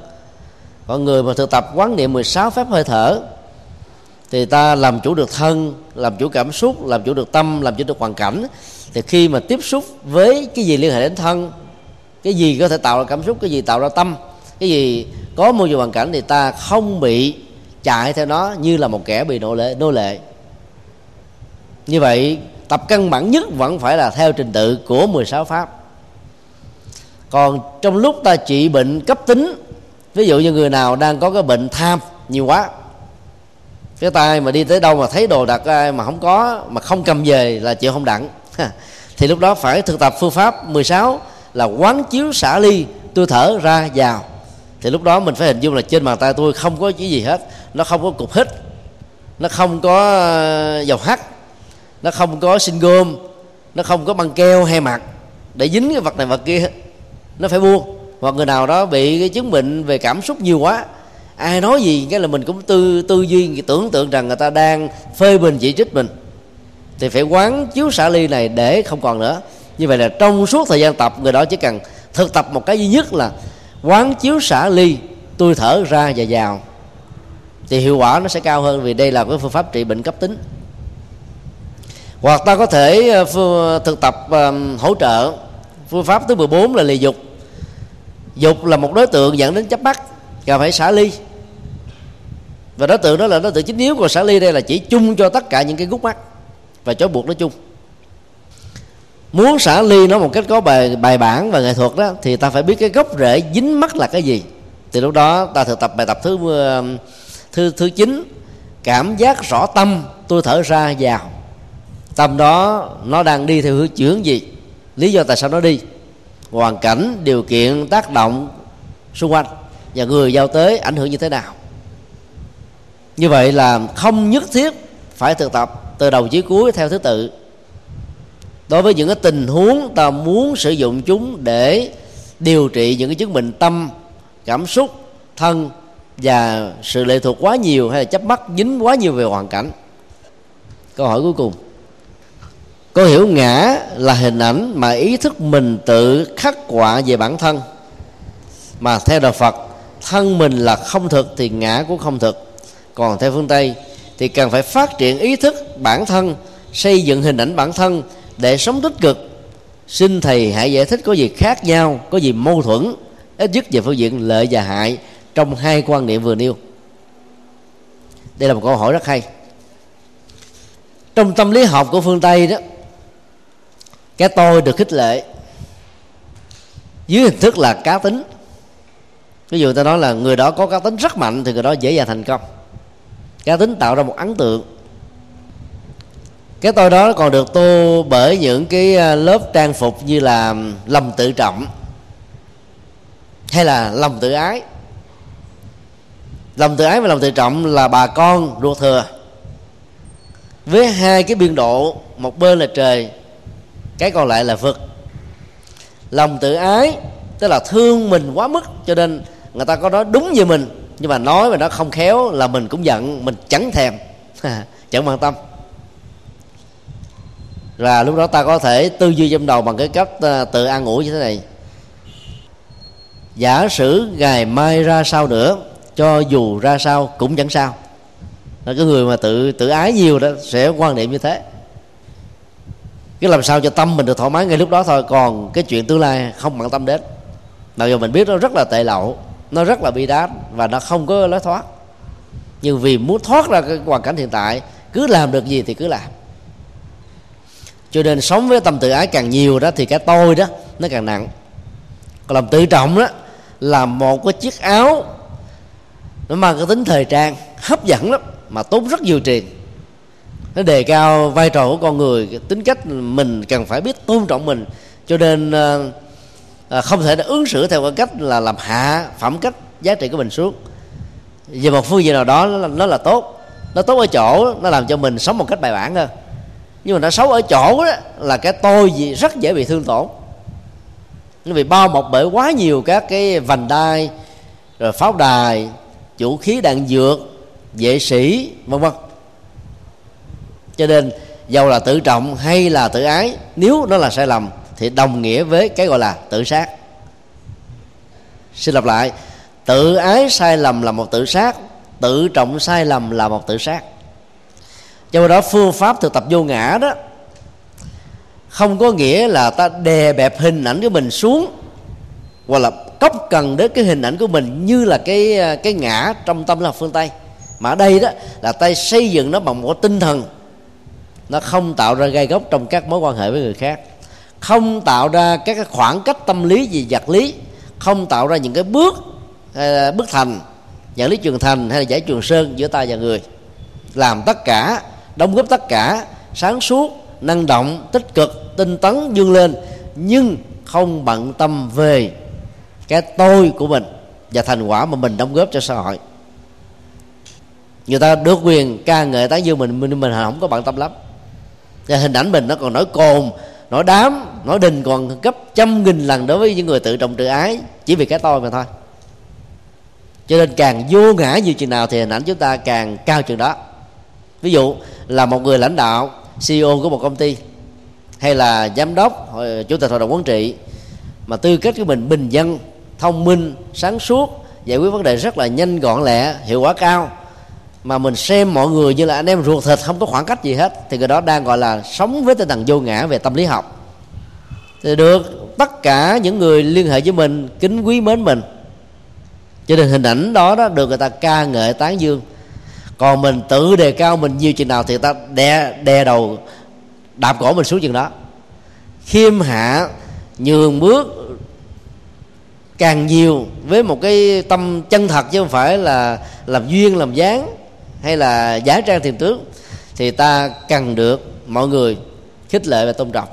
Còn người mà thực tập quán niệm mười sáu pháp hơi thở thì ta làm chủ được thân, làm chủ cảm xúc, làm chủ được tâm, làm chủ được hoàn cảnh. Thì khi mà tiếp xúc với cái gì liên hệ đến thân, cái gì có thể tạo ra cảm xúc, cái gì tạo ra tâm, cái gì có môi trường hoàn cảnh, thì ta không bị chạy theo nó như là một kẻ bị nô lệ, nô lệ. Như vậy tập căn bản nhất vẫn phải là theo trình tự của mười sáu pháp. Còn trong lúc ta trị bệnh cấp tính, ví dụ như người nào đang có cái bệnh tham nhiều quá, cái tay mà đi tới đâu mà thấy đồ đặt ai mà không có, mà không cầm về là chịu không đặng. Thì lúc đó phải thực tập phương pháp mười sáu là quán chiếu xả ly, tôi thở ra vào. Thì lúc đó mình phải hình dung là trên bàn tay tôi không có cái gì hết. Nó không có cục hít, nó không có dầu hắt, nó không có xinh gôm, nó không có băng keo hay mặt để dính cái vật này vật kia, nó phải buông. Hoặc người nào đó bị cái chứng bệnh về cảm xúc nhiều quá, ai nói gì cái là mình cũng tư tư duy tưởng tượng rằng người ta đang phê bình chỉ trích mình, thì phải quán chiếu xả ly này để không còn nữa. Như vậy là trong suốt thời gian tập, người đó chỉ cần thực tập một cái duy nhất là quán chiếu xả ly, tôi thở ra và vào, thì hiệu quả nó sẽ cao hơn, vì đây là cái phương pháp trị bệnh cấp tính. Hoặc ta có thể thực tập hỗ trợ phương pháp thứ mười bốn là lì dục. Dục là một đối tượng dẫn đến chấp bắt, cần phải xả ly. Và đối tượng đó là đối tượng chính yếu, còn xả ly đây là chỉ chung cho tất cả những cái gút mắt và trói buộc nói chung. Muốn xả ly nó một cách có bài bài bản và nghệ thuật đó, thì ta phải biết cái gốc rễ dính mắc là cái gì. Thì lúc đó ta thực tập bài tập thứ thứ thứ chín, cảm giác rõ tâm tôi thở ra vào. Tâm đó nó đang đi theo hướng chuyển gì, lý do tại sao nó đi, hoàn cảnh, điều kiện tác động xung quanh và người giao tế ảnh hưởng như thế nào. Như vậy là không nhất thiết phải thực tập từ đầu chí cuối theo thứ tự. Đối với những cái tình huống ta muốn sử dụng chúng để điều trị những cái chứng bệnh tâm, cảm xúc, thân và sự lệ thuộc quá nhiều hay là chấp mắc dính quá nhiều về hoàn cảnh. Câu hỏi cuối cùng. Có hiểu ngã là hình ảnh mà ý thức mình tự khắc họa về bản thân. Mà theo Đạo Phật, thân mình là không thực thì ngã cũng không thực. Còn theo phương Tây thì cần phải phát triển ý thức bản thân, xây dựng hình ảnh bản thân để sống tích cực. Xin thầy hãy giải thích có gì khác nhau, có gì mâu thuẫn ít nhất về phương diện lợi và hại trong hai quan niệm vừa nêu. Đây là một câu hỏi rất hay. Trong tâm lý học của phương Tây đó, cái tôi được khích lệ dưới hình thức là cá tính. Ví dụ ta nói là người đó có cá tính rất mạnh thì người đó dễ dàng thành công. Cá tính tạo ra một ấn tượng. Cái tôi đó còn được tô bởi những cái lớp trang phục như là lòng tự trọng hay là lòng tự ái. Lòng tự ái và lòng tự trọng là bà con ruột thừa, với hai cái biên độ, một bên là trời, cái còn lại là vực. Lòng tự ái tức là thương mình quá mức, cho nên người ta có nói đúng như mình nhưng mà nói mà nó không khéo là mình cũng giận, mình chẳng thèm chẳng quan tâm. Và lúc đó ta có thể tư duy trong đầu bằng cái cách tự an ủi như thế này: giả sử ngày mai ra sao nữa, cho dù ra sao cũng chẳng sao. Là cái người mà tự tự ái nhiều đó sẽ quan niệm như thế. Cứ làm sao cho tâm mình được thoải mái ngay lúc đó thôi. Còn cái chuyện tương lai không bận tâm đến, mặc dù mình biết nó rất là tệ lậu, nó rất là bi đát và nó không có lối thoát. Nhưng vì muốn thoát ra cái hoàn cảnh hiện tại, cứ làm được gì thì cứ làm. Cho nên sống với tâm tự ái càng nhiều đó thì cái tôi đó nó càng nặng. Còn lòng tự trọng đó là một cái chiếc áo, nó mang cái tính thời trang hấp dẫn lắm mà tốn rất nhiều tiền. Nó đề cao vai trò của con người, tính cách mình cần phải biết tôn trọng mình. Cho nên à, không thể ứng xử theo cách là làm hạ phẩm cách giá trị của mình xuống. Về một phương diện nào đó nó, nó là tốt. Nó tốt ở chỗ nó làm cho mình sống một cách bài bản hơn. Nhưng mà nó xấu ở chỗ đó là cái tôi gì rất dễ bị thương tổn. Nó bị bao bọc bởi quá nhiều các cái vành đai, rồi pháo đài, vũ khí đạn dược, vệ sĩ, vân vân. Cho nên dầu là tự trọng hay là tự ái, nếu nó là sai lầm thì đồng nghĩa với cái gọi là tự sát. Xin lặp lại: tự ái sai lầm là một tự sát, tự trọng sai lầm là một tự sát. Do đó phương pháp thực tập vô ngã đó không có nghĩa là ta đè bẹp hình ảnh của mình xuống, hoặc là cốc cần đến cái hình ảnh của mình như là cái cái ngã trong tâm là phương Tây. Mà ở đây đó là ta xây dựng nó bằng một tinh thần, nó không tạo ra gai góc trong các mối quan hệ với người khác, không tạo ra các cái khoảng cách tâm lý gì vật lý, không tạo ra những cái bước bước thành dẫn lý trường thành hay là giải trường sơn giữa ta và người. Làm tất cả, đóng góp tất cả, sáng suốt, năng động, tích cực, tinh tấn, vươn lên, nhưng không bận tâm về cái tôi của mình và thành quả mà mình đóng góp cho xã hội. Người ta được quyền ca ngợi tán dương mình, mình mình không có bận tâm lắm. Và hình ảnh mình nó còn nổi cồn, nổi đám, nổi đình còn gấp trăm nghìn lần đối với những người tự trọng tự ái, chỉ vì cái tôi mà thôi. Cho nên càng vô ngã nhiều chừng nào thì hình ảnh chúng ta càng cao chừng đó. Ví dụ là một người lãnh đạo, xê e ô của một công ty, hay là giám đốc, chủ tịch hội đồng quản trị, mà tư cách của mình bình dân, thông minh, sáng suốt, giải quyết vấn đề rất là nhanh gọn lẹ, hiệu quả cao, mà mình xem mọi người như là anh em ruột thịt, không có khoảng cách gì hết, thì người đó đang gọi là sống với tinh thần vô ngã về tâm lý học. Thì được tất cả những người liên hệ với mình kính quý mến mình, cho nên hình ảnh đó, đó được người ta ca ngợi tán dương. Còn mình tự đề cao mình nhiều chừng nào thì ta đè đè đầu, đạp cổ mình xuống chừng đó. Khiêm hạ, nhường bước càng nhiều với một cái tâm chân thật, chứ không phải là làm duyên làm dáng hay là giả trang thiền tướng, thì ta cần được mọi người khích lệ và tôn trọng.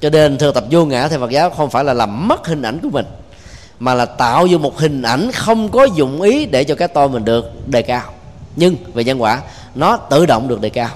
Cho nên thực tập vô ngã theo Phật giáo không phải là làm mất hình ảnh của mình, mà là tạo vô một hình ảnh không có dụng ý để cho cái tôi mình được đề cao, nhưng về nhân quả nó tự động được đề cao.